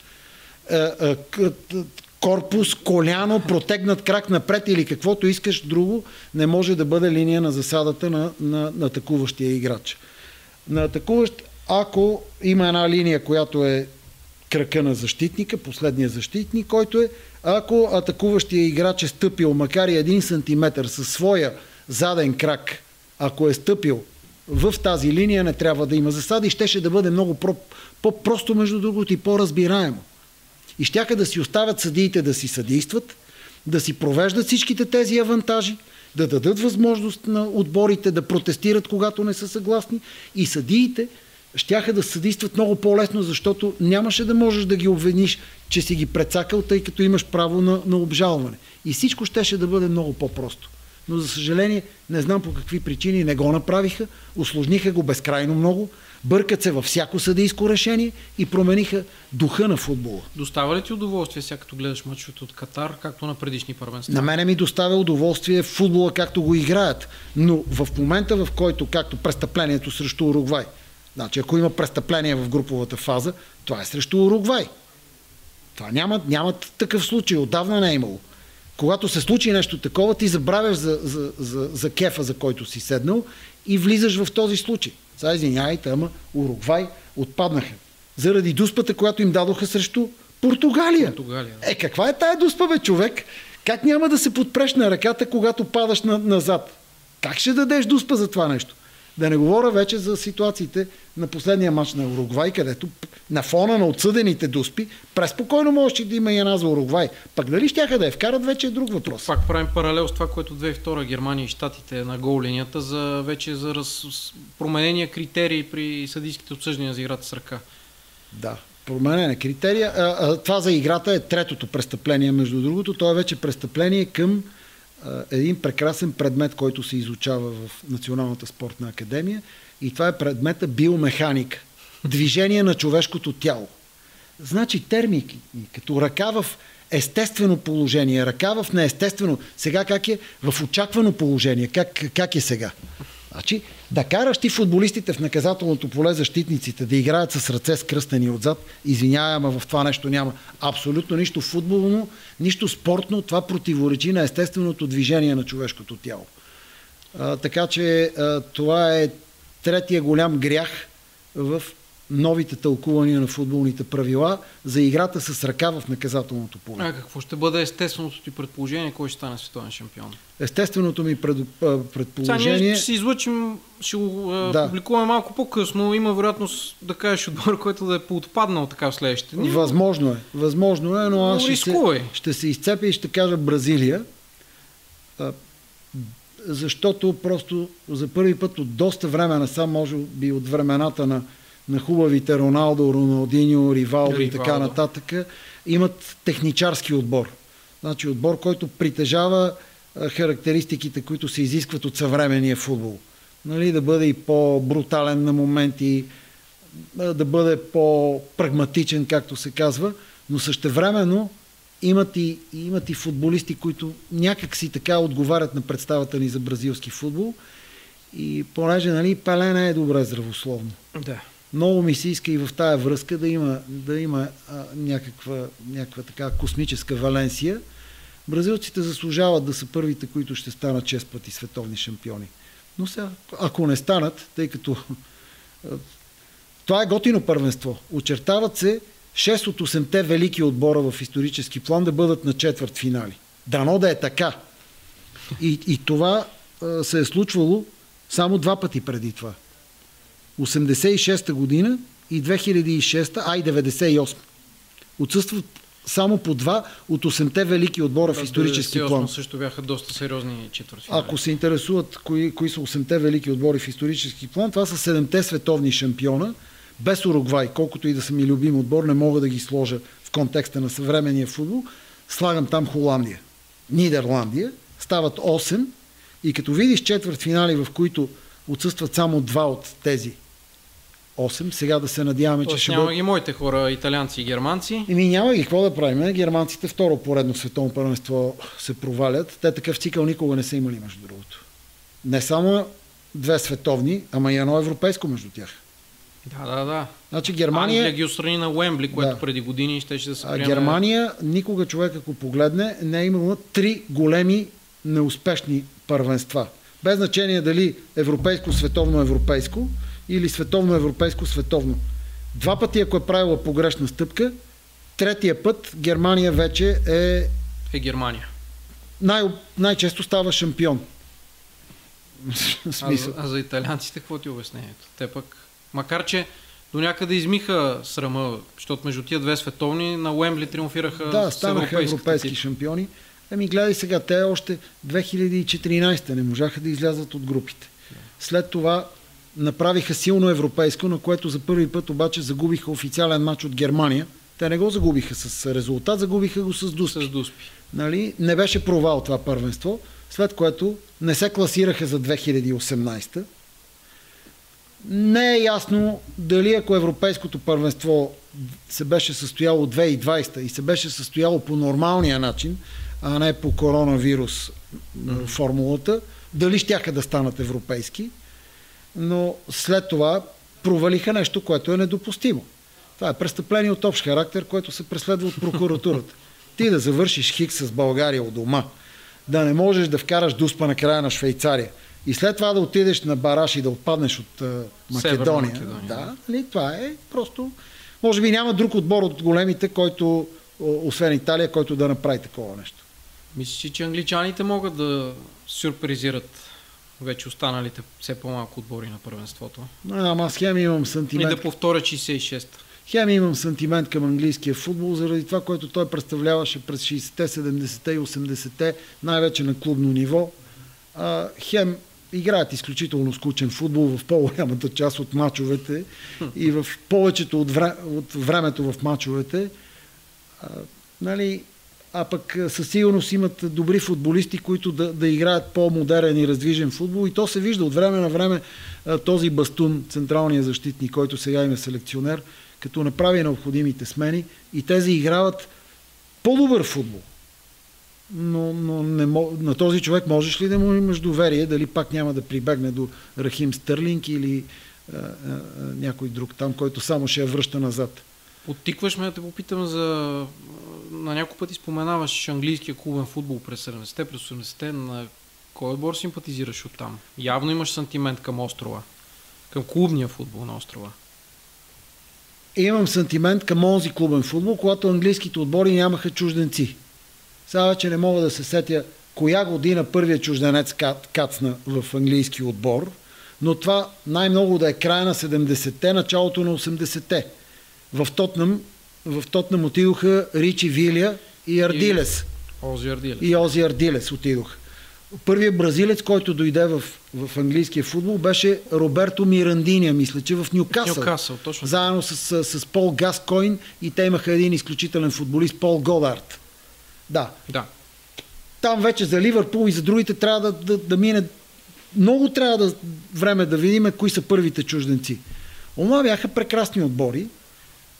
корпус, коляно, протегнат крак напред или каквото искаш друго, не може да бъде линия на засадата на, на, на атакуващия играч. На атакуващ, ако има една линия, която е крака на защитника, последния защитник, който е, ако атакуващия играч е стъпил, макар и един сантиметър със своя заден крак, ако е стъпил в тази линия, не трябва да има засада и щеше да бъде много по-просто, между другото, и по-разбираемо. и щяха да си оставят съдиите да си съдействат, да си провеждат всичките тези авантажи, да дадат възможност на отборите да протестират, когато не са съгласни, и съдиите щяха да съдействат много по-лесно, защото нямаше да можеш да ги обвиниш, че си ги прецакал, тъй като имаш право на, на обжалване. И всичко щеше да бъде много по-просто. Но за съжаление, не знам по какви причини не го направиха, усложниха го безкрайно много, бъркат се във всяко съдийско решение и промениха духа на футбола. Достава ли ти удоволствие сега, като гледаш мачовете от Катар, както на предишни първенства? На мене ми доставя удоволствие футбола, както го играят, но в момента, в който, както престъплението срещу Уругвай, значи ако има престъпление в груповата фаза, това е срещу Уругвай. Това няма, няма такъв случай, отдавна не е имало. Когато се случи нещо такова, ти забравяш за, за, за, за кефа, за който си седнал, и влизаш в този случай. Сега извинявайте, ама Уругвай отпаднаха заради дуспата, която им дадоха срещу Португалия. Португалия да. Е, каква е тая дуспа, бе, човек? Как няма да се подпреш на ръката, когато падаш на, назад? Как ще дадеш дуспа за това нещо? Да не говоря вече за ситуациите на последния мач на Уругвай, където на фона на отсъдените дуспи преспокойно можеше да има и една за Уругвай. Пак дали щяха да я вкарат, вече е друг въпрос. Пак правим паралел с това, което две хиляди и втора Германия и Щатите на гол линията за вече за раз... променения критерии при съдийските обсъждания за играта с ръка. Да, променена критерия. А, а, това за играта е третото престъпление, между другото. То е вече престъпление към един прекрасен предмет, който се изучава в Националната спортна академия, и това е предмета биомеханика. Движение на човешкото тяло. Значи термики, като ръка в естествено положение, ръка в неестествено, сега как е в очаквано положение, как, как е сега. Значи да караш ти футболистите в наказателното поле, защитниците, да играят с ръце скръстени отзад, извинявай, ама в това нещо няма абсолютно нищо футболно, нищо спортно, това противоречи на естественото движение на човешкото тяло. А, така че а, това е третия голям грях в новите тълкувания на футболните правила за играта с ръка в наказателното поле. А какво ще бъде естественото ти предположение, кой ще стане световен шампион? Естественото ми пред, предположение... Сега ние ще си излъчим, ще го да. публикуваме малко по-късно. Има вероятност да кажеш отбор, който да е поотпаднал така в следващите дни. Възможно е. Възможно е, но аз но ще, се, ще се изцепя и ще кажа Бразилия. Защото просто за първи път от доста време насам, може би от времената на на хубавите Роналдо, Роналдиньо, Ривалдо и така нататък, имат техничарски отбор. Значи отбор, който притежава характеристиките, които се изискват от съвременния футбол. Нали, да бъде и по-брутален на моменти, да бъде по-прагматичен, както се казва, но същевременно имат и, имат и футболисти, които някак си така отговарят на представата ни за бразилски футбол, и понеже нали, Пеле не е добре здравословно. Да. Много ми се иска и в тая връзка да има, да има а, някаква, някаква така космическа валенсия. Бразилците заслужават да са първите, които ще станат шест пъти световни шампиони. Но сега, ако не станат, тъй като това е готино първенство. Очертават се шест от осемте велики отбора в исторически план да бъдат на четвърт финали. Дано да е така. И, и това а, се е случвало само два пъти преди това. осемдесет и шеста година и две хиляди и шеста, а и деветдесет и осма. Отсъстват само по два от осемте велики отбора да, в исторически план. Също бяха доста сериозни четвъртфинали. Ако се интересуват кои, кои са осемте велики отбори в исторически план, това са седемте световни шампиона, без Уругвай, колкото и да са ми любим отбор, не мога да ги сложа в контекста на съвременния футбол. Слагам там Холандия, Нидерландия, стават осем, и като видиш четвъртфинали, в които отсъстват само два от тези осем. Сега да се надяваме, тоест, че ще бъдат... няма ги моите хора, италианци и германци. Еми няма ги, какво да правим? Германците второ поредно световно първенство се провалят. Те такъв цикъл никога не са имали, между другото. Не само две световни, ама и едно европейско между тях. Да, да, да. Значи Германия... Англия ги устрани на Уембли, което да. преди години ще, ще се приеме... А Германия, никога човек, ако погледне, не е имала три големи неуспешни първенства. Без значение дали европейско-световно-европейско или световно-европейско-световно. Два пъти, ако е правила погрешна стъпка, третия път Германия вече е... Е Германия. Най- най-често става шампион. А, а за италианците какво ти обяснението? Те пък... Макар, че до някъде измиха срама, защото между тия две световни на Уембли триумфираха с Да, станаха европейски шампиони. Ами гледай сега, те още две хиляди и четиринадесета не можаха да излязат от групите. След това направиха силно европейско, на което за първи път обаче загубиха официален матч от Германия. Те не го загубиха с резултат, загубиха го с дуспи. С дуспи. Нали? Не беше провал това първенство, след което не се класираха за две хиляди и осемнадесета. Не е ясно дали ако европейското първенство се беше състояло две хиляди и двадесета и се беше състояло по нормалния начин, а не по коронавирус формулата, дали щяха да станат европейски, но след това провалиха нещо, което е недопустимо. Това е престъпление от общ характер, което се преследва от прокуратурата. Ти да завършиш хикс с България у дома, да не можеш да вкараш дуспа на края на Швейцария и след това да отидеш на бараж и да отпаднеш от uh, Македония. Македония. Да, нали, това е просто... Може би няма друг отбор от големите, който, освен Италия, който да направи такова нещо. Мислиш, че англичаните могат да сюрпризират вече останалите все по-малко отбори на първенството? А, ама аз хем имам сантимент... И да повторя шейсет и шеста. Хем имам сантимент към английския футбол, заради това, което той представляваше през шейсетте, седемдесетте и осемдесетте, най-вече на клубно ниво. А, хем играят изключително скучен футбол в по-голямата част от мачовете и в повечето от, вре... от времето в мачовете. А, нали... а пък със сигурност имат добри футболисти, които да, да играят по-модерен и раздвижен футбол и то се вижда от време на време този Бастун, централния защитник, който сега им е селекционер, като направи необходимите смени и тези играват по-добър футбол. Но, но не мож... на този човек можеш ли да му имаш доверие, дали пак няма да прибегне до Рахим Стърлинг или а, а, а, някой друг там, който само ще я връща назад. Оттикваш ме да те попитам за... На няколко пъти споменаваш английския клубен футбол през седемдесетте, през осемдесетте. На кой отбор симпатизираш оттам? Явно имаш сантимент към острова. Към клубния футбол на острова. Имам сантимент към онзи клубен футбол, когато английските отбори нямаха чужденци. Сега вече не мога да се сетя коя година първият чужденец кацна в английски отбор, но това най-много да е края на седемдесетте, началото на осемдесетте. В Тотнъм, в Тотнъм отидоха Ричи Вилия и Ардилес. И Ози Ардилес. И Ози Ардилес отидоха. Първият бразилец, който дойде в, в английския футбол, беше Роберто Мирандиня, мисля, че в Нюкасъл. Нюкасъл, точно. Заедно с, с, с Пол Гаскойн и те имаха един изключителен футболист, Пол Голард. Да. Да. Там вече за Ливърпул и за другите трябва да, да, да мине... Много трябва да, време да видим кои са първите чужденци. Ома бяха прекрасни отбори.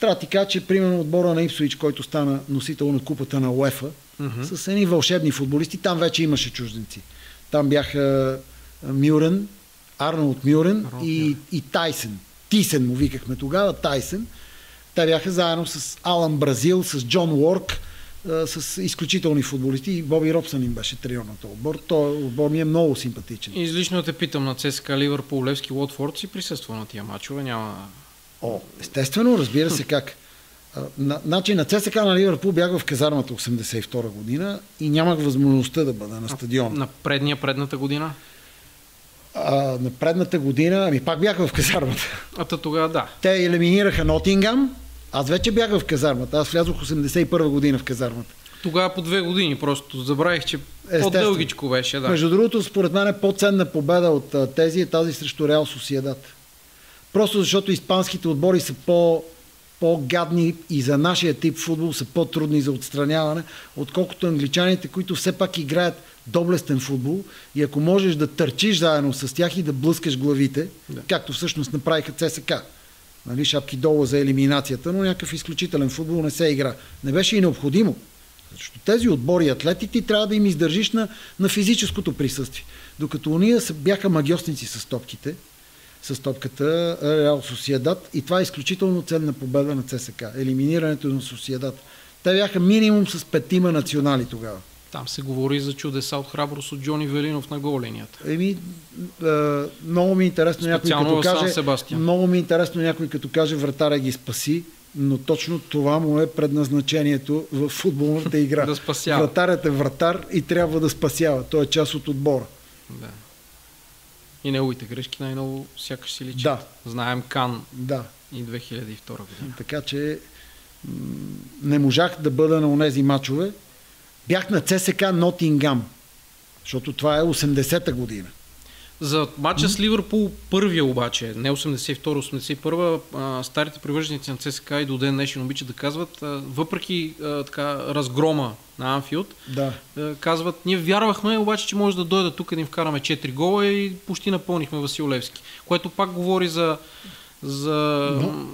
Трябва да ти кажа, че примерно отбора на Ипсвич, който стана носител на купата на УЕФА, mm-hmm. с едни вълшебни футболисти, там вече имаше чужденци. Там бяха Мюрен, Арнолд Мюрен Рок, и, и Тайсен. Тисен му викахме тогава, Тайсен. Те бяха заедно с Алан Бразил, с Джон Уорк, с изключителни футболисти и Боби Робсън им беше треньор на този отбор. Той отбор ми е много симпатичен. Излично те питам на ЦСКА, Ливърпул, Левски, Уотфорд си присъства на тия мачове, няма... О, естествено, разбира се как. На, значи на ЦСКА на Ливърпул бях в казармата осемдесет и втора година и нямах възможността да бъда на стадион. На предния, предната година? А, на предната година, ами пак бях в казармата. А тогава да. Те елиминираха Нотингам, аз вече бях в казармата, аз влязох осемдесет и първа година в казармата. Тогава по две години просто забравих, че по-дългичко беше. Да. Между другото, според мен е по-ценна победа от тези е тази срещу Реал Сосиедад. Просто защото испанските отбори са по, по-гадни и за нашия тип футбол са по-трудни за отстраняване, отколкото англичаните, които все пак играят доблестен футбол и ако можеш да търчиш заедно с тях и да блъскаш главите, да. Както всъщност направиха ЦСКА. Нали, шапки долу за елиминацията, но някакъв изключителен футбол не се игра. Не беше и необходимо. Защото тези отбори и атлетите трябва да им издържиш на, на физическото присъствие. Докато уния бяха магиосници с топките, с топката Реал Сосиедад и това е изключително ценна победа на ЦСКА. Елиминирането на Сосиедад. Те бяха минимум с петима национали тогава. Там се говори за чудеса от храброст от Джони Велинов на гол линията. Еми, е, много ми е интересно някой като каже, много ми е интересно някой като каже вратаря ги спаси, но точно това му е предназначението в футболната игра. Да спасява. Вратарят е вратар и трябва да спасява. Той е част от отбора. Да. И неговите грешки най-ново сякаш си личат. Да. Знаем Кан. Да. И две хиляди и втора година. Така че не можах да бъда на онези мачове. Бях на ЦСК Нотингам, защото това е осемдесета година. За мача с Ливърпул първия обаче, не осемдесет и втора осемдесет и първа, старите привърженици на ЦСКА и до ден днешен обичат да казват, въпреки така разгрома на Анфилд, да, казват, ние вярвахме обаче, че може да дойде тук и да им вкараме четири гола и почти напълнихме Васил Левски, което пак говори за, за, но...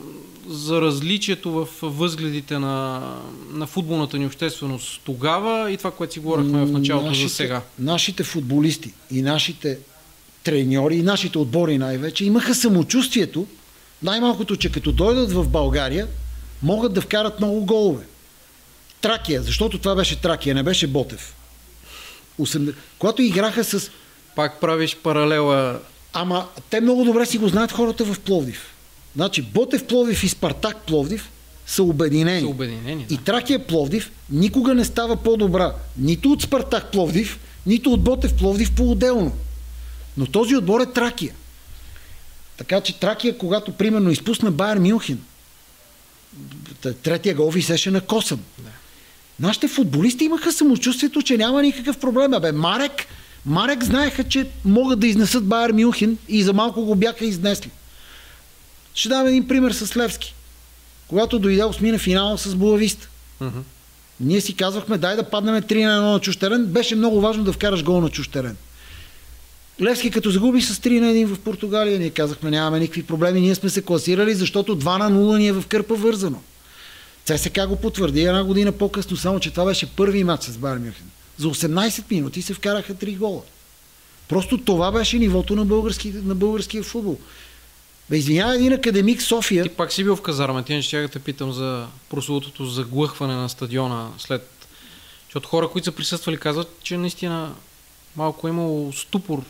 за различието в възгледите на, на футболната ни общественост тогава и това, което си говорихме в началото нашите, за сега. Нашите футболисти и нашите треньори и нашите отбори най-вече имаха самочувствието, най-малкото, че като дойдат в България, могат да вкарат много голове. Тракия, защото това беше Тракия, не беше Ботев. осемдесет Когато играха с... Пак правиш паралела... Ама те много добре си го знаят хората в Пловдив. Значи Ботев Пловдив и Спартак Пловдив са обединени. Са обединени, да. И Тракия Пловдив никога не става по-добра нито от Спартак Пловдив, нито от Ботев Пловдив по-отделно. Но този отбор е Тракия. Така че Тракия, когато примерно изпусна Байер Мюнхен, третия гол висеше на косъм. Да. Нашите футболисти имаха самочувствието, че няма никакъв проблем. Абе, Марек, Марек знаеха, че могат да изнесат Байер Мюнхен и за малко го бяха изнесли. Ще дам един пример с Левски. Когато дойде осмина финала с Булавист. Uh-huh. Ние си казвахме, дай да паднем три на едно на Чущерен. Беше много важно да вкараш гол на Чущерен. Левски като загуби с три на едно в Португалия, ние казахме, нямаме никакви проблеми, ние сме се класирали, защото два на нула ни е в кърпа вързано. ЦСКА го потвърди една година по-късно, само че това беше първи матч с Байер Мюнхен. За осемнайсет минути се вкараха три гола. Просто това беше нивото на, български, на българския футбол. Бе, извинява, един академик София... Ти пак си бил в казарма, ти не ще я те питам за прословутото заглъхване на стадиона след... Защото хора, които са присъствали, казват, че наистина малко е имало ступор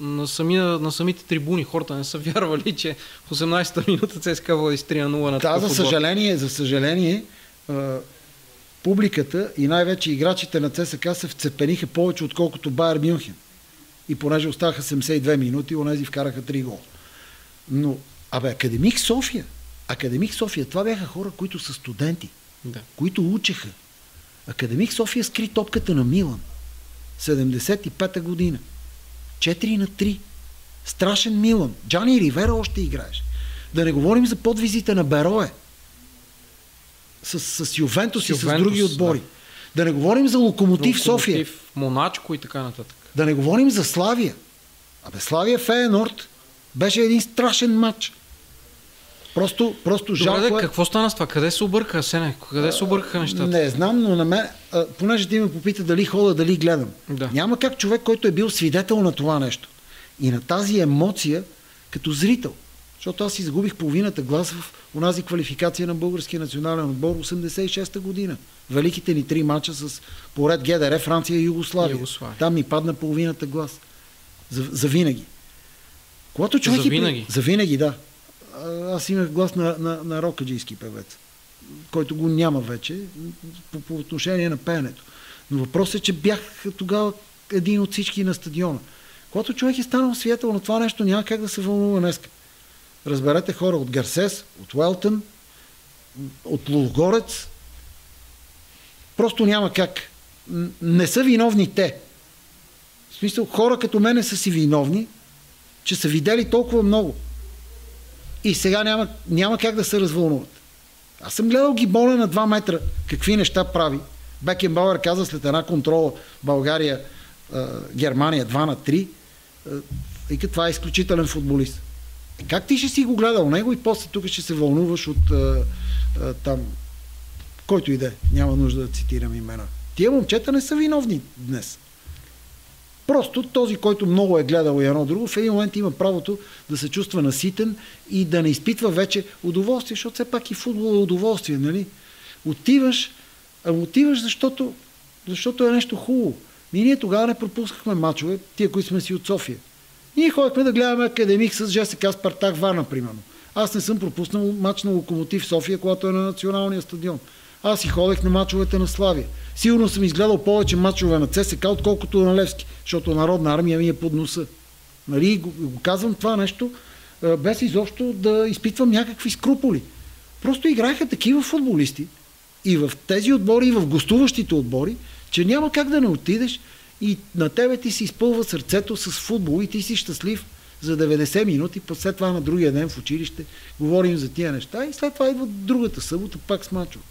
на, самия, на самите трибуни. Хората не са вярвали, че в осемнайсета минута ЦСКА води с три на нула на да, такъв за съжаление, за съжаление а, публиката и най-вече играчите на ЦСКА се вцепениха повече, отколкото Байер Мюнхен. И понеже оставаха седемдесет и две минути, онези вкараха три гола. Но, абе, Академик София, Академик София, това бяха хора, които са студенти, да, които учеха. Академик София скри топката на Милан. седемдесет и пета година. четири на три. Страшен Милан. Джани Ривера още играеш. Да не говорим за подвизите на Берое. С, с Ювентус и Ювентус, с други отбори. Да, да не говорим за Локомотив, Локомотив София. Моначко и така нататък. Да не говорим за Славия. Абе, Славия Фейенорд беше един страшен матч. Просто, просто жалко е. Какво стана с това? Къде се обърка, Асене? Къде се объркаха нещата? Не знам, но на мен, а, понеже ти ме попита дали хода, дали гледам. Да. Няма как човек, който е бил свидетел на това нещо и на тази емоция като зрител. Защото аз изгубих половината глас в онази квалификация на българския национален отбор осемдесет и шеста година. Великите ни три мача с поред ГДР, Франция и Югославия. Югославия. Там ни падна половината глас. За, за винаги. Когато човек... За винаги? За винаги, да. Аз имах глас на, на, на рокаджийски певец, който го няма вече по, по отношение на пеенето. Но въпросът е, че бях тогава един от всички на стадиона. Когато човек е станал свидетел на това нещо, няма как да се вълнува днес. Разберете хора от Гарсес, от Уелтън, от Пловдивгорец. Просто няма как. Не са виновни те. В смисъл, хора като мене са си виновни, че са видели толкова много. И сега няма, няма как да се развълнуват. Аз съм гледал Гибона на два метра. Какви неща прави. Бекенбауер каза след една контрола България, е, Германия два на три. Е, това е изключителен футболист. Е, как ти ще си го гледал него и после тук ще се вълнуваш от е, е, там, който иде. Няма нужда да цитирам имена. Тия момчета не са виновни днес. Просто този, който много е гледал и едно друго, в един момент има правото да се чувства наситен и да не изпитва вече удоволствие, защото все пак и футбол е удоволствие, нали? Отиваш, а отиваш, защото, защото е нещо хубаво. И ние тогава не пропускахме мачове, тия, които сме си от София. Ние ходихме да гледаме Академик с ЖСК Спартак Варна, примерно. Аз не съм пропуснал мач на Локомотив София, когато е на националния стадион. Аз си ходех на мачовете на Славия. Сигурно съм изгледал повече мачове на ЦСКА, отколкото на Левски, защото Народна армия ми е под носа. Нали? Го, го казвам това нещо без изобщо да изпитвам някакви скрупули. Просто играеха такива футболисти и в тези отбори, и в гостуващите отбори, че няма как да не отидеш и на тебе ти се изпълва сърцето с футбол и ти си щастлив за деветдесет минути, пък след това на другия ден в училище говорим за тия неща и след това идва другата събота пак с мачове.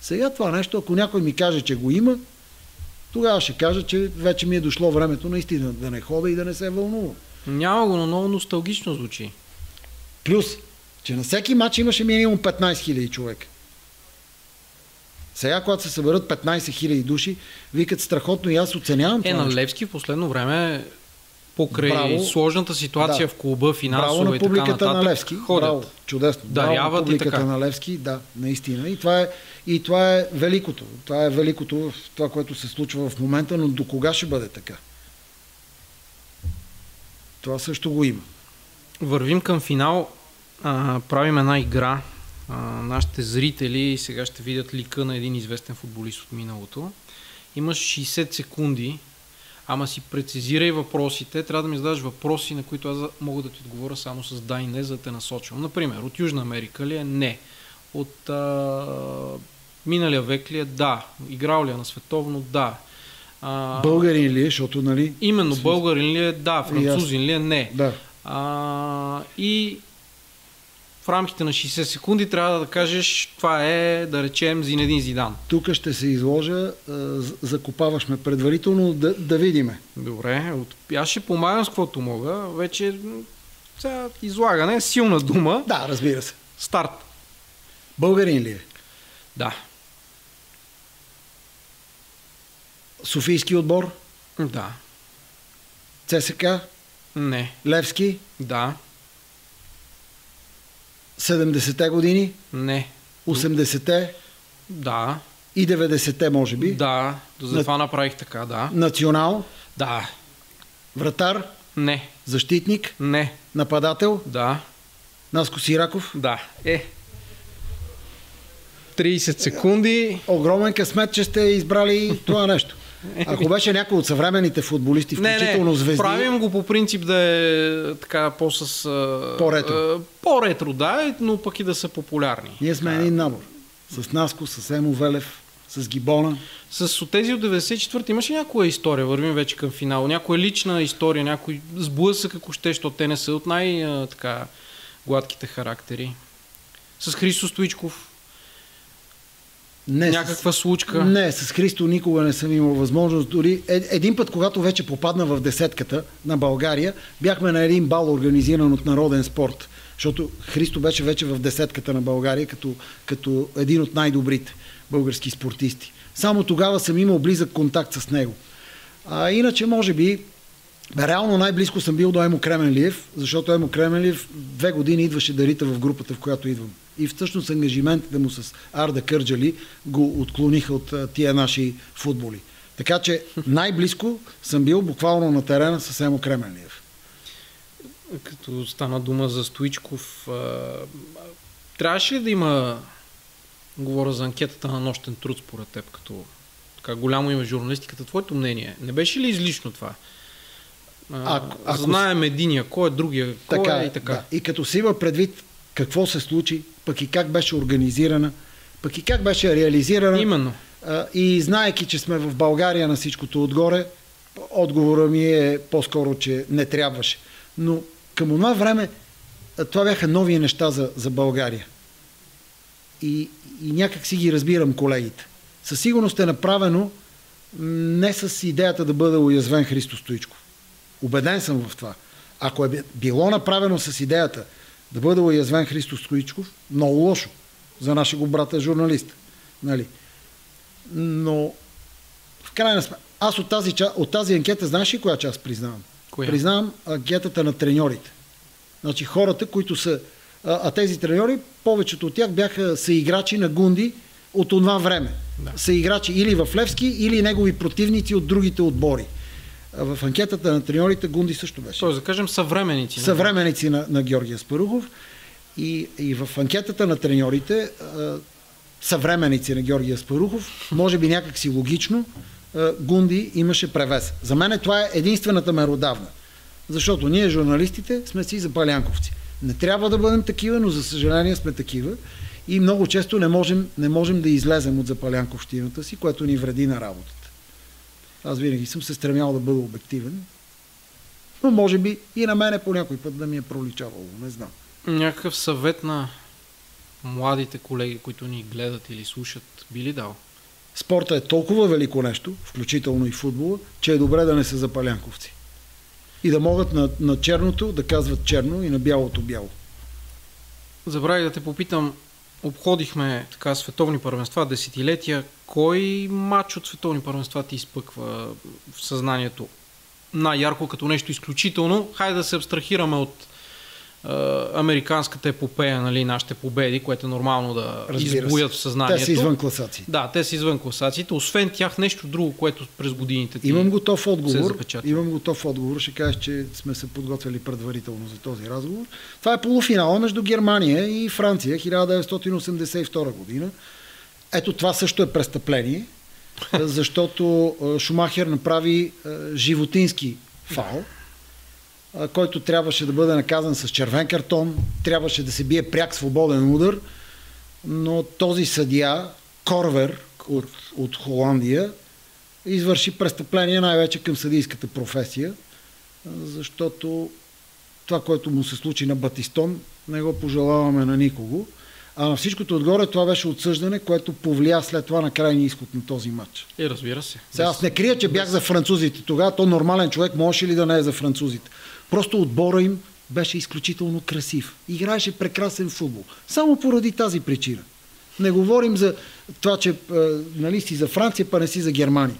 Сега това нещо, ако някой ми каже, че го има, тогава ще кажа, че вече ми е дошло времето наистина да не хода и да не се вълнувам. Няма го, но много носталгично звучи. Плюс, че на всеки матч имаше минимум петнайсет хиляди човека. Сега, когато се съберат петнайсет хиляди души, викат страхотно и аз оценявам това. Е, на Левски в последно време, покрай браво, сложната ситуация да, в клуба, финансово и така нататък, браво на публиката на Левски, ходят, браво, чудесно. Браво на публиката на Левски, да, наистина. И това е, и това е великото. Това е великото в това, което се случва в момента, но до кога ще бъде така? Това също го има. Вървим към финал. А, правим една игра. А, нашите зрители сега ще видят лика на един известен футболист от миналото. Имаш шейсет секунди, ама си прецизирай въпросите. Трябва да ми задаваш въпроси, на които аз мога да ти отговоря само с да и не, за да те насочвам. Например, от Южна Америка ли е? Не. От а, миналия век ли е? Да. Играл ли е на световно? Да. А, българин ли е? Защото, нали... Именно, българин ли е? Да. Французин ли е? Не. Да. А, и в рамките на шейсет секунди трябва да кажеш, това е, да речем, Зинедин Зидан. Тук ще се изложа, закопаваш ме предварително, да, да видиме. Добре, аз ще помагам с каквото мога, вече сега излагане, силна дума. Да, разбира се. Старт. Българин ли е? Да. Софийски отбор? Да. ЦСКА? Не. Левски? Да. седемдесетте години? Не. осемдесетте? Да. И деветдесетте може би? Да. За това На... направих така, да. Национал? Да. Вратар? Не. Защитник? Не. Нападател? Да. Наско Сираков? Да. Е. трийсет секунди. Огромен късмет, че сте избрали това нещо. Ако беше някой от съвременните футболисти, включително не, не, звезди... Правим го по принцип да е така по-с... По-ретро. По-ретро, да, но пък и да са популярни. Ние сме един набор. С Наско, с Емо Велев, с Гибона. С от тези от деветдесет и четвърта имаш ли някоя история? Вървим вече към финал. Някоя лична история, някой сблъсък, ако ще, защото те не са от най-гладките характери. С Христо Стоичков. Не, някаква с, случка. Не, с Христо никога не съм имал възможност. Дори един път, когато вече попадна в десетката на България, бяхме на един бал, организиран от Народен спорт. Защото Христо беше вече в десетката на България като, като един от най-добрите български спортисти. Само тогава съм имал близък контакт с него. А, иначе, може би, реално най-близко съм бил до Емо Кременлиев, защото Емо Кременлиев две години идваше да рита в групата, в която идвам. И всъщност ангажиментите му с Арда Кърджали го отклониха от тия наши футболи. Така че най-близко съм бил буквално на терена с Емо Кременлиев. Като стана дума за Стоичков, трябваше ли да има, говоря за анкетата на Нощен труд според теб, като така голямо име журналистиката, твоето мнение, не беше ли излишно това? А, ако... Знаем единия, кой е другия, кой така, е и така. Да. И като си има предвид какво се случи, пък и как беше организирана, пък и как беше реализирана. Именно. А, и знаеки, че сме в България на всичкото отгоре, отговорът ми е по-скоро, че не трябваше. Но към това време това бяха нови неща за, за България. И, и някак си ги разбирам колегите. Със сигурност е направено не с идеята да бъде уязвен Христо Стоичков. Убеден съм в това. Ако е било направено с идеята да бъде уязвен Христо Стоичков, много лошо за нашего брата журналист. Нали? Но в крайна сметка, аз от тази, от тази анкета, знаеш ли коя част признавам? Коя? Признавам анкетата на треньорите. Значи хората, които са... А, а тези треньори, повечето от тях бяха съиграчи на гунди от това време. Да. Съиграчи или в Левски, или негови противници от другите отбори. В анкетата на треньорите Гунди също беше. Тоест, да кажем, съвременици. Съвременици на, на Георги Аспарухов. И, и в анкетата на треньорите съвременици на Георги Аспарухов, може би някакси логично, Гунди имаше превес. За мен това е единствената меродавна. Защото ние, журналистите, сме си запалянковци. Не трябва да бъдем такива, но за съжаление сме такива и много често не можем, не можем да излезем от запалянковщината си, което ни вреди на работата. Аз винаги съм се стремял да бъда обективен, но може би и на мене по някой път да ми е проличавало, не знам. Някакъв съвет на младите колеги, които ни гледат или слушат, би ли дал? Спорта е толкова велико нещо, включително и футбола, че е добре да не са запалянковци. И да могат на, на черното да казват черно и на бялото бяло. Забравих да те попитам, обходихме така световни първенства, десетилетия. Кой матч от световни първенства ти изпъква в съзнанието най-ярко като нещо изключително? Хайде да се абстрахираме от е, американската епопея, нали, нашите победи, което е нормално да избуят в съзнанието. Те са извън класациите. Да, те са извън класациите. Освен тях нещо друго, което през годините ти Имам готов отговор. Имам готов отговор. Ще кажеш, че сме се подготвили предварително за този разговор. Това е полуфинала между Германия и Франция, хиляда деветстотин осемдесет и втора година. Ето това също е престъпление, защото Шумахер направи животински фаул, който трябваше да бъде наказан с червен картон, трябваше да се бие пряк свободен удар, но този съдия, Корвер от, от Холандия, извърши престъпление най-вече към съдийската професия, защото това, което му се случи на Батистон, не го пожелаваме на никого. А на всичкото отгоре това беше отсъждане, което повлия след това на крайния изход на този матч. И разбира се. Сега аз не крия, че бях за французите. Тогава то нормален човек можеше ли да не е за французите. Просто отбора им беше изключително красив. Играеше прекрасен футбол. Само поради тази причина. Не говорим за това, че нали, си за Франция, па не си за Германия.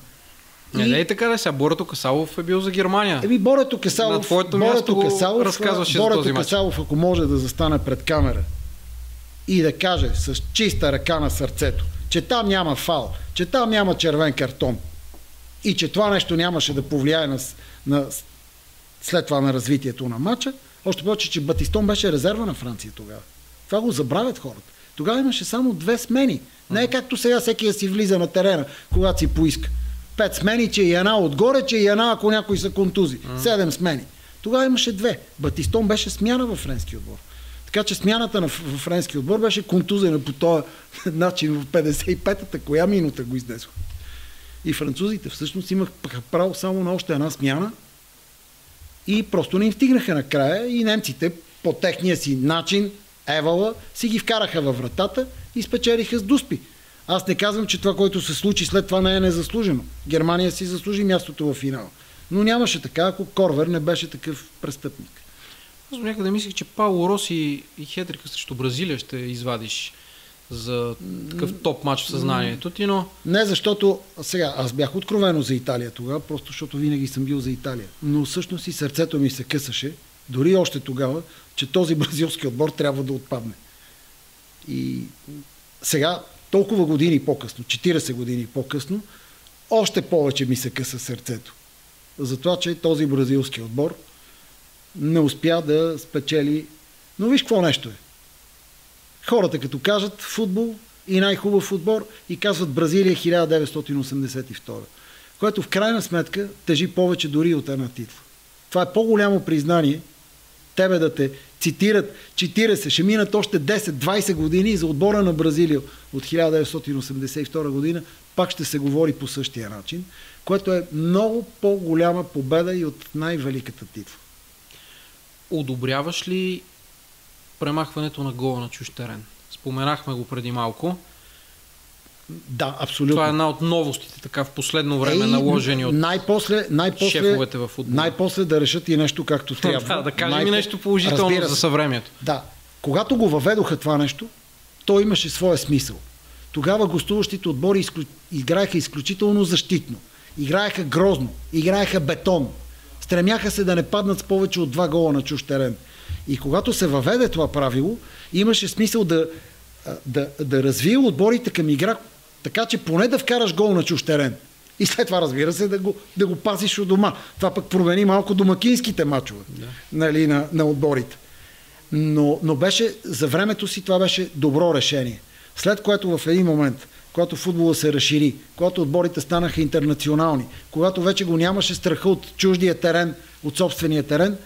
Не, не е така да сега. Борето Касалов е бил за Германия. Еми, Борето Касалов, Борето Касалов, Борето Касалов, ако може да застане пред камера и да каже с чиста ръка на сърцето, че там няма фал, че там няма червен картон и че това нещо нямаше да повлияе на, на, след това на развитието на матча, още повече, че Батистон беше резерва на Франция тогава. Това го забравят хората. Тогава имаше само две смени. Не е както сега всеки да си влиза на терена, когато си поиска. Пет смени, че и една отгоре, че и една, ако някой са контузи. Седем смени. Тогава имаше две. Батистон беше смяна във френски отбор. Така че смяната на френския отбор беше контузена по този начин в петдесет и петата, коя минута го изнесох. И французите всъщност имах право само на още една смяна и просто не им стигнаха накрая и немците по техния си начин, евала, си ги вкараха във вратата и спечелиха с дуспи. Аз не казвам, че това, което се случи след това не е незаслужено. Германия си заслужи мястото във финала. Но нямаше така, ако Корвер не беше такъв престъпник. Аз някъде мислих, че Пауло Роси и Хедрика срещу Бразилия ще извадиш за такъв топ матч в съзнанието ти, но... Не, защото сега аз бях откровено за Италия тогава, просто защото винаги съм бил за Италия. Но всъщност и сърцето ми се късаше, дори още тогава, че този бразилски отбор трябва да отпадне. И сега, толкова години по-късно, четиридесет години по-късно, още повече ми се къса сърцето. Затова, че този бразилски отбор не успя да спечели. Но виж какво нещо е. Хората като кажат футбол и най-хубав отбор и казват Бразилия хиляда деветстотин осемдесет и втора. Което в крайна сметка тежи повече дори от една титла. Това е по-голямо признание тебе да те цитират четиридесет, ще минат още десет-двадесет години за отбора на Бразилия от хиляда деветстотин осемдесет и втора година пак ще се говори по същия начин, което е много по-голяма победа и от най-великата титла. Одобряваш ли премахването на гола на чужд терен? Споменахме го преди малко. Да, абсолютно. Това е една от новостите така в последно време, Ей, наложени от най-после, най-после, шефовете в футбола. Най-после да решат и нещо както трябва. Да, да кажем най-по... и нещо положително за съвремието. Да. Когато го въведоха това нещо, то имаше своя смисъл. Тогава гостуващите отбори изклю... играеха изключително защитно. Играеха грозно. Играеха бетонно. Стремяха се да не паднат с повече от два гола на чужд терен. И когато се въведе това правило, имаше смисъл да, да, да развие отборите към игра, така че поне да вкараш гол на чужд терен. И след това, разбира се, да го, да го пасиш от дома. Това пък промени малко домакинските мачове, да, нали, на, на отборите. Но, но беше, за времето си това беше добро решение. След което в един момент, когато футбола се разшири, когато отборите станаха интернационални, когато вече го нямаше страха от чуждия терен, от собствения терен,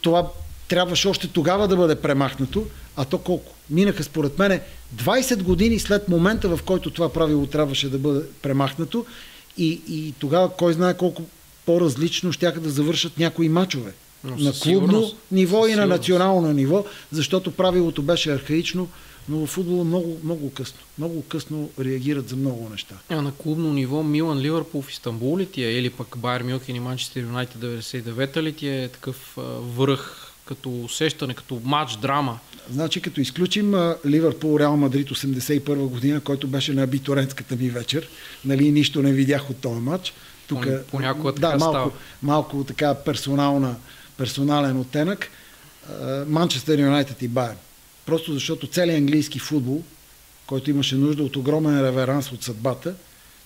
това трябваше още тогава да бъде премахнато, а то колко? Минаха според мене двайсет години след момента, в който това правило трябваше да бъде премахнато, и, и тогава кой знае колко по-различно щяха да завършат някои мачове. Но на клубно ниво и на национално ниво, защото правилото беше архаично, но в футбола много, много късно. Много късно реагират за много неща. А на клубно ниво Милан Ливърпул в Истанбул ли ти е? Или пък Байер Мюнхен и Манчестър Юнайтед деветдесет и девета ли ти е такъв връх като усещане, като матч, драма? Значи като изключим Ливърпул Реал Мадрид осемдесет и първа година, който беше на абитуренската ми вечер, нали, нищо не видях от този матч. Тук, понякога така да, малко, става. Малко така персонална, персонален оттенък. Манчестър Юнайтед и Байер. Просто защото целият английски футбол, който имаше нужда от огромен реверанс от съдбата,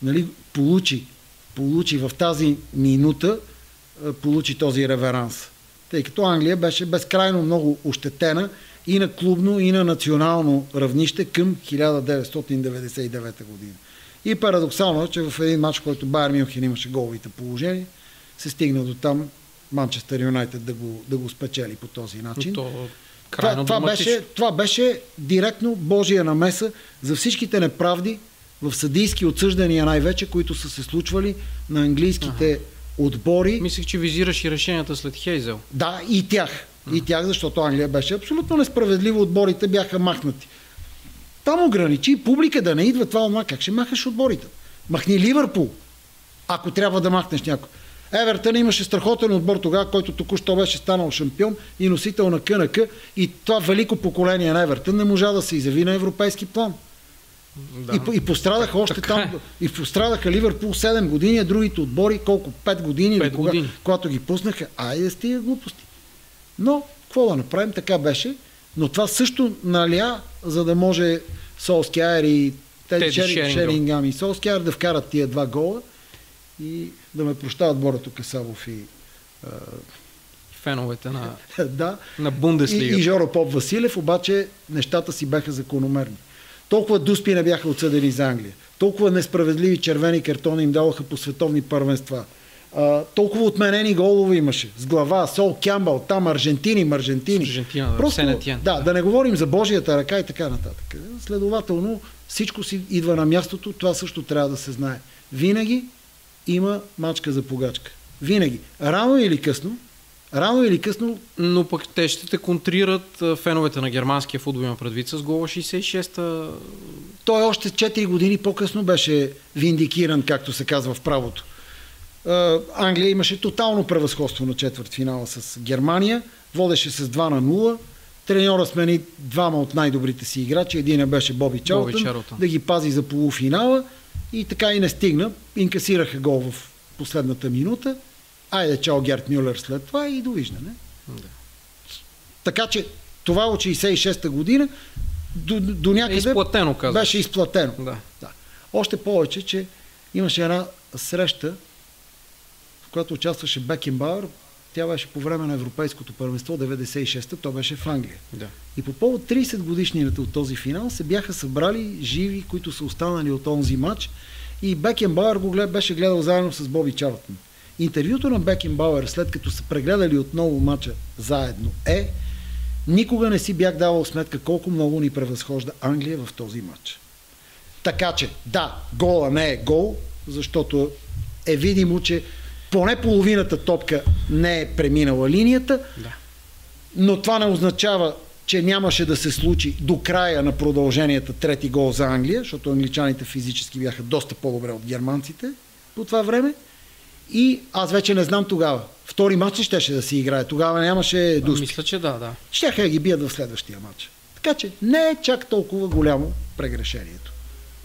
нали, получи, получи в тази минута, получи този реверанс. Тъй като Англия беше безкрайно много ощетена и на клубно, и на национално равнище към хиляда деветстотин деветдесет и девета година. И парадоксално е, че в един матч, който Байер Мюнхен имаше головите положения, се стигна до там Манчестър Юнайтед да го, да го спечели по този начин. Това, това, беше, това беше директно Божия намеса за всичките неправди в съдийски отсъждания най-вече, които са се случвали на английските ага. отбори. Мислех, че визираш и решенията след Хейзел. Да, и тях. Ага. И тях, защото Англия беше абсолютно несправедливо. Отборите бяха махнати. Там ограничи публика да не идва това ума. Как ще махаш отборите? Махни Ливърпул, ако трябва да махнеш някой. Евертън имаше страхотен отбор тогава, който току-що беше станал шампион и носител на КНК, и това велико поколение на Евертън не можа да се изяви на европейски план. Да. И, и пострадаха още така там, е. И пострадаха Ливърпул седем години, а другите отбори колко? пет години, пет кога, години. Когато ги пуснаха, айде с тия глупости. Но, какво да направим, така беше, но това също наля, за да може Солскяер и Теди Шерингам и Солскяер да вкарат тия два гола и да ме прощават Борето Касабов и а... феновете на, да, на Бундеслига. И, и Жоро Поп Василев, обаче нещата си бяха закономерни. Толкова дуспи не бяха отсъдени за Англия. Толкова несправедливи червени картони им даваха по световни първенства. А, толкова отменени голове имаше. С глава, Сол Кямбъл, там Аржентини, Маржентини. Аржентина, просто, да, да, да не говорим за Божията ръка и така нататък. Следователно всичко си идва на мястото. Това също трябва да се знае. Винаги има мачка за погачка. Винаги. Рано или късно, рано или късно... Но пък те ще те контрират, феновете на германския футбол има предвид, с гола шейсет и шеста... Той още четири години по-късно беше виндикиран, както се казва в правото. Англия имаше тотално превъзходство на четвъртфинала с Германия, водеше с два на нула, треньора смени двама от най-добрите си играчи, един беше Боби Чарлтън, да ги пази за полуфинала. И така и не стигна. Инкасираха гол в последната минута. Айде, чао Герт Мюлер след това и довиждане. Да. Така че това от шейсет и шеста година до, до някъде е изплатено, беше изплатено. Да. Да. Още повече, че имаше една среща, в която участваше Бекенбауер. Тя беше по време на Европейското първенство деветдесет и шеста, то беше в Англия. Да. И по повод трийсет годишнината от този финал се бяха събрали живи, които са останали от онзи матч, и Бекенбауер го глед, беше гледал заедно с Боби Чарлтън. Интервюто на Бекенбауер, след като са прегледали отново матча заедно, е: никога не си бях давал сметка колко много ни превъзхожда Англия в този матч. Така че, да, гола не е гол, защото е видимо, че поне половината топка не е преминала линията, да, но това не означава, че нямаше да се случи до края на продълженията трети гол за Англия, защото англичаните физически бяха доста по-добре от германците по това време. И аз вече не знам тогава. Втори матч ли щеше да се играе? Тогава нямаше дуспи. Мисля, че да, да. Щяха да ги бият в следващия матч. Така че не е чак толкова голямо прегрешението.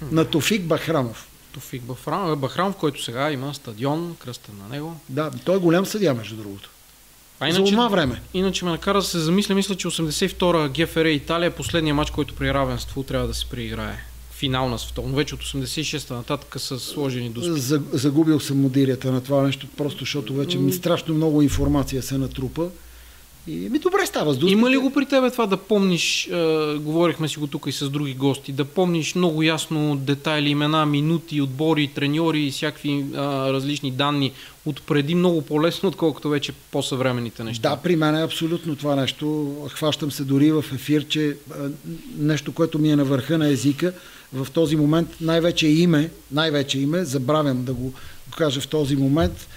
М-м. На Тофик Бахрамов. Тофик Бахрам, Бахрам, в който сега има стадион, кръстен на него. Да, той е голям съдия, между другото. А иначе, за това време. Иначе ме накара да се замисля, мисля, че осемдесет и втора ГФР Италия е последният матч, който при равенство трябва да се преиграе. Финал на световно. Вече от осемдесет и шеста нататък са сложени дуспи. Загубил съм модирията на това нещо, просто защото вече ми страшно много информация се натрупа. И ми добре става с дуспите. Има ли го при тебе това да помниш, е, говорихме си го тук и с други гости, да помниш много ясно детайли, имена, минути, отбори, треньори и всякакви е, различни данни отпреди много по-лесно, отколкото вече по-съвременните неща? Да, при мен е абсолютно това нещо. Хващам се дори в ефир, че е, нещо, което ми е на върха на езика, в този момент най-вече име, най-вече име, забравям да го кажа в този момент.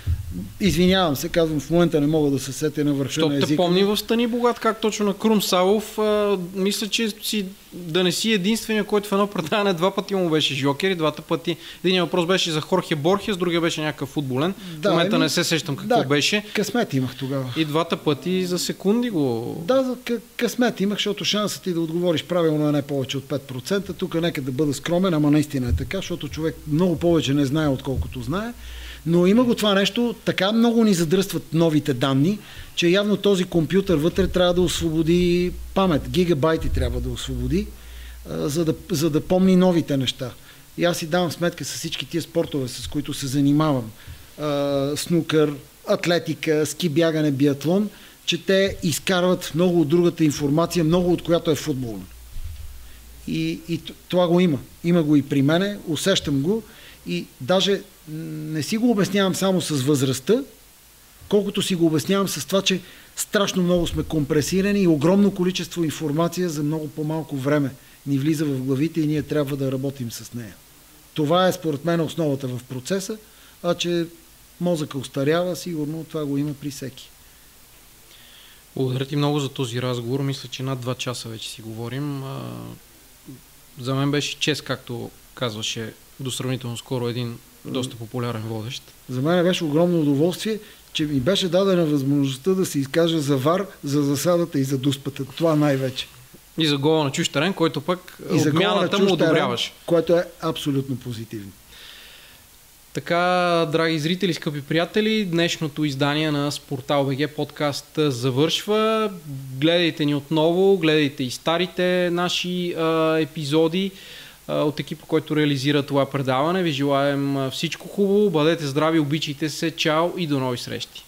Извинявам се, казвам, в момента не мога да се сетя на върха на езика. Защото те помни в Стани Богат, как точно на Крумсалов. А, мисля, че си, да не си единствения, който в едно предаване два пъти му беше жокер и двата пъти. Единият въпрос беше за Хорхе Борхес, другия беше някакъв футболен. Да, в момента ми... не се сещам какво да, беше. Късмет имах тогава. И двата пъти за секунди го... Да, за късмет имах, защото шансът ти да отговориш правилно е не повече от пет процента. Тук нека да бъда скромен, ама наистина е така, защото човек много повече не знае, отколкото знае. Но има го това нещо, така много ни задръстват новите данни, че явно този компютър вътре трябва да освободи памет, гигабайти трябва да освободи, за да, за да помни новите неща. И аз си давам сметка с всички тия спортове, с които се занимавам, снукър, атлетика, ски бягане, биатлон, че те изкарват много от другата информация, много от която е футболна. И, и това го има. Има го и при мене, усещам го и даже не си го обяснявам само с възрастта, колкото си го обяснявам с това, че страшно много сме компресирани и огромно количество информация за много по-малко време ни влиза в главите и ние трябва да работим с нея. Това е според мен основата в процеса, а че мозъка остарява, сигурно това го има при всеки. Благодаря ти много за този разговор. Мисля, че над два часа вече си говорим. За мен беше чест, както казваше до сравнително скоро един доста популярен водещ. За мен беше огромно удоволствие, че ми беше дадена възможността да се изкажа за ВАР, за засадата и за дуспата. Това най-вече. И за гола на чужд терен, който пък и отмяната му одобряваш. Което е абсолютно позитивно. Така, драги зрители, скъпи приятели, днешното издание на Спортал.бг подкаст завършва. Гледайте ни отново, гледайте и старите наши а, епизоди. От екипа, който реализира това предаване, ви желаем всичко хубаво, бъдете здрави, обичайте се, чао и до нови срещи!